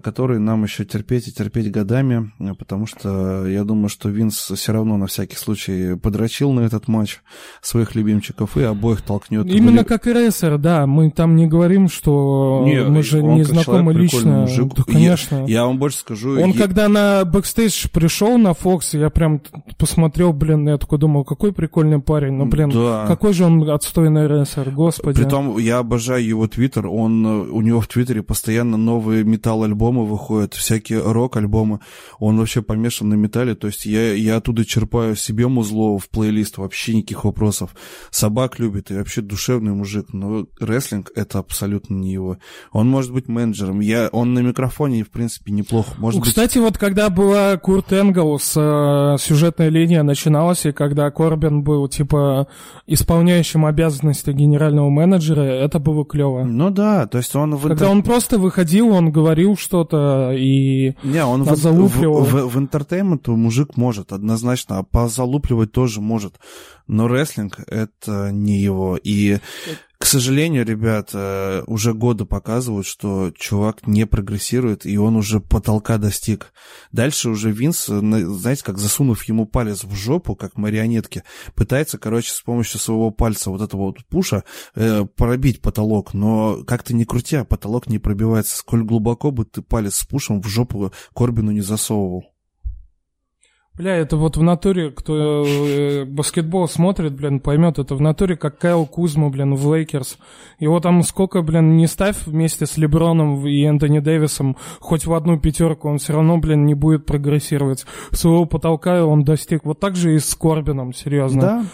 который нам еще терпеть и терпеть годами, потому что я думаю, что Винс все равно на всякий случай подрочил на этот матч своих любимчиков и обоих толкнет. Именно в... как и рейсер, да, мы там не говорим, что не, мы же не знакомы лично. Да, конечно. Я, я вам больше скажу. Он я... когда на бэкстейдж пришел на Фокс, я прям посмотрел, блин, я такой думал, какой прикольный парень, но, блин, да. какой же он отстойный рейсер, господи. Притом я обожаю его твиттер, он, у него в твиттере постоянно новые новые металл-альбомы выходят, всякие рок-альбомы, он вообще помешан на металле, то есть я, я оттуда черпаю себе музло в плейлист, вообще никаких вопросов. Собак любит и вообще душевный мужик, но рестлинг — это абсолютно не его. Он может быть менеджером, я, он на микрофоне, в принципе, неплохо. Может Кстати, быть... вот когда была Курт Энглс, сюжетная линия начиналась, и когда Корбин был, типа, исполняющим обязанности генерального менеджера, это было клево. Ну да, то есть он... В когда интер... он просто выходил, он говорил что-то и Не, он залупливал. В, в, в entertainment мужик может, однозначно, а позалупливать тоже может. Но рестлинг — это не его. И, к сожалению, ребята, уже годы показывают, что чувак не прогрессирует, и он уже потолка достиг. Дальше уже Винс, знаете, как засунув ему палец в жопу, как марионетки, пытается, короче, с помощью своего пальца вот этого вот пуша э, пробить потолок, но как-то не крутя, потолок не пробивается. Сколь глубоко бы ты палец с пушем в жопу Корбину не засовывал. Бля, это вот в натуре, кто баскетбол смотрит, блин, поймет, это в натуре как Кайл Кузма, блин, в Лейкерс. Его там сколько, блин, не ставь вместе с Леброном и Энтони Дэвисом, хоть в одну пятерку, он все равно, блин, не будет прогрессировать. Своего потолка он достиг. Вот так же и с Корбином, серьезно. Да.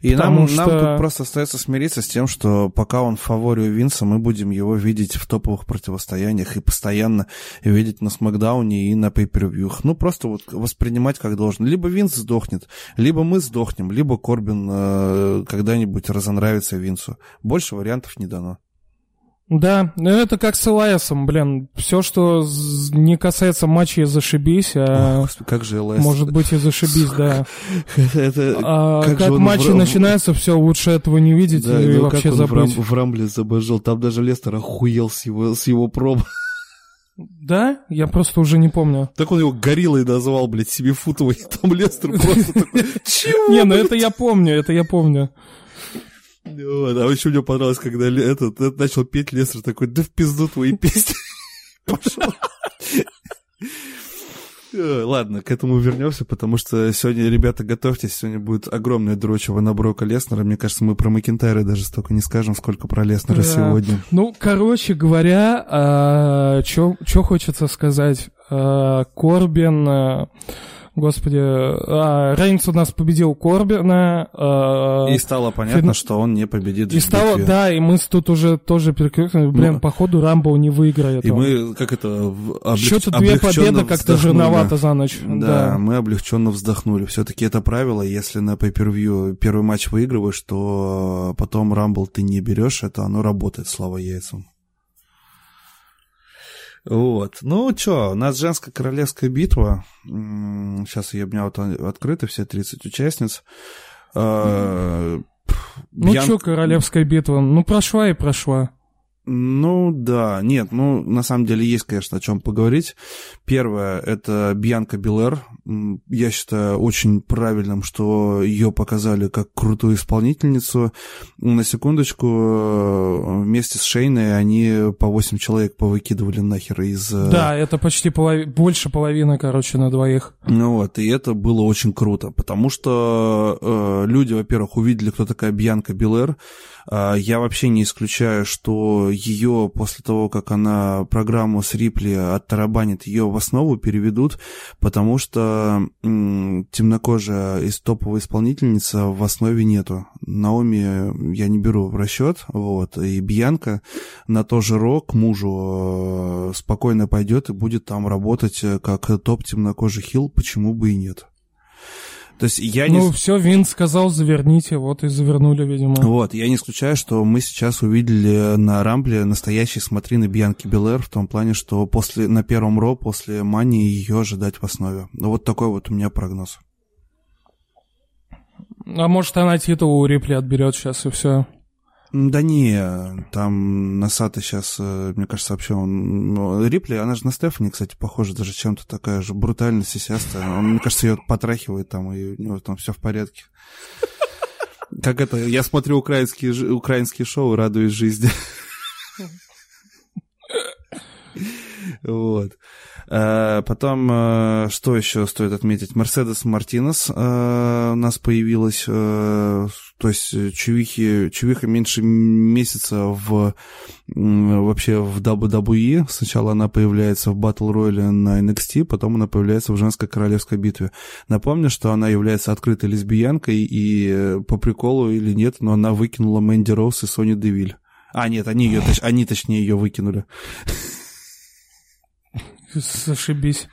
И нам, что... нам тут просто остается смириться с тем, что пока он в фаворе у Винса, мы будем его видеть в топовых противостояниях и постоянно видеть на Смакдауне и на пейпервьюх. Ну, просто вот воспринимать как должно. Либо Винс сдохнет, либо мы сдохнем, либо Корбин э, когда-нибудь разонравится Винсу. Больше вариантов не дано. Да, это как с Элайасом, блин. Все, что не касается матча, зашибись, а Ох, как же Элайас. Может быть, и зашибись, да. Это, а, как как матчи в... начинаются, все, лучше этого не видеть да, и ну, вообще забыть. В Рамбле забожил, там даже Лестер охуел с его, с его проб. Да? Я просто уже не помню. Так он его гориллой назвал, блядь, семифутовый, и там Лестер просто такой, чего? Не, ну это я помню, это я помню. Вот, а еще мне понравилось, когда этот, этот начал петь, Лестер такой, да в пизду твои песни, пошел. Ладно, к этому вернемся, потому что сегодня, ребята, готовьтесь, сегодня будет огромное дрочево на Брока Леснера. Мне кажется, мы про Макентайра даже столько не скажем, сколько про Леснера да. сегодня. Ну, короче говоря, а, что хочется сказать? А, Корбин... А... Господи, а, Рейнс у нас победил Корбина. А, и стало понятно, фин... что он не победит. И стало, битве. Да, и мы тут уже тоже переключились. Блин, ну, походу Рамбл не выиграет. И он. Мы, как это, облег... Что-то две победы как-то жирновато за ночь. Да, да, мы облегченно вздохнули. Все-таки это правило, если на pay-per-view первый матч выигрываешь, то потом Рамбл ты не берешь, это оно работает, слава яйцам. Вот. Ну, что, у нас женская королевская битва. Сейчас ее у меня вот открыты все тридцать участниц. Ну, Бьян... что королевская битва? Ну, прошла и прошла. Ну, да. Нет, ну, на самом деле есть, конечно, о чем поговорить. Первое, это Бьянка Белэр. Я считаю очень правильным, что ее показали как крутую исполнительницу. На секундочку, вместе с Шейной они по восемь человек повыкидывали нахер из... Да, это почти полов... больше половины, короче, на двоих. Ну вот, и это было очень круто, потому что э, люди, во-первых, увидели, кто такая Бьянка Белэр. Э, я вообще не исключаю, что ее после того, как она программу с Рипли оттарабанит, ее в основу переведут, потому что темнокожая из топовой исполнительница в основе нету. Наоми я не беру в расчет, вот, и Бьянка на то же Ро к мужу спокойно пойдет и будет там работать как топ темнокожий хил, почему бы и нет. То есть я не... Ну, все, Винс сказал, заверните, вот и завернули, видимо. Вот, я не исключаю, что мы сейчас увидели на Рамбле настоящие смотрины Бьянки Белэр, в том плане, что после, на первом Ро, после Мани ее ожидать в основе. Ну, вот такой вот у меня прогноз. А может, она титул у Рипли отберет сейчас, и все. Да не, там Носата сейчас, мне кажется, вообще он... Рипли, она же на Стефани, кстати, похожа даже чем-то, такая же брутальная, сисястая. Он, мне кажется, ее потрахивает там, и у него там все в порядке. Как это, я смотрю украинские, украинские шоу, радуюсь жизни. Вот. Потом, что еще стоит отметить? Мерседес Мартинес у нас появилась. То есть чувихи, чувиха меньше месяца в, вообще в дабл ю дабл ю и. Сначала она появляется в Battle Royale на эн экс ти, потом она появляется в женской королевской битве. Напомню, что она является открытой лесбиянкой, и по приколу или нет, но она выкинула Мэнди Роуз и Сони Девиль. А, нет, они, ее, они точнее ее выкинули. Зашибись.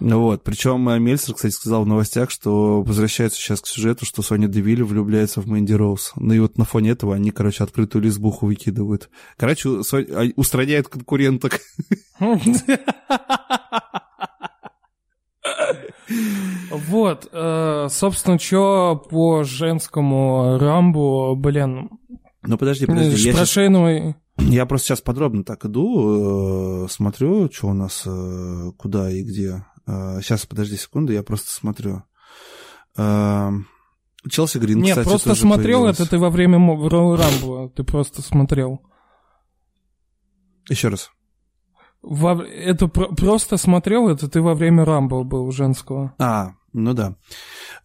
Вот. Причем Мельцер, кстати, сказал в новостях, что возвращается сейчас к сюжету, что Соня Девиль влюбляется в Мэнди Роуз. Ну и вот на фоне этого они, короче, открытую лесбуху выкидывают. Короче, со... устраняет конкуренток. Вот. Собственно, что по женскому Рамбу, блин... Ну подожди, подожди. Про Шейну... Я просто сейчас подробно так иду, э, смотрю, что у нас, э, куда и где. Э, сейчас, подожди секунду, я просто смотрю. Э, Челси Грин, Нет, кстати, тоже Нет, просто смотрел появилась. Это ты во время Рамбла, ты просто смотрел. Еще раз. Во... Это про... просто смотрел, это ты во время Рамбла был женского. А, ну да.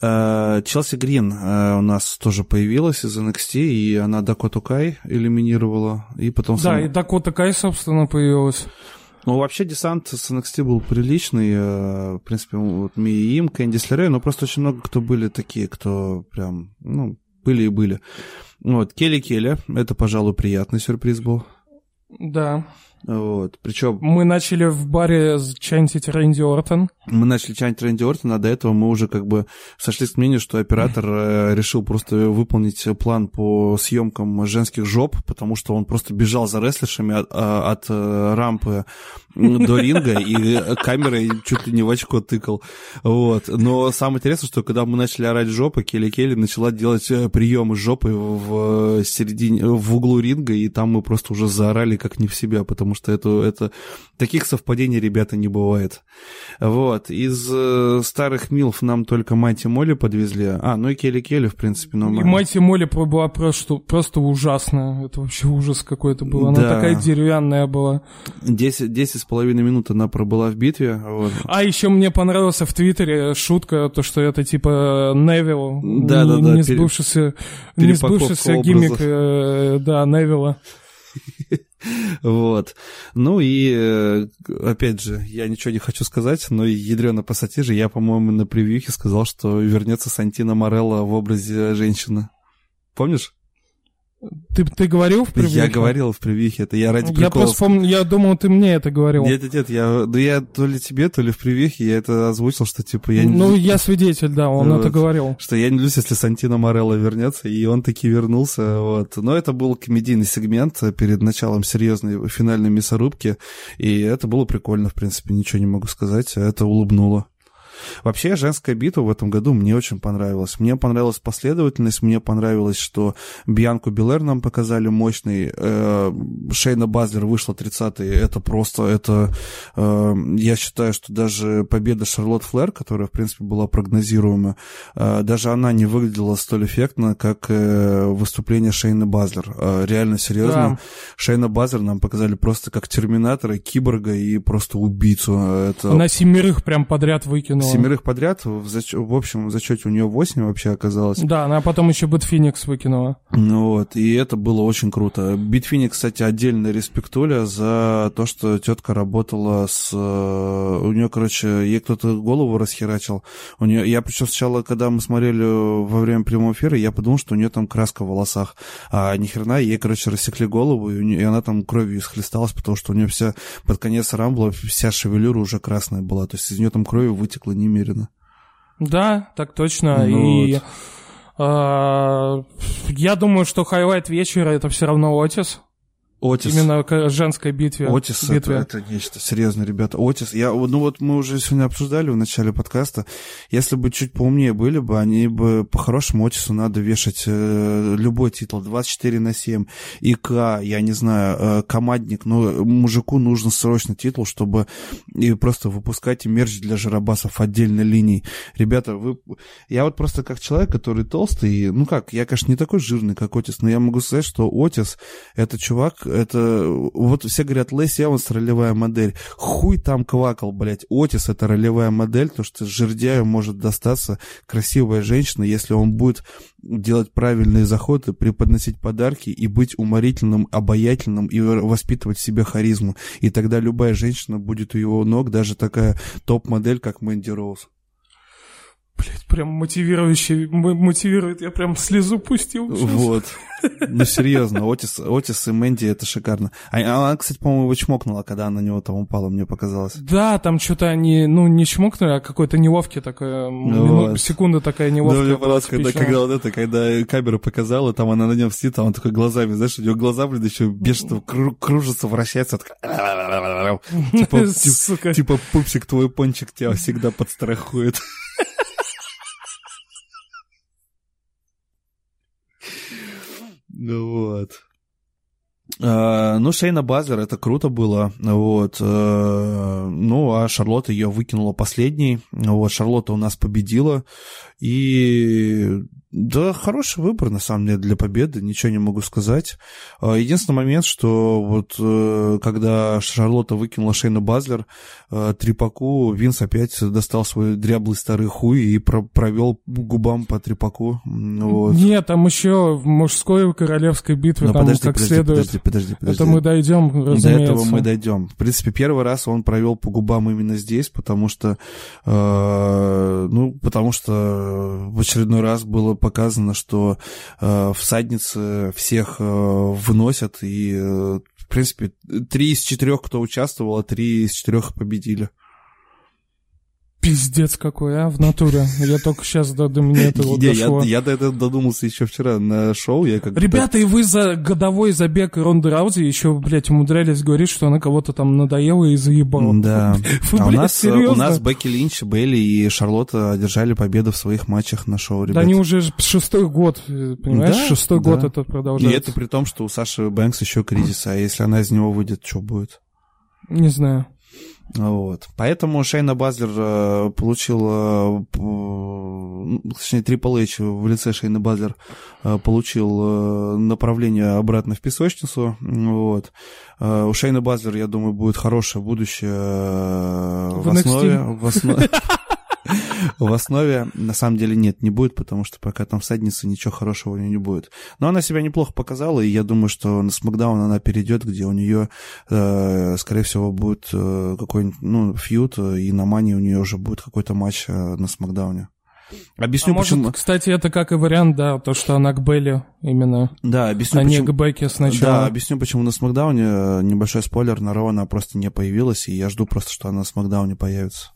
Челси Грин у нас тоже появилась из эн экс ти, и она Дакоту Кай элиминировала. И потом да, сама... и Дакота Кай, собственно, появилась. Ну, вообще, десант с эн экс ти был приличный. В принципе, вот Мия и им, Кэндис Лерей, но просто очень много кто были такие, кто прям, ну, были и были. Вот, Келли Келли, это, пожалуй, приятный сюрприз был. Да. Вот, причем... Мы начали в баре чантить Рэнди Ортон. Мы начали чантить Рэнди Ортон, а до этого мы уже как бы сошли к мнению, что оператор э, решил просто выполнить план по съемкам женских жоп, потому что он просто бежал за рестлершами от, от, от рампы до ринга, и камерой чуть ли не в очко тыкал. Вот. Но самое интересное, что когда мы начали орать жопы, Келли Келли начала делать приемы жопы в середине, в углу ринга, и там мы просто уже заорали как не в себя, потому потому что это, это таких совпадений, ребята, не бывает. Вот. Из э, старых милф нам только Майти Молли подвезли. А, ну и Келли Келли, в принципе, нормально. И Майти Молли была просто, просто ужасная. Это вообще ужас какой-то был. Она да. такая деревянная была. Десять с половиной минут она пробыла в битве. Вот. А еще мне понравилась в Твиттере шутка, то, что это типа Невилл. Да, да, да. Не сбывшийся гиммик э, да, Невилла. Вот. Ну и, опять же, я ничего не хочу сказать, но ядрёно пассатижи, я, по-моему, на превьюхе сказал, что вернется Сантина Морелла в образе женщины. Помнишь? Ты, ты говорил в превьюхе? Я говорил в превьюхе, это я ради прикола. Я просто помню, я думал, ты мне это говорил. Нет, нет, нет, я, ну, я то ли тебе, то ли в превьюхе, я это озвучил, что типа я не... Ну, я свидетель, да, он вот. Это говорил. Что я не люблю, если Сантино Морелло вернется, и он таки вернулся, вот. Но это был комедийный сегмент перед началом серьезной финальной мясорубки, и это было прикольно, в принципе, ничего не могу сказать, это улыбнуло. Вообще, женская битва в этом году мне очень понравилась. Мне понравилась последовательность, мне понравилось, что Бьянку Белэр нам показали мощный, э, Шейна Базлер вышла тридцатой, это просто, это, э, я считаю, что даже победа Шарлотт Флэр, которая, в принципе, была прогнозируема, э, даже она не выглядела столь эффектно, как э, выступление Шейны Базлер. Э, реально серьезно. Да. Шейна Базлер нам показали просто как терминатора, киборга и просто убийцу. Это... Она семерых прям подряд выкинула. Семерых подряд, в, зач... в общем, в зачете у нее восемь вообще оказалось. Да, она потом еще Битфеникс выкинула. Ну вот, и это было очень круто. Битфеникс, кстати, отдельная респектуля за то, что тетка работала с... У нее, короче, ей кто-то голову расхерачил. У нее... Я причем сначала, когда мы смотрели во время прямого эфира, я подумал, что у нее там краска в волосах. А ни хрена, ей, короче, рассекли голову, и, нее... и она там кровью исхлесталась, потому что у нее вся, под конец Рамбла, вся шевелюра уже красная была. То есть из нее там кровью вытекло немерено. Да, так точно. Ну, и вот. э, я думаю, что хайлайт вечера это все равно Отис. Отис. Именно к женской битве. Отис это, это нечто. Серьезно, ребята. Отис. Я, ну вот мы уже сегодня обсуждали в начале подкаста. Если бы чуть поумнее были бы, они бы по-хорошему Отису надо вешать э, любой титул. двадцать четыре на семь. ИК, я не знаю, э, командник. Но мужику нужен срочно титул, чтобы и просто выпускать и мерч для жиробасов отдельной линии. Ребята, вы... Я вот просто как человек, который толстый. Ну как, я, конечно, не такой жирный, как Отис, но я могу сказать, что Отис это чувак. Это вот все говорят, Лэйси Эванс ролевая модель. Хуй там квакал, блядь. Отис это ролевая модель, потому что жердяю может достаться красивая женщина, если он будет делать правильные заходы, преподносить подарки и быть уморительным, обаятельным и воспитывать в себе харизму. И тогда любая женщина будет у его ног, даже такая топ-модель, как Мэнди Роуз. Блять, прям мотивирующий, мотивирует, я прям слезу пустил. Сейчас. Вот, ну серьезно, Отис, Отис и Мэнди, это шикарно. А, она, кстати, по-моему, его чмокнула, когда она на него там упала, мне показалось. Да, там что-то они, ну, не чмокнули, а какой-то неловкий такой, вот. Секунда такая неловкая. Да, мне понравилось, когда, когда вот это, когда камера показала, там она на нем сидит, а он такой глазами, знаешь, у него глаза, блин, еще бешено кружится, вращается, такая... типа, тип, типа, пупсик, твой пончик тебя всегда подстрахует. Ну вот. А, ну, Шейна Базлер, это круто было. Вот. А, ну, а Шарлотта ее выкинула последней. Вот, Шарлотта у нас победила. И... Да, хороший выбор, на самом деле, для победы, ничего не могу сказать. Единственный момент, что вот когда Шарлотта выкинула Шейна Базлер, Трипаку, Винс опять достал свой дряблый старый хуй и провел губам по Трипаку. Вот. Нет, там еще в мужской королевской битве, там подожди, как подожди, следует. Подожди, подожди, подожди. Это мы дойдем, разумеется. До этого мы дойдем. В принципе, первый раз он провел по губам именно здесь, потому что, э, ну, потому что в очередной раз было показано, что э, всадницы всех э, выносят, и, э, в принципе, три из четырех, кто участвовал, а три из четырех победили. Пиздец какой, а, в натуре. Я только сейчас до, до меня это вот дошло. Я, я, я до этого додумался еще вчера на шоу. Я как Ребята, и вы за годовой забег Ронды Раузи еще, блядь, умудрялись говорить, что она кого-то там надоела и заебала. Да. Вы, а блядь, у, нас, у нас Бекки Линч, Бейли и Шарлотта одержали победу в своих матчах на шоу, ребята. Да они уже шестой год, понимаешь, да, шестой да. год это продолжается. И это при том, что у Саши Бэнкс еще кризис, а если она из него выйдет, что будет? Не знаю. Вот. Поэтому Шейна Базлер получила, точнее, Triple H в лице Шейна Базлер получил направление обратно в песочницу. Вот. У Шейна Базлер, я думаю, будет хорошее будущее в, в основе. В основе. В основе, на самом деле, нет, не будет, потому что пока там всадница, ничего хорошего у нее не будет. Но она себя неплохо показала, и я думаю, что на SmackDown она перейдет, где у нее, э, скорее всего, будет э, какой-нибудь, ну, фьюд, и на Мании у нее уже будет какой-то матч э, на SmackDown. Объясню, а почему. Может, кстати, это как и вариант, да, то, что она к Белли именно, да, объясню, а почему... не к Бекке сначала. Да, объясню, почему на SmackDown, небольшой спойлер, на Ро она просто не появилась, и я жду просто, что она на SmackDown появится.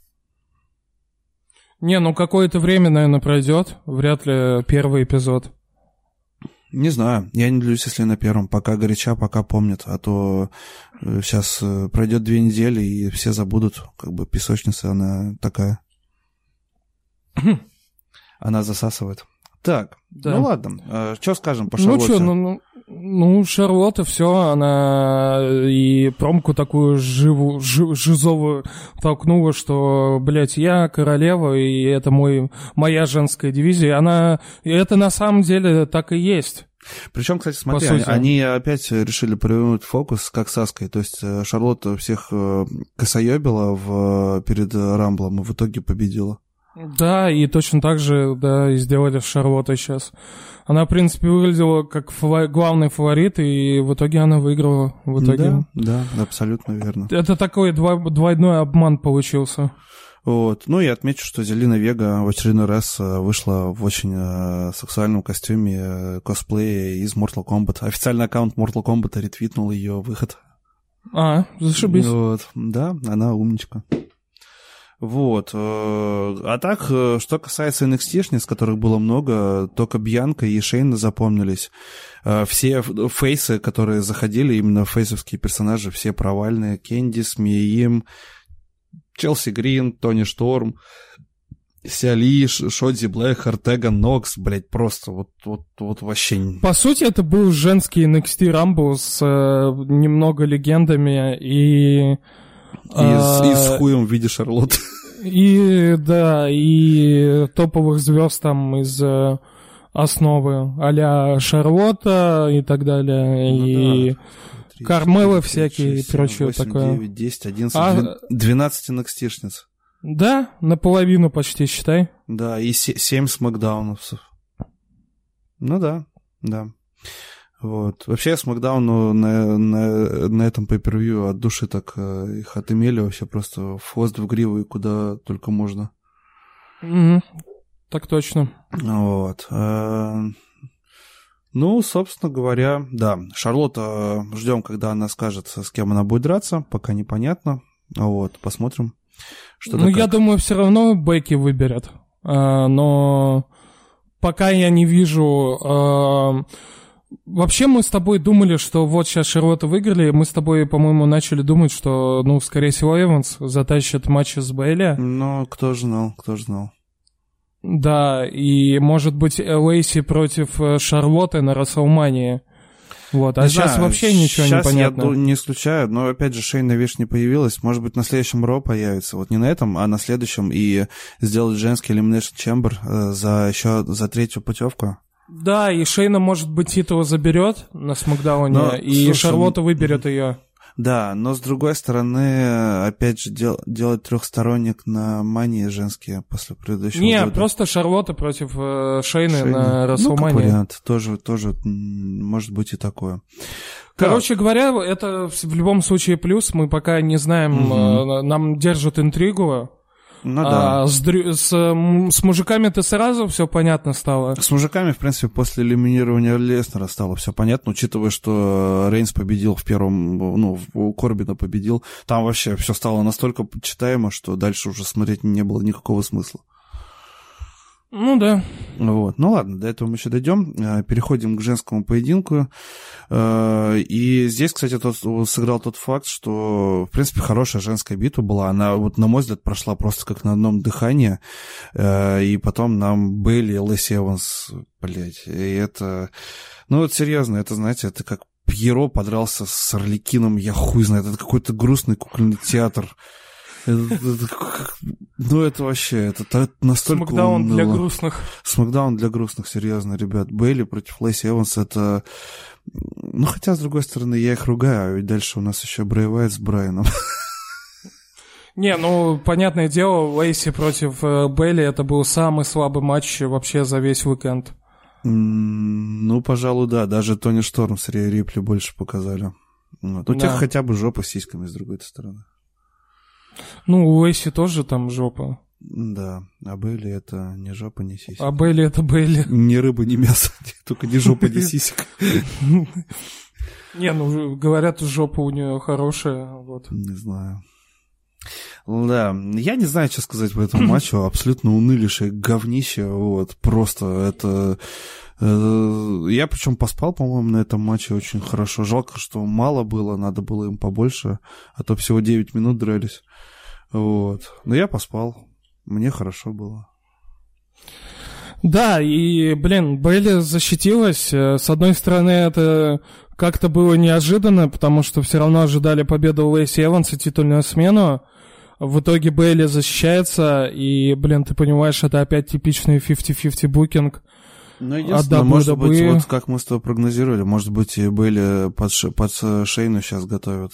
Не, ну какое-то время, наверное, пройдет. Вряд ли первый эпизод. Не знаю. Я не люблюсь, если на первом. Пока горяча, пока помнят. А то сейчас пройдет две недели, и все забудут. Как бы песочница, она такая. Она засасывает. Так, да. Ну ладно. Что скажем по Шарлотте? Ну что, ну, ну Шарлотта, все, она и промку такую живу, ж, жизовую толкнула, что, блядь, я королева, и это мой, моя женская дивизия. Она, и это на самом деле так и есть. Причем, кстати, смотри, они, они опять решили провернуть фокус, как с Саской. То есть Шарлотта всех косоебила в, перед Рамблом и в итоге победила. Да, и точно так же, да, и сделали с Шарлоттой сейчас. Она, в принципе, выглядела как фаво- главный фаворит, и в итоге она выиграла. В итоге. Да, да, абсолютно верно. Это такой дво- двойной обман получился. Вот. Ну, я отмечу, что Зелина Вега в очередной раз вышла в очень э, сексуальном костюме э, косплея из Mortal Kombat. Официальный аккаунт Mortal Kombat ретвитнул ее выход. А, зашибись. Вот. Да, она умничка. Вот. А так, что касается эн экс ти-шниц, которых было много, только Бьянка и Шейна запомнились. Все фейсы, которые заходили, именно фейсовские персонажи, все провальные. Кэндис, Миим, Челси Грин, Тони Шторм, Сиали, Шодзи Блэк, Ортега, Нокс, блять, просто вот, вот, вот вообще... По сути, это был женский эн экс ти Rumble с э, немного легендами и... И, а, с, и с хуем в виде Шарлотты. И, да, и топовых звезд там из основы, а-ля Шарлотта и так далее, ну, и да. Кармелы всякие, шесть, и прочее такое. девять, десять, одиннадцать, двенадцать эн экс ти-шниц. Да, наполовину почти, считай. Да, и семь смакдауновцев. Ну да, да. Вот. Вообще, SmackDown на, на, на этом пейпервью от души так их отымели, вообще просто в хвост, в гриву и куда только можно. Mm-hmm. Так точно. Вот. Ну, собственно говоря, да. Шарлотта, ждем, когда она скажет, с кем она будет драться, пока непонятно. Вот, посмотрим. Что-то, ну, как... я думаю, все равно Бекки выберет. Но пока я не вижу... Вообще мы с тобой думали, что вот сейчас Шарлотта выиграли, мы с тобой, по-моему, начали думать, что, ну, скорее всего, Эванс затащит матч с Бейли. Ну, кто же знал, кто же знал. Да, и, может быть, Лейси против Шарлотты на Расселмании. Вот, а не сейчас знаю, вообще ничего сейчас не понятно. Сейчас я не исключаю, но, опять же, Шейна Виш не появилась. Может быть, на следующем Ро появится. Вот не на этом, а на следующем. И сделать женский Elimination Chamber за еще за третью путевку. Да, и Шейна, может быть, титул заберет на Смакдауне, и слушай, Шарлотта выберет ее. Да, но с другой стороны, опять же, дел, делать трехсторонник на Мании женские после предыдущего Не, года. Просто Шарлотта против э, Шейны, Шейна на Расселмании. Ну, как вариант, тоже, тоже может быть и такое. Короче да. говоря, это в любом случае плюс, мы пока не знаем, mm-hmm. э, нам держат интригу. Ну, а да. с, с, с мужиками-то сразу все понятно стало? С мужиками, в принципе, после элиминирования Леснера стало все понятно, учитывая, что Рейнс победил в первом, ну, Корбина победил. Там вообще все стало настолько читаемо, что дальше уже смотреть не было никакого смысла. Ну да. Вот. Ну ладно, до этого мы еще дойдем. Переходим к женскому поединку. И здесь, кстати, тот, сыграл тот факт, что, в принципе, хорошая женская битва была. Она, вот, на мой взгляд, прошла просто как на одном дыхании. И потом нам Бейли и Лэсси Эванс, блядь. И это... Ну вот серьезно, это, знаете, это как Пьеро подрался с Арлекином, я хуй знает, это какой-то грустный кукольный театр. Это, это, как, ну, это вообще, это, это настолько Смакдаун уныло. Для грустных. Смакдаун для грустных, серьезно, ребят. Бейли против Лэйси Эванс, это... Ну, хотя, с другой стороны, я их ругаю, ведь дальше у нас еще Брэй Уайт с Брайаном. Не, ну, понятное дело, Лэйси против Бейли, это был самый слабый матч вообще за весь уикенд. Ну, пожалуй, да. Даже Тони Шторм с Рией Рипли больше показали. Вот. У да. тех хотя бы жопа с сиськами с другой стороны. Ну, у Лэйси тоже там жопа. Да, а Бейли это не жопа, не сиська. А Бейли это Бейли. Ни рыба, ни мясо, только ни жопа, ни сисек. Не, ну, говорят, жопа у нее хорошая. Не знаю. Да, я не знаю, что сказать по этому матчу. Абсолютно унылейшее говнище. Вот, просто это... это... Я причем поспал, по-моему, на этом матче очень хорошо. Жалко, что мало было, надо было им побольше. А то всего девять минут дрались. Вот. Но я поспал. Мне хорошо было. Да, и, блин, Бейли защитилась. С одной стороны, это... как-то было неожиданно, потому что все равно ожидали победу Лэйси Эванс и титульную смену. В итоге Бейли защищается, и, блин, ты понимаешь, это опять типичный пятьдесят на пятьдесят букинг. Ну, единственное, может быть, вот как мы с тобой прогнозировали, может быть, и Бейли под, ш... под Шейну сейчас готовят.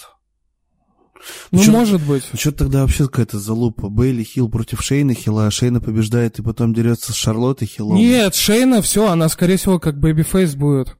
Ну, ну может быть. Что тогда вообще какая-то залупа? Бейли Хилл против Шейна Хилла, а Шейна побеждает и потом дерется с Шарлоттой Хиллом. Нет, Шейна, все, она, скорее всего, как бэйби-фейс будет.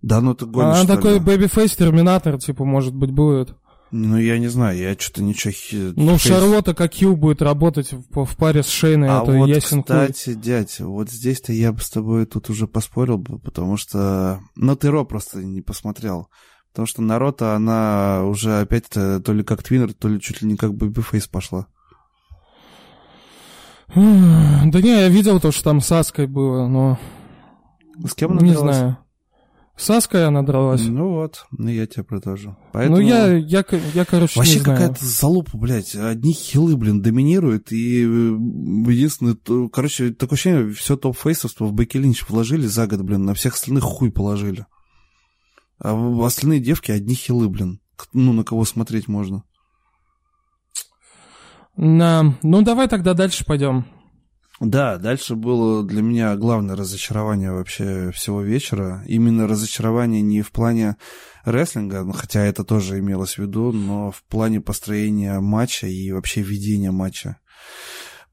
Да, ну ты гонишь, она такой бэби-фейс, терминатор, типа, может быть, будет. Ну, я не знаю, я что-то ничего... Хи... Ну, фейс... Шарлотта как Хилл будет работать в, в паре с Шейной, а это вот, ясен хуй. А вот, кстати, дядь, вот здесь-то я бы с тобой тут уже поспорил бы, потому что... Ну, ты Ро просто не посмотрел. Потому что на Ро-то она уже опять-то то ли как твиннер, то ли чуть ли не как бэби-фейс пошла. Да не, я видел то, что там с Аской было, но... С кем она не дралась? Знаю. Саская она дралась. Ну вот, ну я тебя продолжу. Поэтому... Ну я, я, я, короче, вообще не знаю. Вообще какая-то залупа, блядь. Одни хилы, блин, доминируют. И единственное, то, короче, такое ощущение, все топ-фейсовство в Бекки Линч вложили за год, блин, на всех остальных хуй положили. А остальные девки одни хилы, блин. Ну, на кого смотреть можно. На... Ну, давай тогда дальше пойдем. Да, дальше было для меня главное разочарование вообще всего вечера. Именно разочарование не в плане рестлинга, хотя это тоже имелось в виду, но в плане построения матча и вообще ведения матча.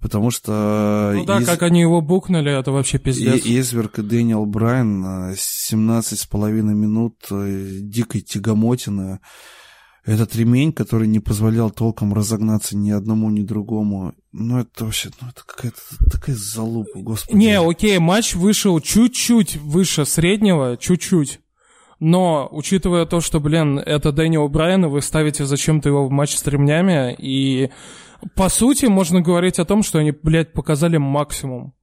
Потому что... Ну да, из... как они его букнули, это вообще пиздец. И Изверг и Дэниел Брайан, семнадцать с половиной минут дикой тягомотины. Этот ремень, который не позволял толком разогнаться ни одному, ни другому. Ну, это вообще, ну, это какая-то такая залупа, господи. Не, окей, матч вышел чуть-чуть выше среднего, чуть-чуть. Но, учитывая то, что, блин, это Дэниел Брайан, и вы ставите зачем-то его в матч с ремнями, и, по сути, можно говорить о том, что они, блядь, показали максимум.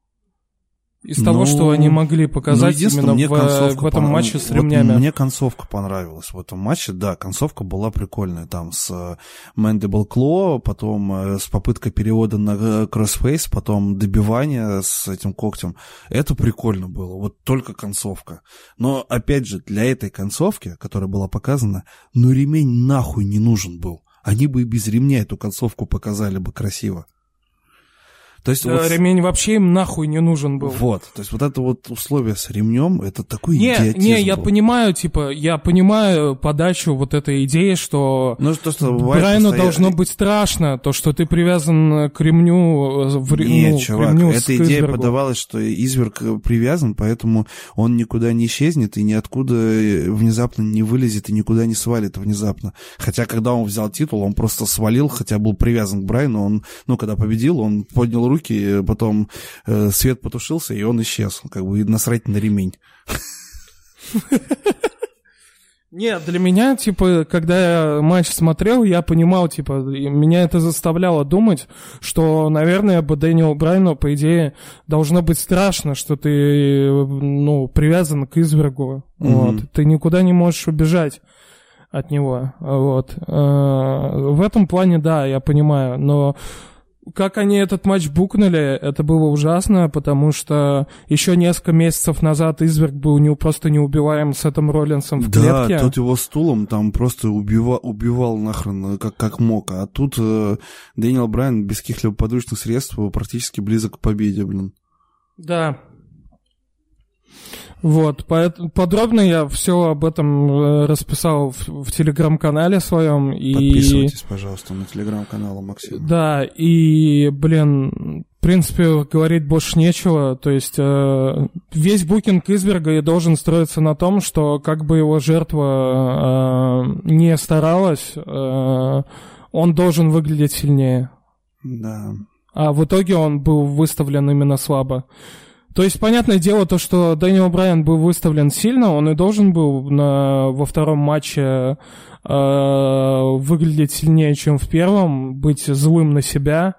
Из того, ну, что они могли показать ну, именно в, в этом пон... матче с ремнями. Вот мне концовка понравилась в этом матче. Да, концовка была прикольная. Там с Mandible Claw, потом с попыткой перевода на кроссфейс, потом добивание с этим когтем. Это прикольно было. Вот только концовка. Но, опять же, для этой концовки, которая была показана, ну ремень нахуй не нужен был. Они бы и без ремня эту концовку показали бы красиво. То есть, да, вот... Ремень вообще им нахуй не нужен был. Вот, то есть вот это вот условие с ремнем, это такой не, идиотизм. Не, я был. понимаю, типа, я понимаю подачу вот этой идеи, что, ну, то, что Брайану постоянно... должно быть страшно, то, что ты привязан к ремню. В ре... Нет, ну, чувак, к ремню эта идея Извергу. Подавалась, что Изверг привязан, поэтому он никуда не исчезнет и ниоткуда внезапно не вылезет и никуда не свалит внезапно. Хотя, когда он взял титул, он просто свалил, хотя был привязан к Брайану, он, ну, когда победил, он поднял руку, руки, потом э, свет потушился, и он исчез. Как бы насрать на ремень. Не, для меня, типа, когда я матч смотрел, я понимал, типа, меня это заставляло думать, что, наверное, бы Дэниелу Брайану, по идее, должно быть страшно, что ты, ну, привязан к Извергу. Mm-hmm. Вот. Ты никуда не можешь убежать от него. Вот. Э-э- в этом плане, да, я понимаю, но Как они этот матч букнули, это было ужасно, потому что еще несколько месяцев назад изверг был не, просто неубиваем с этим Роллинсом в да, клетке. Да, тот его стулом там просто убива, убивал нахрен как, как мог. А тут э, Дэниел Брайан без каких-либо подручных средств практически близок к победе, блин. Да. Вот, поэтому подробно я все об этом расписал в, в телеграм-канале своем. И... Подписывайтесь, пожалуйста, на телеграм-канал Максима. Да, и, блин, в принципе, говорить больше нечего. То есть э, весь букинг Изверга и должен строиться на том, что как бы его жертва э, не старалась, э, он должен выглядеть сильнее. Да. А в итоге он был выставлен именно слабо. То есть, понятное дело, то, что Дэниел Брайан был выставлен сильно, он и должен был на, во втором матче э, выглядеть сильнее, чем в первом, быть злым на себя,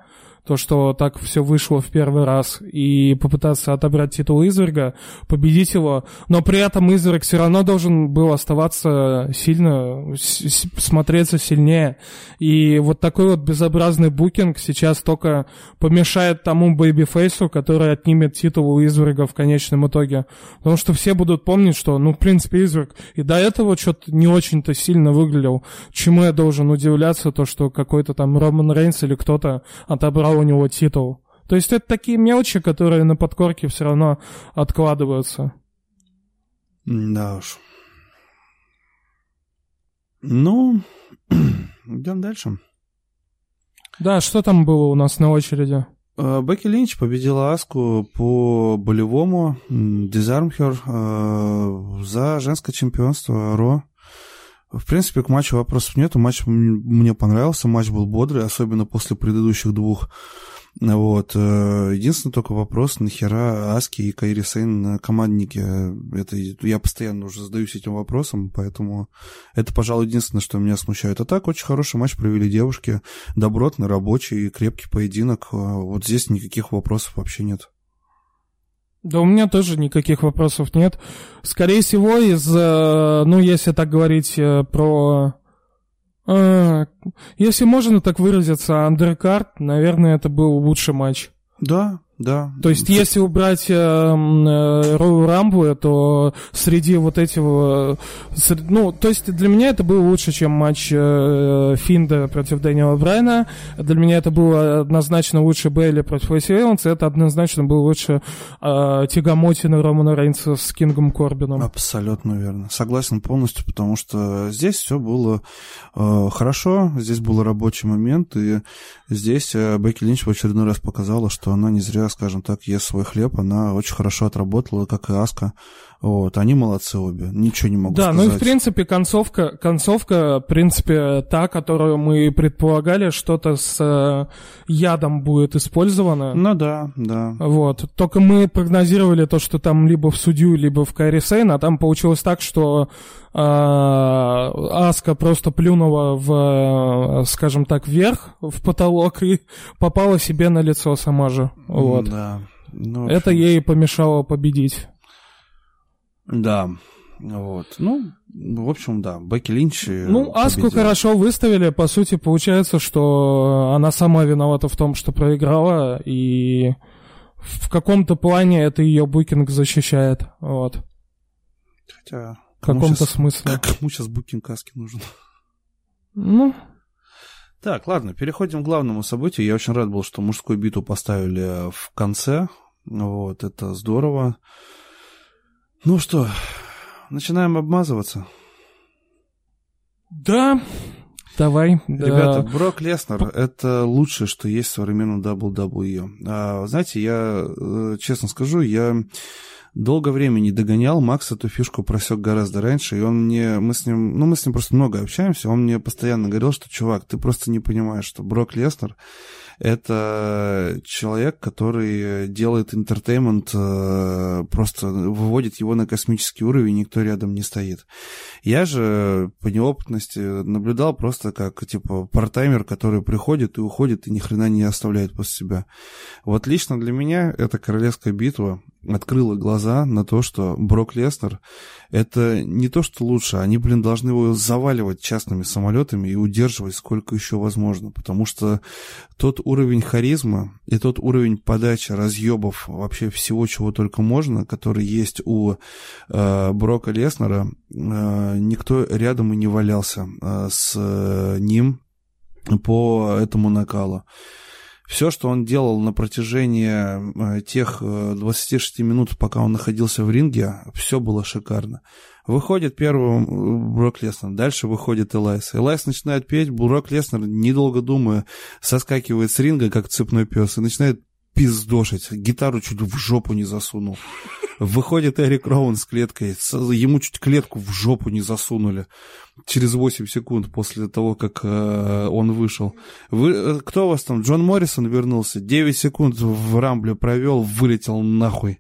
то, что так все вышло в первый раз, и попытаться отобрать титул Изверга, победить его, но при этом Изверг все равно должен был оставаться сильно, с- смотреться сильнее. И вот такой вот безобразный букинг сейчас только помешает тому бэйбифейсу, который отнимет титул у Изверга в конечном итоге. Потому что все будут помнить, что, ну, в принципе, Изверг и до этого что-то не очень-то сильно выглядел. Чему я должен удивляться, то, что какой-то там Роман Рейнс или кто-то отобрал у него титул. То есть это такие мелочи, которые на подкорке все равно откладываются. Да уж. Ну, идем дальше. Да, что там было у нас на очереди? Бекки Линч победила Аску по болевому Disarm Her за женское чемпионство Ро. В принципе, к матчу вопросов нету. Матч мне понравился, матч был бодрый, особенно после предыдущих двух. Вот. Единственный только вопрос, нахера Аски и Кайри Сейн командники. Это, я постоянно уже задаюсь этим вопросом, поэтому это, пожалуй, единственное, что меня смущает. А так, очень хороший матч провели девушки. Добротный, рабочий, крепкий поединок. Вот здесь никаких вопросов вообще нет. Да у меня тоже никаких вопросов нет. Скорее всего, из... Ну, если так говорить про... Если можно так выразиться, андеркард, наверное, это был лучший матч. Да, да. То есть, если убрать Роу Рамблы, то среди вот этого... Ну, то есть, для меня это было лучше, чем матч Финда против Дэниела Брайана. Для меня это было однозначно лучше Бейли против Лэйси Эванса. Это однозначно было лучше Тягомотина, Романа Рейнса с Кингом Корбином. Абсолютно верно. Согласен полностью, потому что здесь все было хорошо, здесь был рабочий момент, и здесь Бекки Линч в очередной раз показала, что она не зря, скажем так, ест свой хлеб, она очень хорошо отработала, как и Аска. Вот, они молодцы обе, ничего не могу да, сказать. Да, ну и в принципе концовка, концовка, в принципе, та, которую мы предполагали, что-то с э, ядом будет использовано. Ну да, да. Вот, только мы прогнозировали то, что там либо в судью, либо в Кайри Сейн, а там получилось так, что э, Аска просто плюнула в, скажем так, вверх, в потолок и попала себе на лицо сама же. Вот. Да. Ну, это ей помешало победить. Да, вот, ну, в общем, да, Бекки Линч ну, победила. Аску хорошо выставили, по сути, получается, что она сама виновата в том, что проиграла, и в каком-то плане это ее букинг защищает, вот. Хотя... В каком-то сейчас, смысле. Кому сейчас букинг Аски нужен? Ну... Так, ладно, переходим к главному событию. Я очень рад был, что мужскую биту поставили в конце, вот, это здорово. Ну что, начинаем обмазываться? Да, давай. Ребята, да. Брок Леснер — это лучшее, что есть в современном дабл ю дабл ю и. А, знаете, я, честно скажу, я долгое время не догонял, Макс эту фишку просек гораздо раньше, и он мне, мы с ним, ну, мы с ним просто много общаемся, он мне постоянно говорил, что, чувак, ты просто не понимаешь, что Брок Леснер — это человек, который делает интертеймент, просто выводит его на космический уровень, никто рядом не стоит. Я же по неопытности наблюдал просто как, типа, партаймер, который приходит и уходит, и ни хрена не оставляет после себя. Вот лично для меня это королевская битва, открыло глаза на то, что Брок Леснар — это не то, что лучше. Они, блин, должны его заваливать частными самолетами и удерживать сколько еще возможно. Потому что тот уровень харизмы и тот уровень подачи разъебов вообще всего, чего только можно, который есть у э, Брока Леснара, э, никто рядом и не валялся э, с э, ним по этому накалу. Все, что он делал на протяжении тех двадцати шести минут, пока он находился в ринге, все было шикарно. Выходит первым Брок Леснар, дальше выходит Элайс. Элайс начинает петь, Брок Леснар, недолго думая, соскакивает с ринга, как цепной пес, и начинает пиздошить. Гитару чуть в жопу не засунул. Выходит Эрик Роуэн с клеткой. Ему чуть клетку в жопу не засунули. Через восемь секунд после того, как э, он вышел. Вы, кто у вас там? Джон Моррисон вернулся. девять секунд в рамбле провел, вылетел нахуй.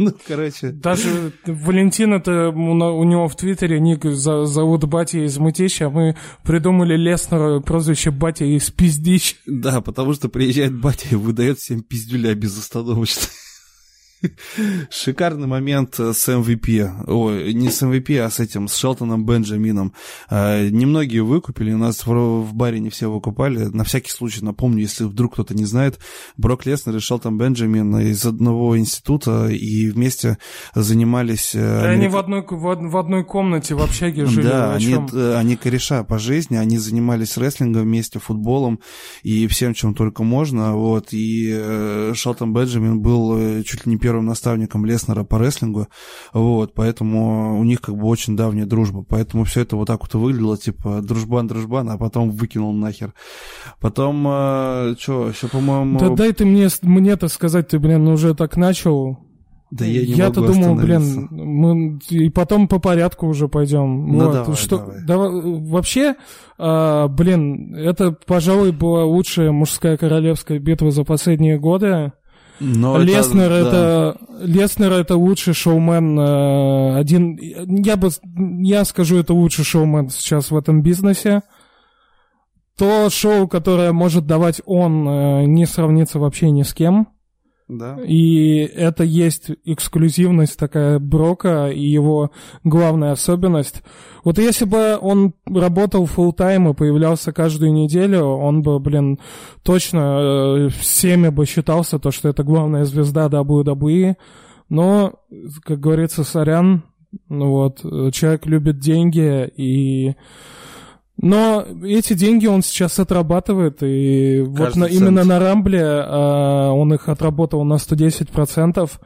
Ну, короче. Даже Валентин, это у него в Твиттере ник зовут Батя из Мытища, а мы придумали Леснару прозвище Батя из Пиздищ. Да, потому что приезжает Батя и выдает всем пиздюля безостановочно. Шикарный момент с эм ви пи. Ой, не с эм ви пи, а с этим, с Шелтоном Бенджамином. А, немногие выкупили, у нас в, в баре не все выкупали. На всякий случай напомню, если вдруг кто-то не знает, Брок Леснар и Шелтон Бенджамин из одного института и вместе занимались... Да америк... они в одной, в, в одной комнате в общаге жили. Да, они, они кореша по жизни, они занимались рестлингом вместе, футболом и всем, чем только можно. Вот. И Шелтон Бенджамин был чуть ли не первым первым наставником Леснара по рестлингу, вот, поэтому у них как бы очень давняя дружба, поэтому все это вот так вот выглядело, типа, дружбан-дружбан, а потом выкинул нахер. Потом, э, что, еще, по-моему... Да дай ты мне, мне-то сказать, ты, блин, уже так начал... Да я не Я-то могу думал, блин, мы и потом по порядку уже пойдем. Ну, вот. давай, Что... давай. Да, вообще, а, блин, это, пожалуй, была лучшая мужская королевская битва за последние годы. Но Леснар это, да. это Леснар это лучший шоумен, один, я бы я скажу, это лучший шоумен сейчас в этом бизнесе. То шоу, которое может давать он, не сравнится вообще ни с кем. Да. И это есть эксклюзивность такая Брока и его главная особенность. Вот если бы он работал фулл-тайм и появлялся каждую неделю, он бы, блин, точно всеми бы считался, то, что это главная звезда дабл ю дабл ю и. Но, как говорится, сорян, вот, человек любит деньги и... Но эти деньги он сейчас отрабатывает, и каждый вот на, именно на Рамбле а, он их отработал на сто десять процентов.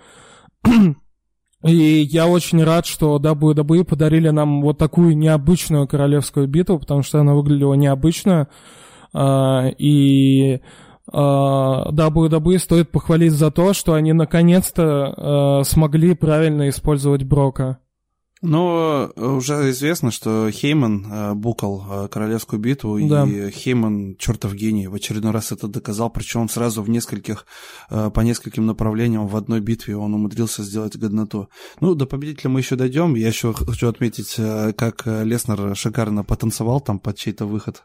И я очень рад, что дабл ю дабл ю и подарили нам вот такую необычную королевскую битву, потому что она выглядела необычно. А, и а, дабл ю дабл ю и стоит похвалить за то, что они наконец-то а, смогли правильно использовать Брока. Но уже известно, что Хейман букал королевскую битву, да. И Хейман, чертов гений, в очередной раз это доказал, причем сразу в нескольких, по нескольким направлениям в одной битве он умудрился сделать годноту. Ну, до победителя мы еще дойдем. Я еще хочу отметить, как Леснар шикарно потанцевал там под чей-то выход.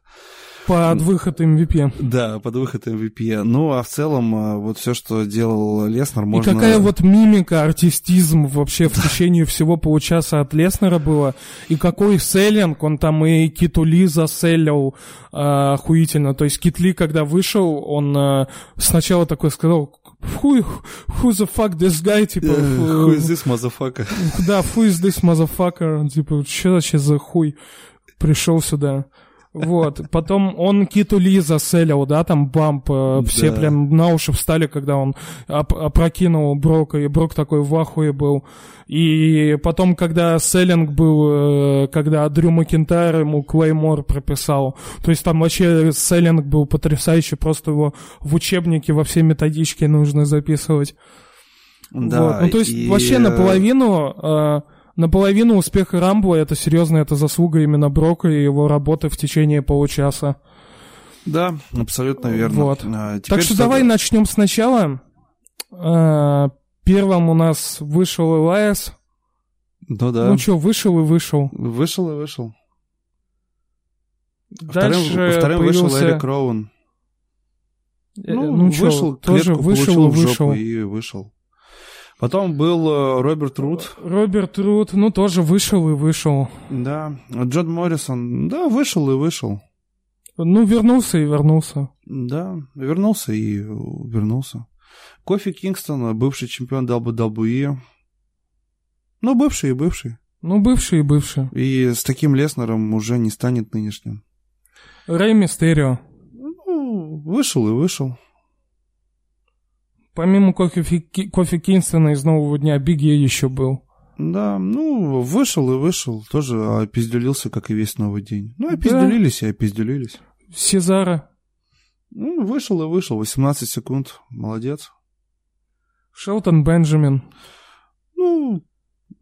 Под выход эм ви пи. Да, под выход эм ви пи. Ну, а в целом, вот все, что делал Леснар, можно... И какая вот мимика, артистизм вообще в течение всего получаса от Леснара было. И какой селлинг, он там и Киту Ли заселил а, охуительно. То есть Кит Ли, когда вышел, он а, сначала такой сказал... Who, who the fuck this guy, типа... Yeah, who is this motherfucker? Да, who is this motherfucker? Типа, что вообще за хуй пришел сюда? Вот, потом он Киту Ли заселил, да, там бамп, все да. Прям на уши встали, когда он оп- опрокинул Брока, и Брок такой в ахуе был. И потом, когда селлинг был, когда Дрю Макентайр ему Клеймор прописал, то есть там вообще селлинг был потрясающий, просто его в учебнике во все методички нужно записывать. Да, вот. Ну, то есть и... вообще наполовину... Наполовину успеха Рамбла, это серьезно, это заслуга именно Брока и его работы в течение получаса. Да, абсолютно верно. Вот. А, так что давай да. начнем сначала. А, первым у нас вышел Элайс. Ну да. Ну что, вышел и вышел. Вышел и вышел. Дальше вторым, вторым появился... вышел Эрик Роуэн. Ну, ну вышел, тоже вышел и вышел. И вышел. Потом был Роберт Руд. Роберт Руд, ну, тоже вышел и вышел. Да, Джон Моррисон, да, вышел и вышел. Ну, вернулся и вернулся. Да, вернулся и вернулся. Кофи Кингстон, бывший чемпион дабл ю дабл ю и. Ну, бывший и бывший. Ну, бывший и бывший. И с таким Леснером уже не станет нынешним. Рэй Мистерио. Ну, вышел и вышел. Помимо Кофи, Кофи Кингстона из «Нового дня» Биг Е еще был. Да, ну, вышел и вышел. Тоже опиздюлился, как и весь «Новый день». Ну, опиздюлились да. и опиздюлились. Сезара. Ну, вышел и вышел. восемнадцать секунд. Молодец. Шелтон Бенджамин. Ну,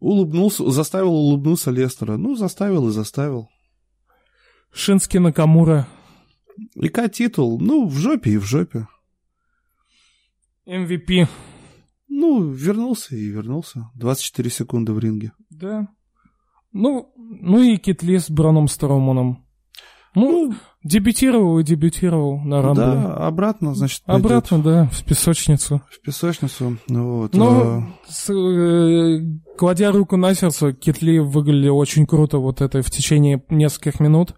улыбнулся, заставил улыбнуться Лестера. Ну, заставил и заставил. Шински Накамура. ИК титул. Ну, в жопе и в жопе. эм ви пи. Ну, вернулся и вернулся. двадцать четыре секунды в ринге. Да. Ну, ну и Кит Ли с Броном Строманом. Ну, ну, дебютировал и дебютировал на Рамбле. Да, обратно, значит, пойдет. Обратно, да, в песочницу. В песочницу, вот. Ну, с, э, кладя руку на сердце, Кит Ли выглядел очень круто вот это в течение нескольких минут.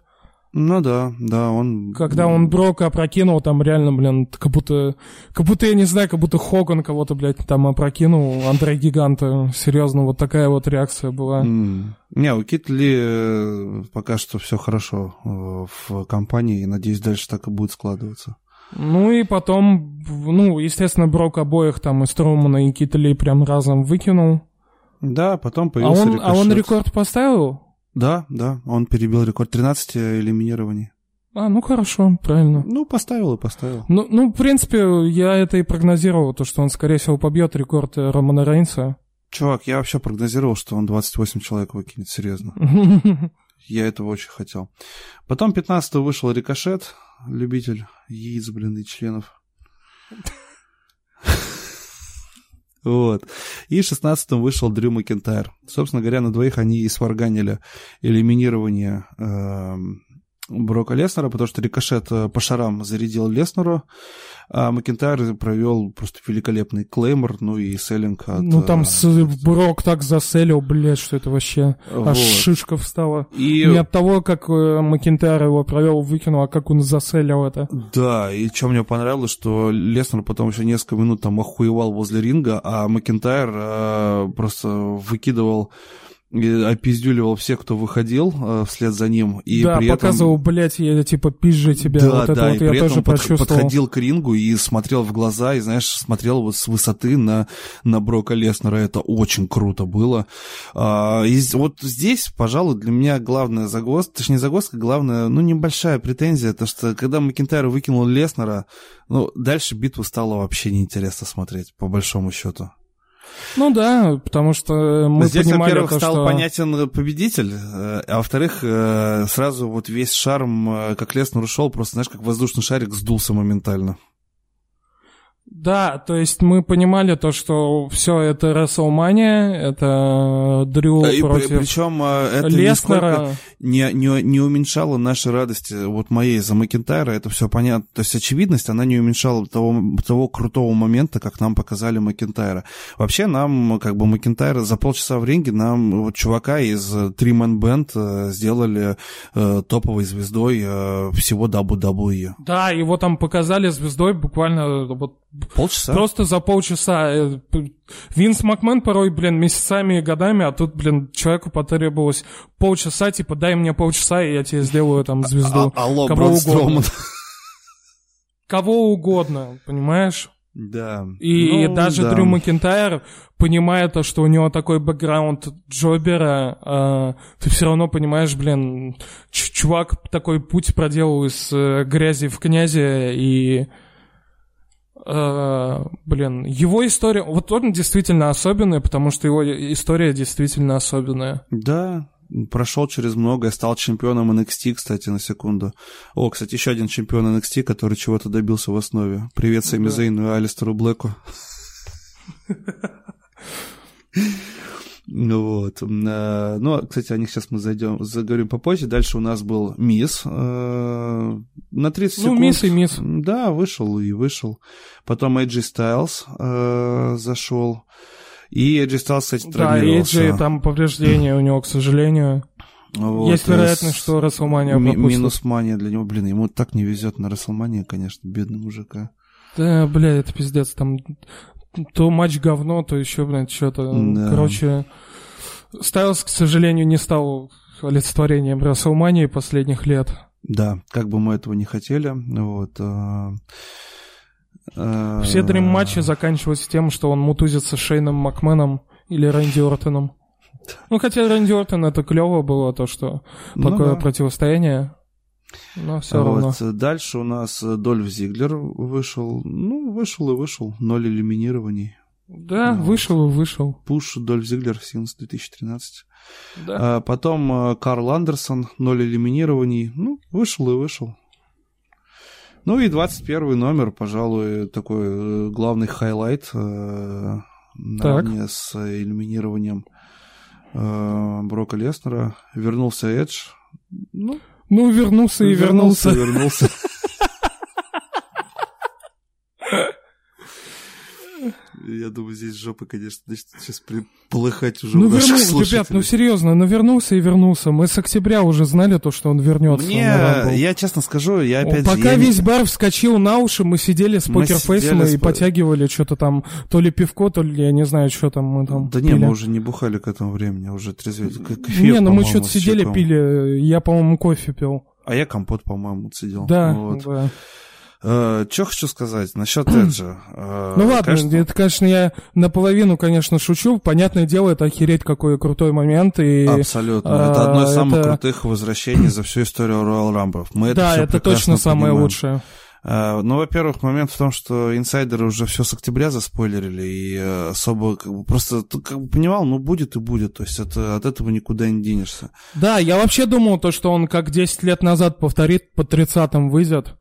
Ну да, да, он... Когда он Брока опрокинул, там реально, блин, как будто... Как будто, я не знаю, как будто Хоган кого-то, блядь, там опрокинул, Андре Гиганта. Серьезно, вот такая вот реакция была. Mm. Не, у Кит Ли пока что все хорошо в компании, и, надеюсь, дальше так и будет складываться. Ну и потом, ну, естественно, Брок обоих там и Стромана, и Кит Ли прям разом выкинул. Да, потом появился а он, рикошет. А он рекорд поставил? Да, да, он перебил рекорд тринадцать элиминирований. А, ну хорошо, правильно. Ну, поставил и поставил. Ну, ну, в принципе, я это и прогнозировал, то, что он, скорее всего, побьет рекорд Романа Рейнса. Чувак, я вообще прогнозировал, что он двадцать восемь человек выкинет, серьезно. Я этого очень хотел. Потом пятнадцатый вышел Рикошет, любитель яиц, блин, и членов. Вот. И шестнадцатым вышел Дрю Макентайр. Собственно говоря, на двоих они и сварганили элиминирование э, Брока Леснера, потому что Рикошет по шарам зарядил Леснеру, а Макентайр провел просто великолепный клеймор, ну и селлинг от... Ну там э, Брок так заселил, блядь, что это вообще вот. Аж шишка встала. И... Не от того, как Макентайр его провел, выкинул, а как он заселил это. Да, и что мне понравилось, что Леснер потом еще несколько минут там охуевал возле ринга, а Макентайр э, просто выкидывал... опиздюливал всех, кто выходил э, вслед за ним. И да, при показывал, этом... блядь, я типа пизжи тебя. Да, вот да, это да, вот и я при тоже этом прочувствовал. Подходил к рингу и смотрел в глаза, и, знаешь, смотрел вот с высоты на, на Брока Леснера. Это очень круто было. А, и вот здесь, пожалуй, для меня главная загвоздка, точнее, загвоздка, главная, ну, небольшая претензия, то что когда Макентайр выкинул Леснера, ну, дальше битву стало вообще неинтересно смотреть, по большому счету. Ну да, потому что мы здесь, понимали, во-первых, то, стал что... понятен победитель, а во-вторых, сразу вот весь шарм, как Леснер ушел, просто, знаешь, как воздушный шарик сдулся моментально. Да, то есть мы понимали то, что все это WrestleMania, это Дрю и против причем это Леснера. Не, не, не уменьшало нашей радости, вот моей, за Макентайра, это все понятно. То есть очевидность, она не уменьшала того, того крутого момента, как нам показали Макентайра. Вообще нам, как бы, Макентайра за полчаса в ринге, нам вот чувака из три мэн бэнд сделали э, топовой звездой э, всего дабл ю дабл ю и. Да, его там показали звездой буквально... вот полчаса. Просто за полчаса. Винс Макмен порой, блин, месяцами и годами, а тут, блин, человеку потребовалось полчаса, типа, дай мне полчаса, и я тебе сделаю там звезду. А- а- алло, кого угодно. Строман. Кого угодно, понимаешь? Да. И ну, даже да. Дрю Макентайр, понимая то, что у него такой бэкграунд джобера, э, ты все равно понимаешь, блин, ч- чувак такой путь проделал из э, грязи в князи, и... Uh, блин, его история... Вот он действительно особенный, потому что его история действительно особенная. Да, прошел через многое, стал чемпионом эн экс ти, кстати, на секунду. О, кстати, еще один чемпион эн экс ти, который чего-то добился в основе. Привет Сэмми да. Зейну и Алистеру Блэку. Вот. Ну, кстати, о них сейчас мы зайдем, заговорим попозже. Дальше у нас был Мисс на тридцать секунд. Ну, Мисс и Мисс. Да, вышел и вышел. Потом эй джей Styles зашел. И Эджи стал, кстати, травмировался. Да, Эджи, там повреждения у него, к сожалению. Вот, есть вероятность, с... что Расселмания пропустит. Ми- минус мания для него, блин, ему так не везет на Расселмании, конечно, бедный мужика. Да, бля, это пиздец, там то матч говно, то еще, блядь, что-то. Да. Короче, Стайлс, к сожалению, не стал олицетворением Расселмании последних лет. Да, как бы мы этого не хотели, вот. Все три матча заканчиваются тем, что он мутузится с Шейном Макменом или Рэнди Ортоном. Ну, хотя Рэнди Ортон это клево было, то, что ну, такое да. противостояние, но все а равно. Вот дальше у нас Дольф Зиглер вышел, ну, вышел и вышел, ноль элиминирований. Да, ну, вышел вот. и вышел. Пуш Дольф Зиглер, Синс две тысячи тринадцать. Да. А потом Карл Андерсон, ноль элиминирований, ну, вышел и вышел. Ну и двадцать первый номер, пожалуй, такой главный хайлайт э, наравне с элиминированием э, Брока Леснера. Вернулся Эдж. Ну, ну вернулся и вернулся. Вернулся, вернулся. Я думаю, здесь жопа, конечно, значит, сейчас приплыхать уже ну, у наших верну... слушателей. Ребят, ну серьезно, ну вернулся и вернулся. Мы с октября уже знали то, что он вернется. Мне, он я честно скажу, я опять Пока же... Пока весь не... бар вскочил на уши, мы сидели с покерфейсом и с... потягивали что-то там, то ли пивко, то ли я не знаю, что там мы там Да пили. не, мы уже не бухали к этому времени, уже трезвели. Кофе, не, ну мы что-то сидели, чеком. пили, я, по-моему, кофе пил. А я компот, по-моему, цедил. Да, вот. да. Uh, что хочу сказать насчет Эджа. Uh, ну ладно, конечно... это, конечно, я наполовину, конечно, шучу. Понятное дело, это охереть какой крутой момент. И... Абсолютно. Uh, это одно из самых это... крутых возвращений за всю историю Royal Rumble. Мы да, это, это точно самое понимаем. лучшее. Uh, ну, во-первых, момент в том, что инсайдеры уже все с октября заспойлерили, и uh, особо как бы, просто ты как бы понимал, ну, будет и будет, то есть это, от этого никуда не денешься. Да, я вообще думал, то, что он как десять лет назад повторит, по тридцатым выйдет.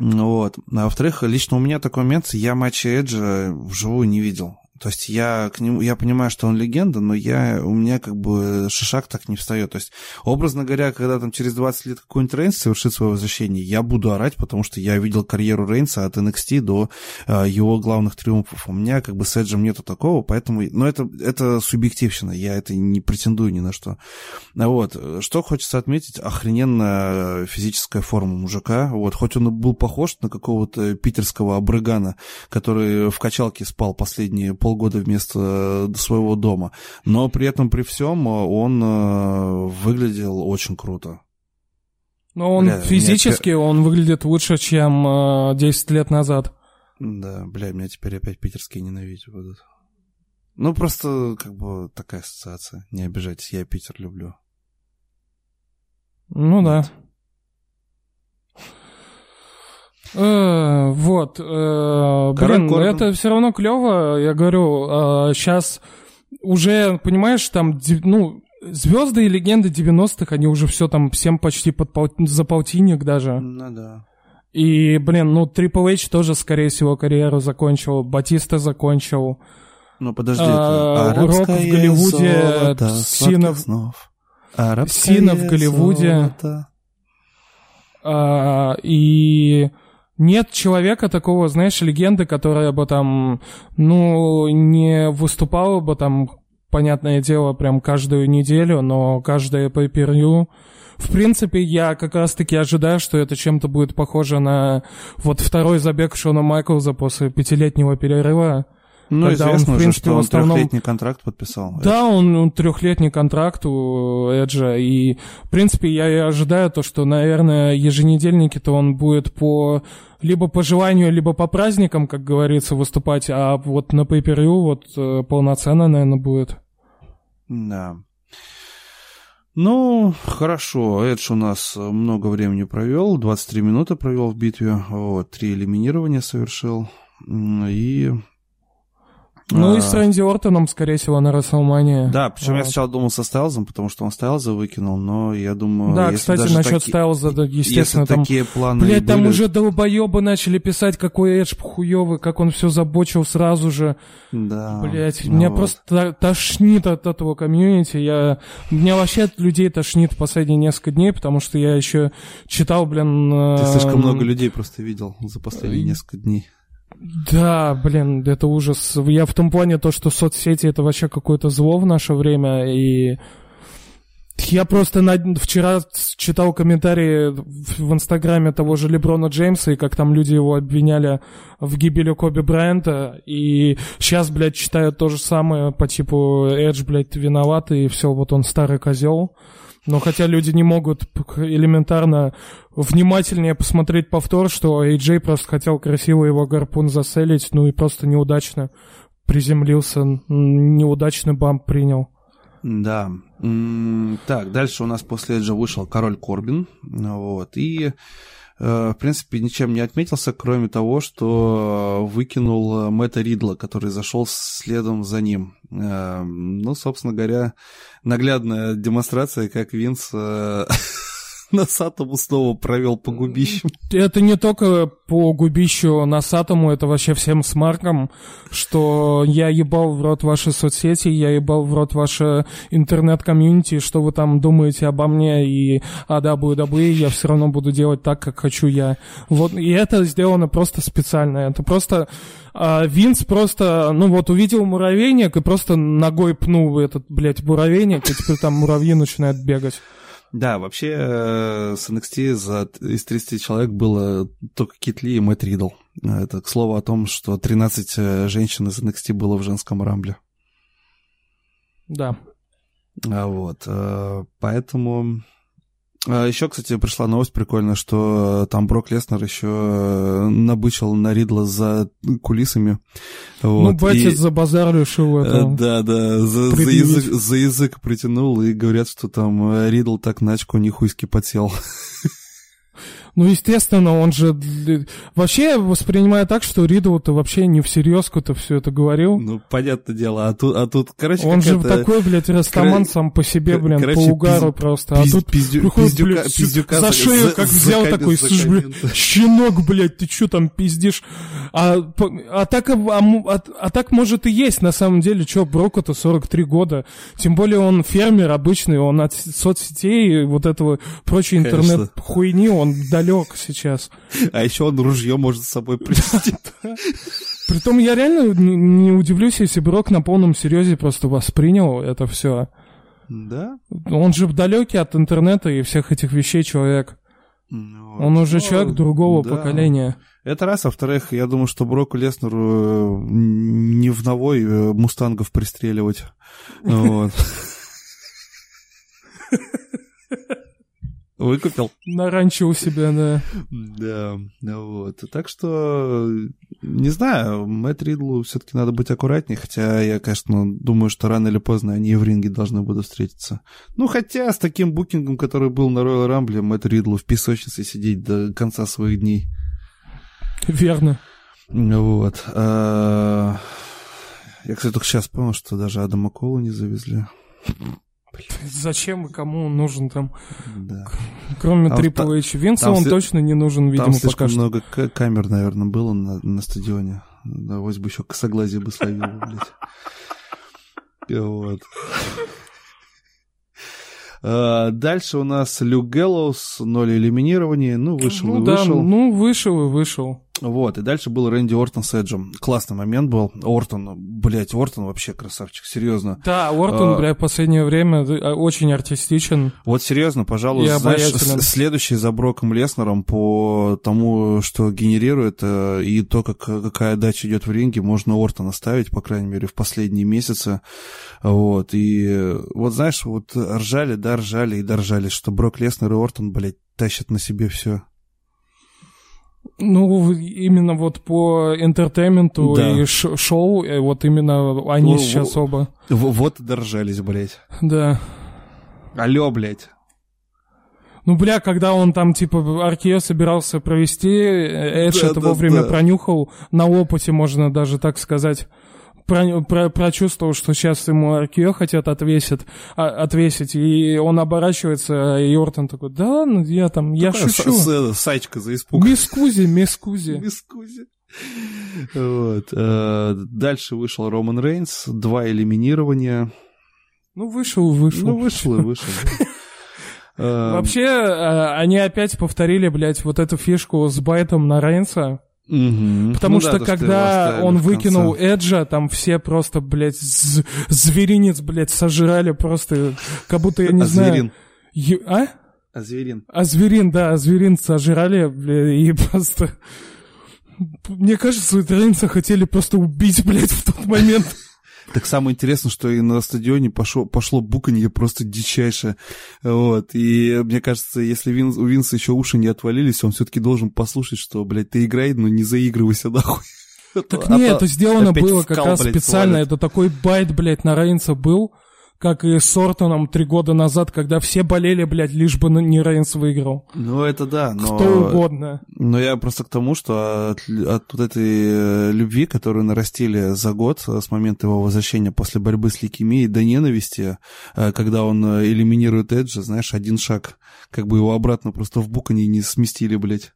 Вот. А во-вторых, лично у меня такой момент, я матча Эджа вживую не видел. То есть я к нему, я понимаю, что он легенда, но я, у меня как бы шишак так не встает. То есть, образно говоря, когда там через двадцать лет какой-нибудь Рейнс совершит свое возвращение, я буду орать, потому что я видел карьеру Рейнса от эн экс ти до э, его главных триумфов. У меня как бы с Эджем нету такого, поэтому... Но это, это субъективщина, я это не претендую ни на что. Вот. Что хочется отметить, охрененная физическая форма мужика. Вот. Хоть он и был похож на какого-то питерского обрыгана, который в качалке спал последние полгода вместо своего дома. Но при этом, при всем, он выглядел очень круто. Но он бля, физически, меня... он выглядит лучше, чем десять лет назад. Да, бля, меня теперь опять питерские ненавидеть будут. Ну, просто, как бы, такая ассоциация. Не обижайтесь, я Питер люблю. Ну вот. да. Uh, вот, uh, блин, Кордон. это все равно клево, я говорю, uh, сейчас уже, понимаешь, там, ну, звезды и легенды девяностых, они уже все там, всем почти под пол... за полтинник даже. Ну да. И, блин, ну, Triple H тоже, скорее всего, карьеру закончил, Батиста закончил. Ну, подожди, uh, это Рок в Голливуде, золото, Сина, в... Сина в Голливуде, uh, и... Нет человека такого, знаешь, легенды, которая бы там, ну, не выступала бы там, понятное дело, прям каждую неделю, но каждое pay-per-view. В принципе, я как раз-таки ожидаю, что это чем-то будет похоже на вот второй забег Шона Майклза после пятилетнего перерыва. Ну, известно он, в принципе, же, что он основном... трехлетний контракт подписал. Да, он, он трехлетний контракт у Эджа, и, в принципе, я и ожидаю то, что, наверное, еженедельники-то он будет по либо по желанию, либо по праздникам, как говорится, выступать, а вот на pay-per-view вот полноценно, наверное, будет. Да. Ну, хорошо, Эдж у нас много времени провел, двадцать три минуты провел в битве, вот, три элиминирования совершил, и... Ну а... и с Рэнди Ортоном, скорее всего, на Расселмании. Да, причем вот. я сначала думал со Стайлзом, потому что он Стайлза выкинул, но я думаю... Да, кстати, насчет таки... Стайлза, да, естественно, если там... такие планы Блядь, были... там уже долбоебы начали писать, какой Эдж хуёвый, как он все забочил сразу же. Да. Блядь, ну меня вот. просто тошнит от этого комьюнити. Я... Меня вообще от людей тошнит последние несколько дней, потому что я еще читал, блин... Ты слишком э... много людей просто видел за последние несколько дней. Да, блин, это ужас. Я в том плане то, что соцсети — это вообще какое-то зло в наше время, и... Я просто на... вчера читал комментарии в Инстаграме того же Леброна Джеймса, и как там люди его обвиняли в гибели Коби Брайанта, и сейчас, блядь, читают то же самое по типу «Эдж, блядь, виноват», и все, вот он старый козел. Но хотя люди не могут элементарно внимательнее посмотреть повтор, что Эй Джей просто хотел красиво его гарпун заселить, ну и просто неудачно приземлился, неудачный бамп принял. Да. Так, дальше у нас после Эджа вышел Король Корбин, вот, и, в принципе, ничем не отметился, кроме того, что выкинул Мэтта Ридла, который зашел следом за ним. Ну, собственно говоря, наглядная демонстрация, как Винс Носатому снова провел по губищам. Это не только по губищу Носатому, это вообще всем смаркам, что я ебал в рот ваши соцсети, я ебал в рот ваше интернет-комьюнити, что вы там думаете обо мне и о дабл ю дабл ю и, я все равно буду делать так, как хочу я. Вот, и это сделано просто специально. Это просто... А Винс просто, ну вот, увидел муравейник и просто ногой пнул этот, блядь, муравейник, и теперь там муравьи начинают бегать. Да, вообще э, с эн экс ти за, из тридцати человек было только Кит Ли и Мэтт Ридл. Это к слову о том, что тринадцать женщин из эн экс ти было в женском рамбле. Да. А вот, э, поэтому... А еще, кстати, пришла новость прикольная, что там Брок Леснер еще набычил на Ридла за кулисами. Вот, ну, батя и... за базар решил это. Да, да, за, за, язык, за язык притянул, и говорят, что там Ридл так на очко нихуйски потел. Ну, естественно, он же... Вообще, воспринимаю так, что Ридл-то вообще не всерьез-ка-то все это говорил. Ну, понятное дело. А тут, а тут короче, он же это... такой, блядь, растаман Кор... сам по себе, блин, короче, по угару пиз... просто. А пиз... тут пиздю... приходит, пиздюка... блядь, пиздюка... за шею как за... взял за такой, слышь, блядь, щенок, блядь, ты что там пиздишь? А, а, так, а, а, а так, может, и есть, на самом деле, что, Броку-то сорок три года. Тем более он фермер обычный, он от соцсетей, вот этого прочей интернет-хуйни, он далек сейчас. А еще он ружье может с собой принести. Притом я реально не удивлюсь, если Брок на полном серьезе просто воспринял это все. Да? Он же далекий от интернета и всех этих вещей человек. Ну, он уже ну, человек другого да. поколения. Это раз. А во-вторых, я думаю, что Броку Леснеру не в новой мустангов пристреливать. Вот. Выкупил. На ранчо у себя, да. Да, вот. Так что, не знаю, Мэтт Ридлу все-таки надо быть аккуратнее, хотя я, конечно, думаю, что рано или поздно они в ринге должны будут встретиться. Ну, хотя с таким букингом, который был на Royal Rumble, Мэтт Ридлу в песочнице сидеть до конца своих дней. Верно. Вот. Я, кстати, только сейчас понял, что даже Адама Кола не завезли. Зачем и кому он нужен там? Да. Кроме а Трипл Эйч. Винсу он сли... точно не нужен, видимо, пока что. Там слишком много к- камер, наверное, было на, на стадионе. Давайте бы еще косоглазие бы словил, блядь. Вот. Дальше у нас Люк Гэллоус, ноль элиминирования. Ну, вышел ну, и да, вышел. Ну, вышел и вышел. Вот, и дальше был Рэнди Ортон с Эджем. Классный момент был. Ортон, блядь, Ортон вообще красавчик, серьезно. Да, Ортон, а, блядь, в последнее время очень артистичен. Вот серьезно, пожалуй, знаешь, следующий за Броком Леснером по тому, что генерирует, и то, как, какая дача идет в ринге, можно Ортона ставить, по крайней мере, в последние месяцы. Вот, и вот, знаешь, вот ржали, да, ржали и доржали, что Брок Леснер и Ортон, блядь, тащат на себе все. Ну, именно вот по энтертейменту да. и ш- шоу, вот именно они ну, сейчас оба. В- вот доржались, блядь. Да. Алло, блядь. Ну, бля, когда он там, типа, Аркео собирался провести, Эдж да, это да, вовремя да. пронюхал, на опыте, можно даже так сказать, про- про- прочувствовал, что сейчас ему Аркео хотят отвесить, а- отвесить, и он оборачивается, и Ортон такой, да ладно, я там, я Такая шучу. С- с- сачка за испуг. Мискузи, мискузи. Мискузи. Вот. Дальше вышел Роман Рейнс, два элиминирования. Ну, вышел, вышел. Ну, вышел и вышел. Вообще, они опять повторили, блядь, вот эту фишку с байтом на Рейнса. Угу. Потому ну, что да, когда что он выкинул Эджа, там все просто, блядь, з- зверинец, блядь, сожрали просто, как будто, я не а знаю... Зверин. Ю... А? А зверин. А зверин, да, а зверин сожрали, блядь, и просто... Мне кажется, итальянцы хотели просто убить, блядь, в тот момент. Так самое интересное, что и на стадионе пошло, пошло буканье просто дичайшее. Вот. И мне кажется, если Винс, у Винса еще уши не отвалились, он все-таки должен послушать, что, блядь, ты играй, но не заигрывайся нахуй. Так а нет, это сделано было вкал, как раз блядь, специально. Свалит. Это такой байт, блядь, на Рейнса был, как и с Ортоном три года назад, когда все болели, блядь, лишь бы не Рейнс выиграл. Ну, это да. Но... Кто угодно. Но я просто к тому, что от, от вот этой любви, которую нарастили за год с момента его возвращения после борьбы с лейкемией, до ненависти, когда он элиминирует Эджа, знаешь, один шаг, как бы его обратно просто в букане не сместили, блядь.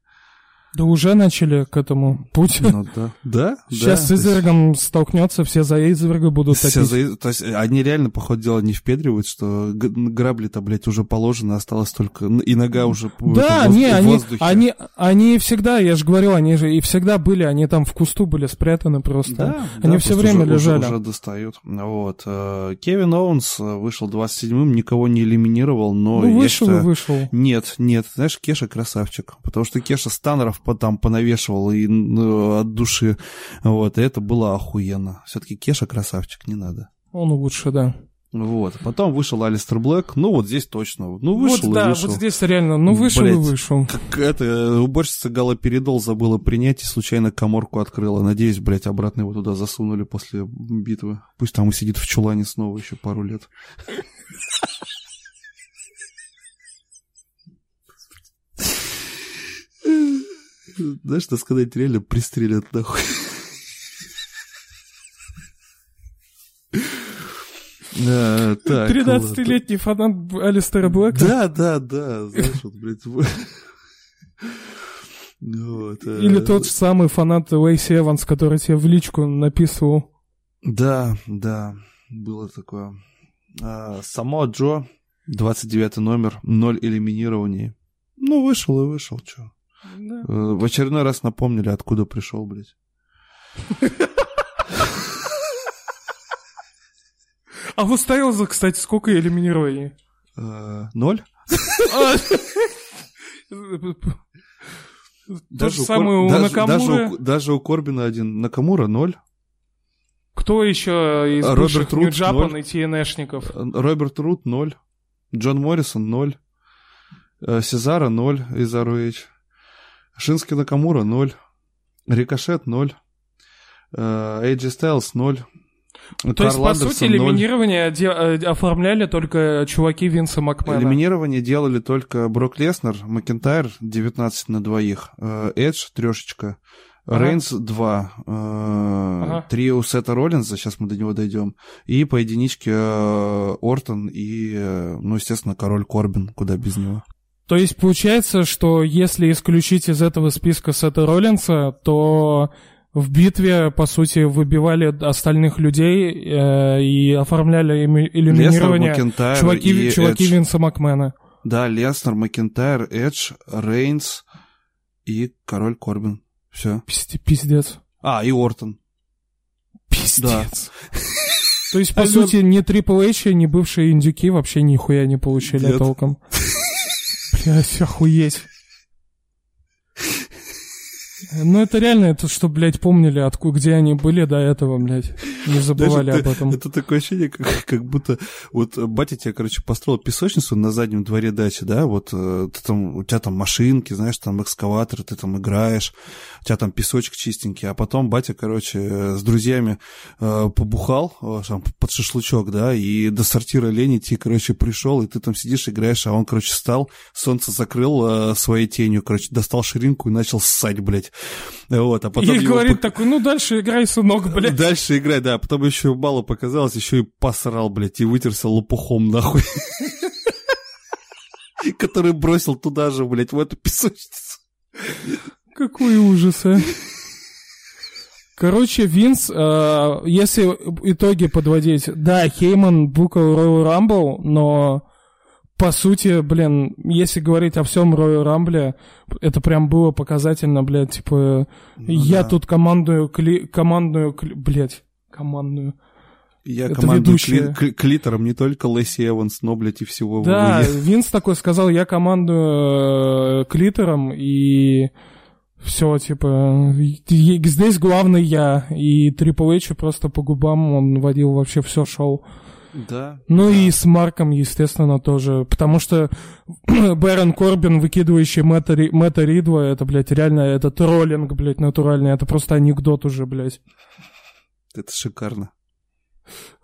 Да уже начали к этому путь. Ну, да. да? Сейчас да, с Эйзбергом есть... столкнется, все за Эйзберга будут все топить. За... То есть они реально, по ходу дела, не впедривают, что грабли-то, блядь, уже положено, осталось только... И нога уже да, в, воз... не, в они, воздухе. Они, они всегда, я же говорил, они же и всегда были, они там в кусту были спрятаны просто. Да, они да, все время уже, лежали. Уже, уже достают. Вот. Кевин Оуэнс вышел двадцать седьмым, никого не элиминировал, но... Ну, вышел считаю... и вышел. Нет, нет. Знаешь, Кеша красавчик. Потому что Кеша Станнеров там понавешивал и ну, от души. Вот, и это было охуенно. Все-таки Кеша красавчик, не надо. Он лучше, да. Вот. Потом вышел Алистер Блэк. Ну, вот здесь точно. Ну, вышел вот, и да, вышел. Вот здесь реально. Ну, вышел Блять, и вышел. Как это, уборщица галоперидол забыла принять и случайно коморку открыла. Надеюсь, блядь, обратно его туда засунули после битвы. Пусть там и сидит в чулане снова еще пару лет. Знаешь, так сказать, реально пристрелят нахуй. А, так, тринадцатилетний фанат Алистера Блэка? Да, да, да. Знаешь, вот, блядь... Вот, или а... тот же самый фанат Лейси Эванс, который тебе в личку написывал. Да, да. Было такое. А, Самоа Джо, двадцать девятый номер, ноль элиминирований. Ну, вышел и вышел, чё. Да. В очередной раз напомнили, откуда пришел, блядь. А в Стайлза, кстати, сколько элиминирований? Ноль. То же самое у Накамура. Даже у Корбина один. Накамура ноль. Кто еще из бывших Нью-Джапан и ТНшников? Роберт Рут ноль. Джон Моррисон ноль. Сезара ноль из ар о эйч. Шински Накамура ноль, Рикошет ноль, Эйджи Стайлс ноль, Карл Андерсон ноль. То есть, по сути, элиминирование де- оформляли только чуваки Винса Макмена. Элиминирование делали только Брок Леснер, Макентайр девятнадцать на двоих, Эдж трешечка, ага. Рейнс два, ага. три у Сета Роллинза, сейчас мы до него дойдем, и по единичке Ортон и, ну, естественно, Король Корбин, куда без него. То есть получается, что если исключить из этого списка Сета Роллинса, то в битве, по сути, выбивали остальных людей э, и оформляли элиминирование Леснер, чуваки, чуваки Винса Макмена. Да, Леснер, Макентайр, Эдж, Рейнс и Король Корбин. Все. Пиздец. А, и Ортон. Пиздец. Да. То есть, по сути, ни Трипл Эйч, ни бывшие индюки вообще нихуя не получили толком. Блядь, охуеть. Ну, это реально, это что, блядь, помнили, откуда, где они были до этого, блядь. Не забывали об этом. Это такое ощущение, как, как будто... Вот батя тебе, короче, построил песочницу на заднем дворе дачи, да? Вот ты там, у тебя там машинки, знаешь, там экскаватор, ты там играешь, у тебя там песочек чистенький. А потом батя, короче, с друзьями э, побухал там, под шашлычок, да, и до сортира лень идти, короче, пришел, и ты там сидишь, играешь, а он, короче, встал, солнце закрыл э, своей тенью, короче, достал ширинку и начал ссать, блядь. Вот, а потом и его... говорит такой, ну дальше играй, сынок, блядь. Дальше играй, да, потом еще мало показалось, еще и посрал, блядь, и вытерся лопухом, нахуй. Который бросил туда же, блядь, в эту песочницу. Какой ужас, а. Короче, Винс, э, если итоги подводить, да, Хейман букал Royal Rumble, но... по сути, блин, если говорить о всем Royal Rumble, это прям было показательно, блядь, типа, ну, я да. тут командную, кли, командную, кли, блядь, командную. Я командую кли, кли, клитором не только Лэсси Эванс, но, блядь, и всего. Да, в Винс такой сказал, я командую клитором, и все, типа, здесь главный я, и Triple H просто по губам он водил вообще все шоу. Да. Ну да. И с Марком, естественно, тоже. Потому что Бэрон Корбин, выкидывающий Мэтта, Ри... Мэтта Ридла, это, блядь, реально, это троллинг, блядь, натуральный. Это просто анекдот уже, блядь. Это шикарно.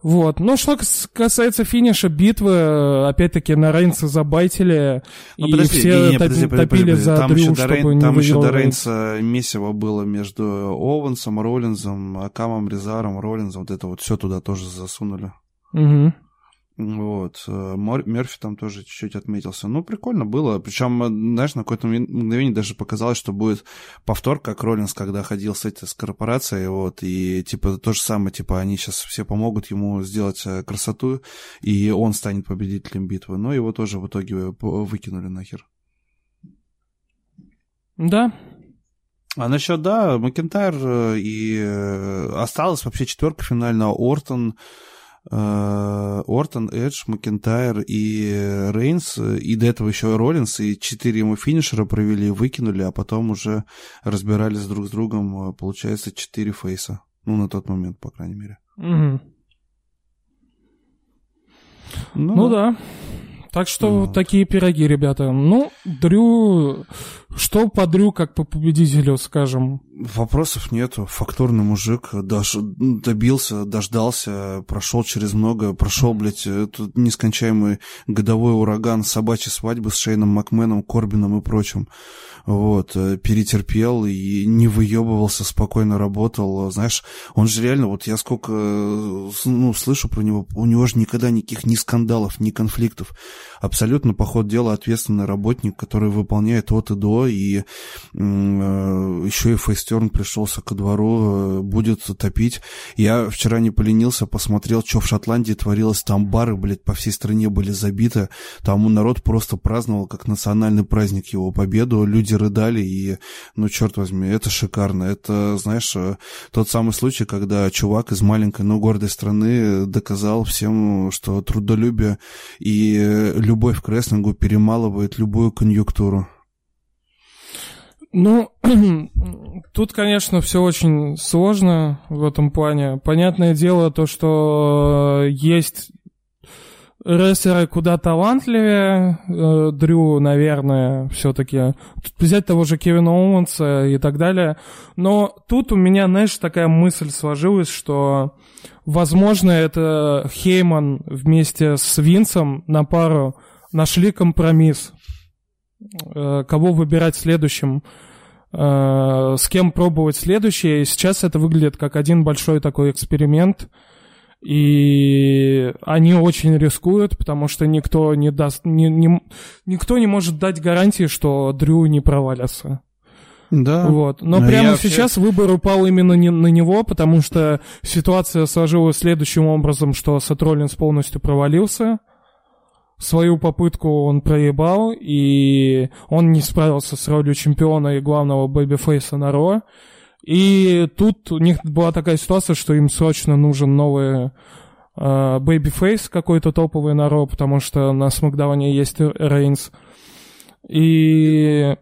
Вот. Ну, что касается финиша битвы, опять-таки, на Рейнса забайтили, ну, и подожди, все не, подожди, подожди, топили подожди, за там Дрю, еще чтобы Рейн, не там еще до Рейнса Рейнс. Месиво было между Оуэнсом, Роллинзом, Акамом, Резаром, Роллинзом. Вот это вот все туда тоже засунули. Угу. Вот. Мерфи там тоже чуть-чуть отметился. Ну, прикольно было. Причем, знаешь, на какое-то мгновение даже показалось, что будет повтор, как Роллинс, когда ходил с этой с корпорацией, вот, и типа то же самое, типа они сейчас все помогут ему сделать красоту, и он станет победителем битвы. Но его тоже в итоге выкинули нахер. Да. А насчет, да, Макентайр и осталась вообще четверка финальная. Ортон, Ортон, Эдж, Макентайр и Рейнс, и до этого еще Роллинс, и четыре ему финишера провели, выкинули, а потом уже разбирались друг с другом, получается, четыре фейса. Ну, на тот момент, по крайней мере. Mm-hmm. Ну, ну да. Так что вот такие пироги, ребята. Ну, Дрю... Что по Дрю, как по победителю, скажем? Вопросов нету. Фактурный мужик. Дож... Добился, дождался, прошел через многое. Прошел, блядь, этот нескончаемый годовой ураган собачьей свадьбы с Шейном Макменом, Корбином и прочим. Вот. Перетерпел и не выебывался, спокойно работал. Знаешь, он же реально... Вот я сколько ну, слышу про него, у него же никогда никаких ни скандалов, ни конфликтов. Абсолютно, по ходу дела, ответственный работник, который выполняет от и до, и э, еще и фейстерн пришелся ко двору, э, будет топить. Я вчера не поленился, посмотрел, что в Шотландии творилось, там бары, блядь, по всей стране были забиты, там народ просто праздновал, как национальный праздник, его победу, люди рыдали, и, ну, черт возьми, это шикарно. Это, знаешь, тот самый случай, когда чувак из маленькой, но гордой страны доказал всем, что трудолюбие и любовь к рестлингу перемалывает любую конъюнктуру. Ну, тут, конечно, все очень сложно в этом плане. Понятное дело, то, что есть рестлеры куда талантливее, Дрю, наверное, все-таки. Взять того же Кевина Оуэнса и так далее. Но тут у меня, знаешь, такая мысль сложилась, что, возможно, это Хейман вместе с Винсом на пару нашли компромисс. Кого выбирать следующим, с кем пробовать следующее. И сейчас это выглядит как один большой такой эксперимент. И они очень рискуют, потому что никто не даст, не, не, никто не может дать гарантии, что Дрю не провалится. Да. Вот. Но, Но прямо сейчас вообще... выбор упал именно не, на него, потому что ситуация сложилась следующим образом, что Сет Роллинс полностью провалился, свою попытку он проебал, и он не справился с ролью чемпиона и главного бэбифейса на Ро. И тут у них была такая ситуация, что им срочно нужен новый э, бэбифейс какой-то топовый на Ро, потому что на Смакдауне есть Рейнс. И...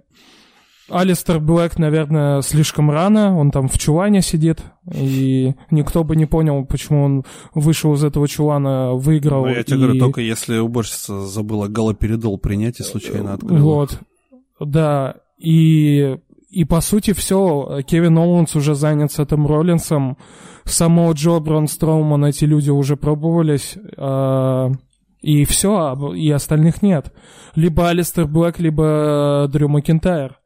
Алистер Блэк, наверное, слишком рано, он там в чулане сидит, и никто бы не понял, почему он вышел из этого чулана, выиграл. Ну, я тебе и... говорю, только если уборщица забыла галоперидол принять и случайно открыла. Вот, да, и, и по сути все, Кевин Оуэнс уже занят с этим Роллинсом, самого Джо Брон Строумана эти люди уже пробовались, а... и все, и остальных нет. Либо Алистер Блэк, либо Дрю Макентайр.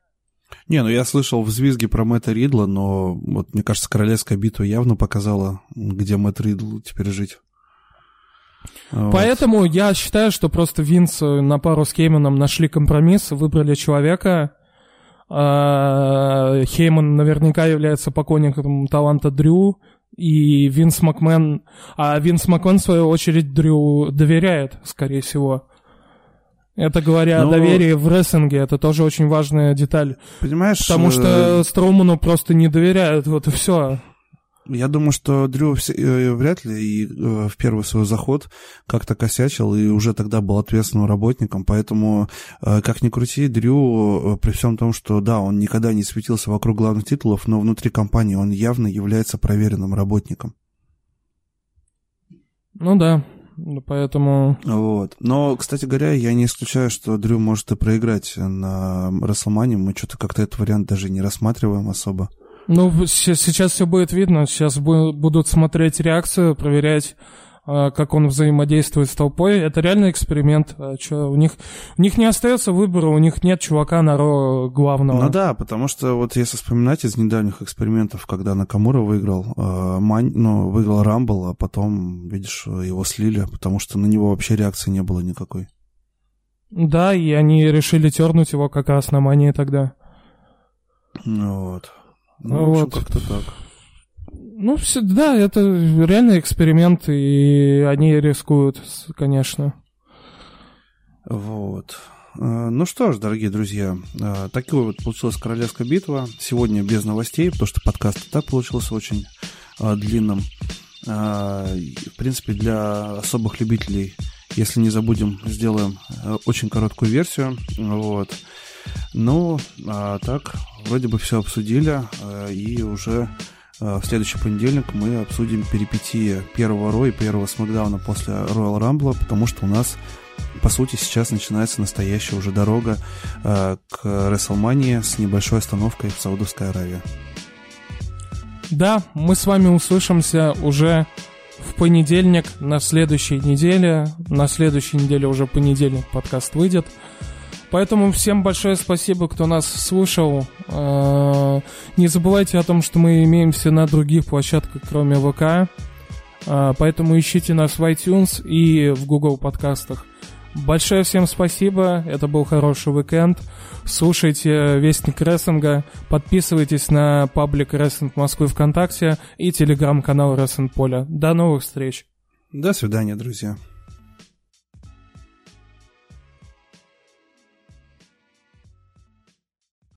Не, ну я слышал взвизги про Мэтта Ридла, но вот, мне кажется, королевская битва явно показала, где Мэтт Ридл теперь жить. Поэтому вот. Я считаю, что просто Винс на пару с Хейманом нашли компромисс, выбрали человека. Хейман наверняка является поклонником таланта Дрю, и Винс Макмен... А Винс Макмен, в свою очередь, Дрю доверяет, скорее всего. Это говоря Но... о доверии в рестлинге, это тоже очень важная деталь. Понимаешь? Потому что Строуману просто не доверяют, вот и все. Я думаю, что Дрю вряд ли и в первый свой заход как-то косячил и уже тогда был ответственным работником, поэтому, как ни крути, Дрю, при всем том, что, да, он никогда не светился вокруг главных титулов, но внутри компании он явно является проверенным работником. Ну да. Поэтому... Вот. Но, кстати говоря, я не исключаю, что Дрю может и проиграть на WrestleMania. Мы что-то как-то этот вариант даже не рассматриваем особо. Ну, сейчас все будет видно. Сейчас будут смотреть реакцию, проверять, как он взаимодействует с толпой. Это реально эксперимент. Чё, у них, у них не остается выбора, у них нет чувака на Ро главного. Ну да, потому что вот если вспоминать из недавних экспериментов, когда Накамура выиграл, э, Мань, ну, выиграл Рамбл, а потом, видишь, его слили, потому что на него вообще реакции не было никакой. Да, и они решили тернуть его как раз на Мании тогда. Ну вот. Ну, в общем, вот. Как-то так. Ну, все, да, это реальный эксперимент, и они рискуют, конечно. Вот. Ну что ж, дорогие друзья, такой вот получилась королевская битва. Сегодня без новостей, потому что подкаст и так получился очень длинным. В принципе, для особых любителей, если не забудем, сделаем очень короткую версию. Вот. Ну, а так, вроде бы все обсудили, и уже... В следующий понедельник мы обсудим перипетии первого Ро и первого Смакдауна после Royal Rumble, потому что у нас, по сути, сейчас начинается настоящая уже дорога э, к WrestleMania с небольшой остановкой в Саудовской Аравии. Да, мы с вами услышимся уже в понедельник на следующей неделе. На следующей неделе уже понедельник подкаст выйдет. Поэтому всем большое спасибо, кто нас слушал. Не забывайте о том, что мы имеемся на других площадках, кроме ВК. Поэтому ищите нас в iTunes и в Google подкастах. Большое всем спасибо. Это был хороший уикенд. Слушайте Вестник Рестлинга. Подписывайтесь на паблик Рестлинг Москвы ВКонтакте и телеграм-канал Рестлинг Поля. До новых встреч. До свидания, друзья.